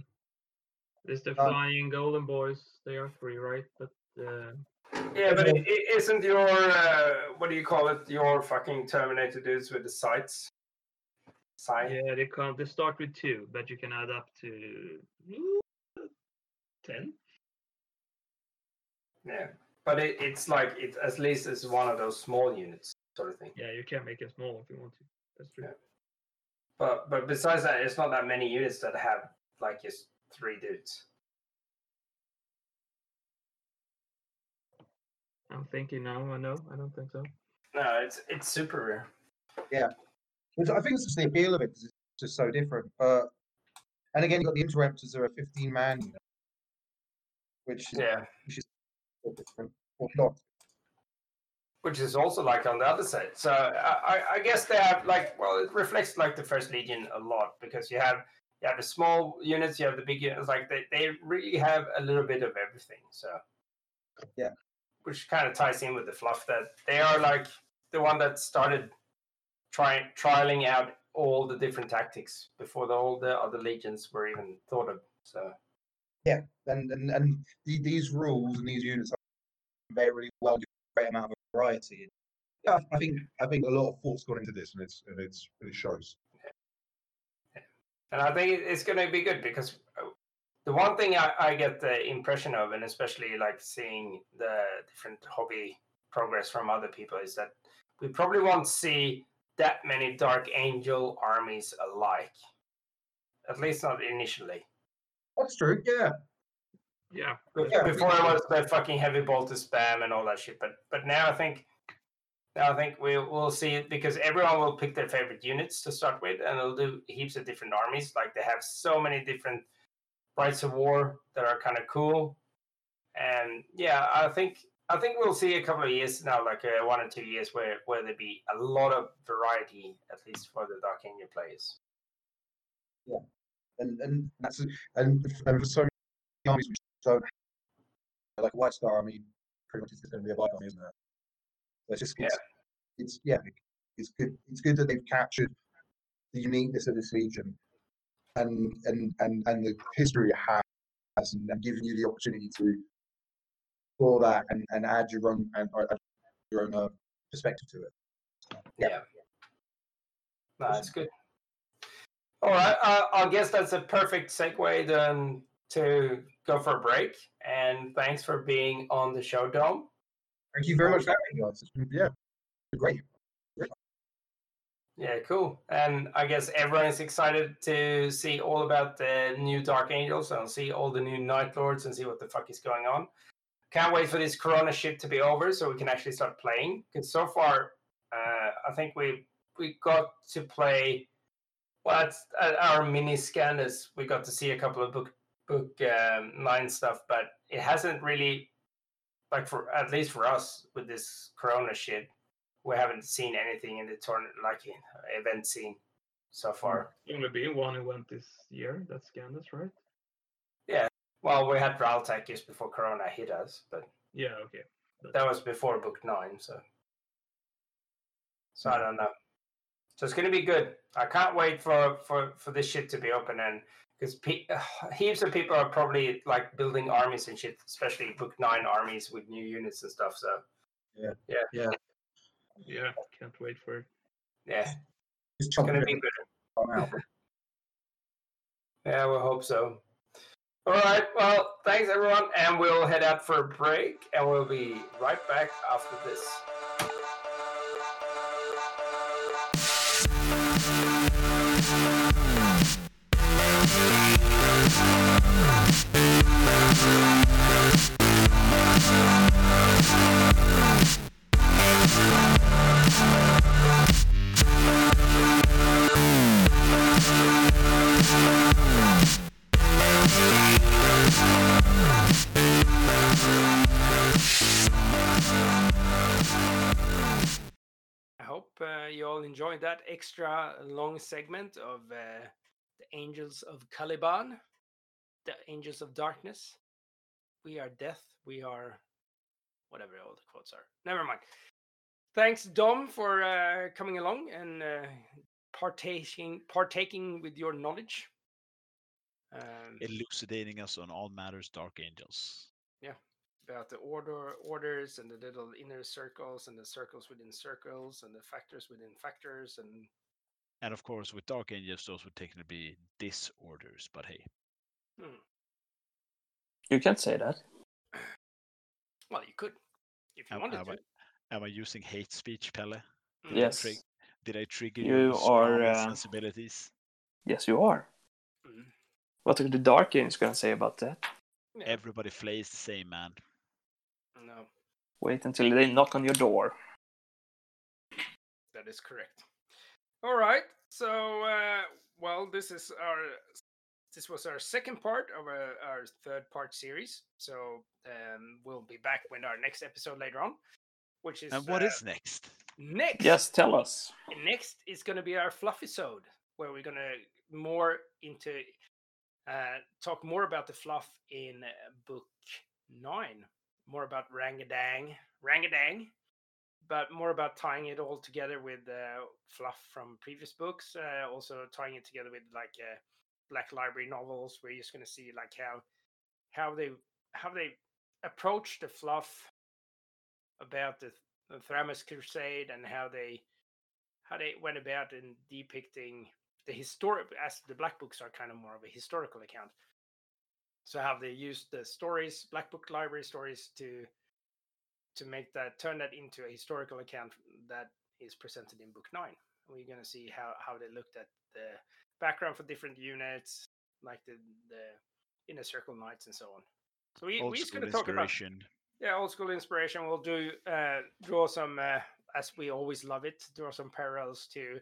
there's the Flying um, Golden Boys. They are free, right? But uh, yeah, but it, it isn't your uh, what do you call it? Your fucking Terminator dudes with the sights. Side. Yeah, they can't. They start with two, but you can add up to ten. Yeah, but it, it's like it at least is one of those small units sort of thing. Yeah, you can make it small if you want to. That's true. Yeah. But but besides that, it's not that many units that have like just three dudes. I'm thinking now. I know. I don't think so. No, it's it's super rare. Yeah. Which I think it's the appeal of it, because it's just so different. Uh, and again, you've got the Interrupters are a fifteen-man unit, which is, yeah. which is different, or not. Which is also like on the other side. So I, I guess they have like, well, it reflects like the First Legion a lot, because you have you have the small units, you have the big units, like they, they really have a little bit of everything. So yeah, which kind of ties in with the fluff that they are like the one that started Trying trialing out all the different tactics before the, all the other legions were even thought of. So yeah, and and, and the, these rules and these units are really well, great amount of variety. Yeah, I think I think a lot of thought's gone into this, and it's and it's it shows. Yeah. Yeah. And I think it's going to be good, because the one thing I, I get the impression of, and especially like seeing the different hobby progress from other people, is that we probably won't see that many Dark Angel armies alike, at least not initially. That's true. Yeah, yeah. Before yeah. it was the fucking heavy bolter spam and all that shit, but but now I think now I think we will see it, because everyone will pick their favorite units to start with, and they'll do heaps of different armies. Like they have so many different rights of war that are kind of cool, and yeah, I think. I think we'll see a couple of years now, like uh, one or two years, where, where there'll be a lot of variety, at least for the Dark Angel players. Yeah, and and that's and, and for so many armies which don't, like White Star Army, pretty much it's going to be a Black Army, isn't it? It's just it's, yeah, it's yeah, it's good. It's good that they've captured the uniqueness of this legion, and and and, and the history it has, and, and giving you the opportunity to. For that and, and add your own and add your own uh, perspective to it. Yeah, yeah. No, that's good. All right, I, I guess that's a perfect segue then to go for a break. And thanks for being on the show, Dom. Thank you very much for having us. Yeah, great. Yeah. Yeah, cool. And I guess everyone is excited to see all about the new Dark Angels and see all the new Night Lords and see what the fuck is going on. Can't wait for this Corona shit to be over so we can actually start playing. Because so far, uh, I think we we got to play. Well, that's at our mini scanners. We got to see a couple of book book um, nine stuff, but it hasn't really, like for at least for us with this Corona shit, we haven't seen anything in the tournament like in event scene so far. Only been one event this year. That's scanners, right? Yeah. Well, we had Raltech just before Corona hit us, but yeah, okay. But that was before Book Nine, so so I don't know. So it's gonna be good. I can't wait for, for, for this shit to be open, and because pe- heaps of people are probably like building armies and shit, especially Book Nine armies with new units and stuff. So yeah, yeah, yeah, yeah. Can't wait for it. Yeah, it's, it's gonna be good. Yeah, we hope so. All right, well, thanks, everyone, and we'll head out for a break, and we'll be right back after this. Uh, you all enjoyed that extra long segment of uh, the Angels of Caliban, the Angels of Darkness. We are death. We are whatever all the quotes are. Never mind. Thanks, Dom, for uh, coming along and uh, partaking partaking with your knowledge. Um, Elucidating us on all matters Dark Angels. Yeah. About the order, orders, and the little inner circles, and the circles within circles, and the factors within factors, and and of course, with Dark Angels, those would technically be disorders. But hey, hmm. you can't say that. Well, you could, if you am, wanted am to. I, am I using hate speech, Pelle? Did yes. I trig- did I trigger you your are, uh... sensibilities? Yes, you are. Mm-hmm. What are the Dark Angels going to say about that? Yeah. Everybody plays the same, man. No. Wait until they knock on your door. That is correct. All right. So, uh, well, this is our this was our second part of our, our third part series. So um, we'll be back when our next episode later on, which is and what uh, is next? Next, yes, tell us. Next is going to be our Fluffisode, where we're going to more into uh, talk more about the fluff in uh, book nine. More about Rangadang, Rangadang, but more about tying it all together with uh, fluff from previous books. Uh, also tying it together with like uh, Black Library novels, where you're just going to see like how how they how they approach the fluff about the, the Thramas Crusade and how they how they went about in depicting the historic. As the Black Books are kind of more of a historical account. So how they used the stories, Black Book Library stories, to to make that, turn that into a historical account that is presented in book nine. We're going to see how, how they looked at the background for different units, like the, the Inner Circle Knights and so on. So we, we're just going to talk about yeah, old school inspiration. We'll do uh, draw some, uh, as we always love it, draw some parallels to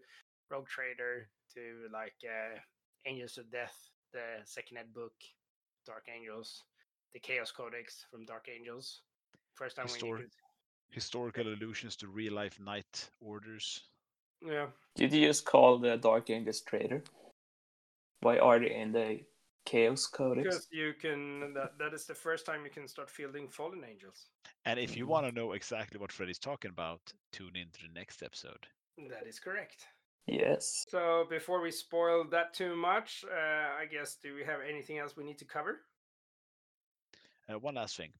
Rogue Trader, to like uh, Angels of Death, the second ed book. Dark Angels, the Chaos Codex from Dark Angels. First time Histori- we could... historical allusions to real life knight orders. Yeah. Did you just call the Dark Angels traitor? Why are they in the Chaos Codex? Because you can. That, that is the first time you can start fielding fallen angels. And if you want to know exactly what Freddy's talking about, tune in to the next episode. That is correct. Yes. So before we spoil that too much, uh, I guess, do we have anything else we need to cover? Uh, one last thing.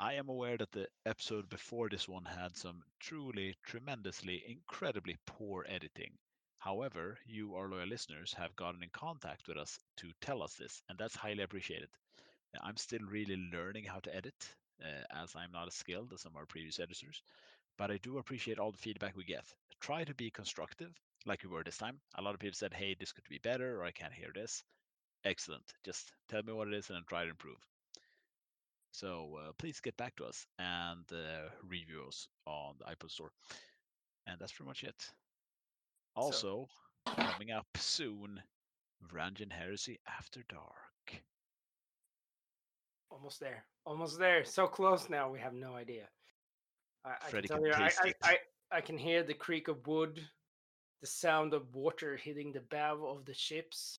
I am aware that the episode before this one had some truly, tremendously, incredibly poor editing. However, you, our loyal listeners, have gotten in contact with us to tell us this, and that's highly appreciated. I'm still really learning how to edit, uh, as I'm not as skilled as some of our previous editors, but I do appreciate all the feedback we get. Try to be constructive, like we were this time. A lot of people said, hey, this could be better, or I can't hear this. Excellent. Just tell me what it is and I'll try to improve. So uh, please get back to us and uh, review us on the iPod Store. And that's pretty much it. Also, so, coming up soon, Varangian Heresy After Dark. Almost there. Almost there. So close now, we have no idea. I, I can tell can you, I, I, I, I can hear the creak of wood, the sound of water hitting the bow of the ships,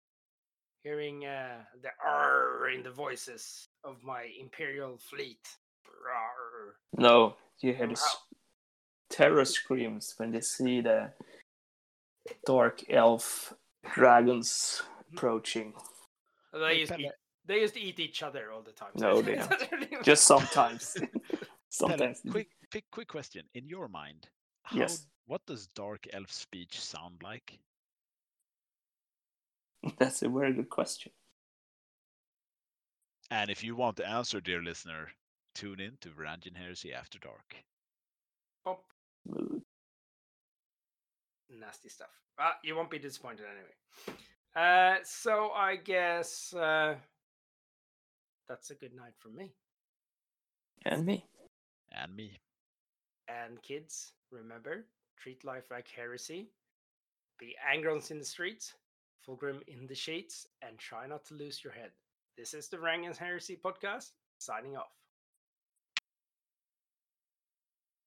hearing uh, the R in the voices of my Imperial fleet. Arr. No, you hear the s- terror screams when they see the dark elf dragons approaching. They used, eat, they used to eat each other all the time. No, they don't. Just sometimes. sometimes. Pelle, quick, quick, quick question. In your mind, how yes. what does Dark Elf speech sound like? That's a very good question. And if you want the answer, dear listener, tune in to Varangian Heresy After Dark. Pop. Nasty stuff. Well, you won't be disappointed anyway. Uh, so I guess uh, that's a good night from me. And me. And me. And kids, remember, treat life like heresy. Be Angrons in the streets, Fulgrim in the sheets, and try not to lose your head. This is the Rangan's Heresy Podcast, signing off.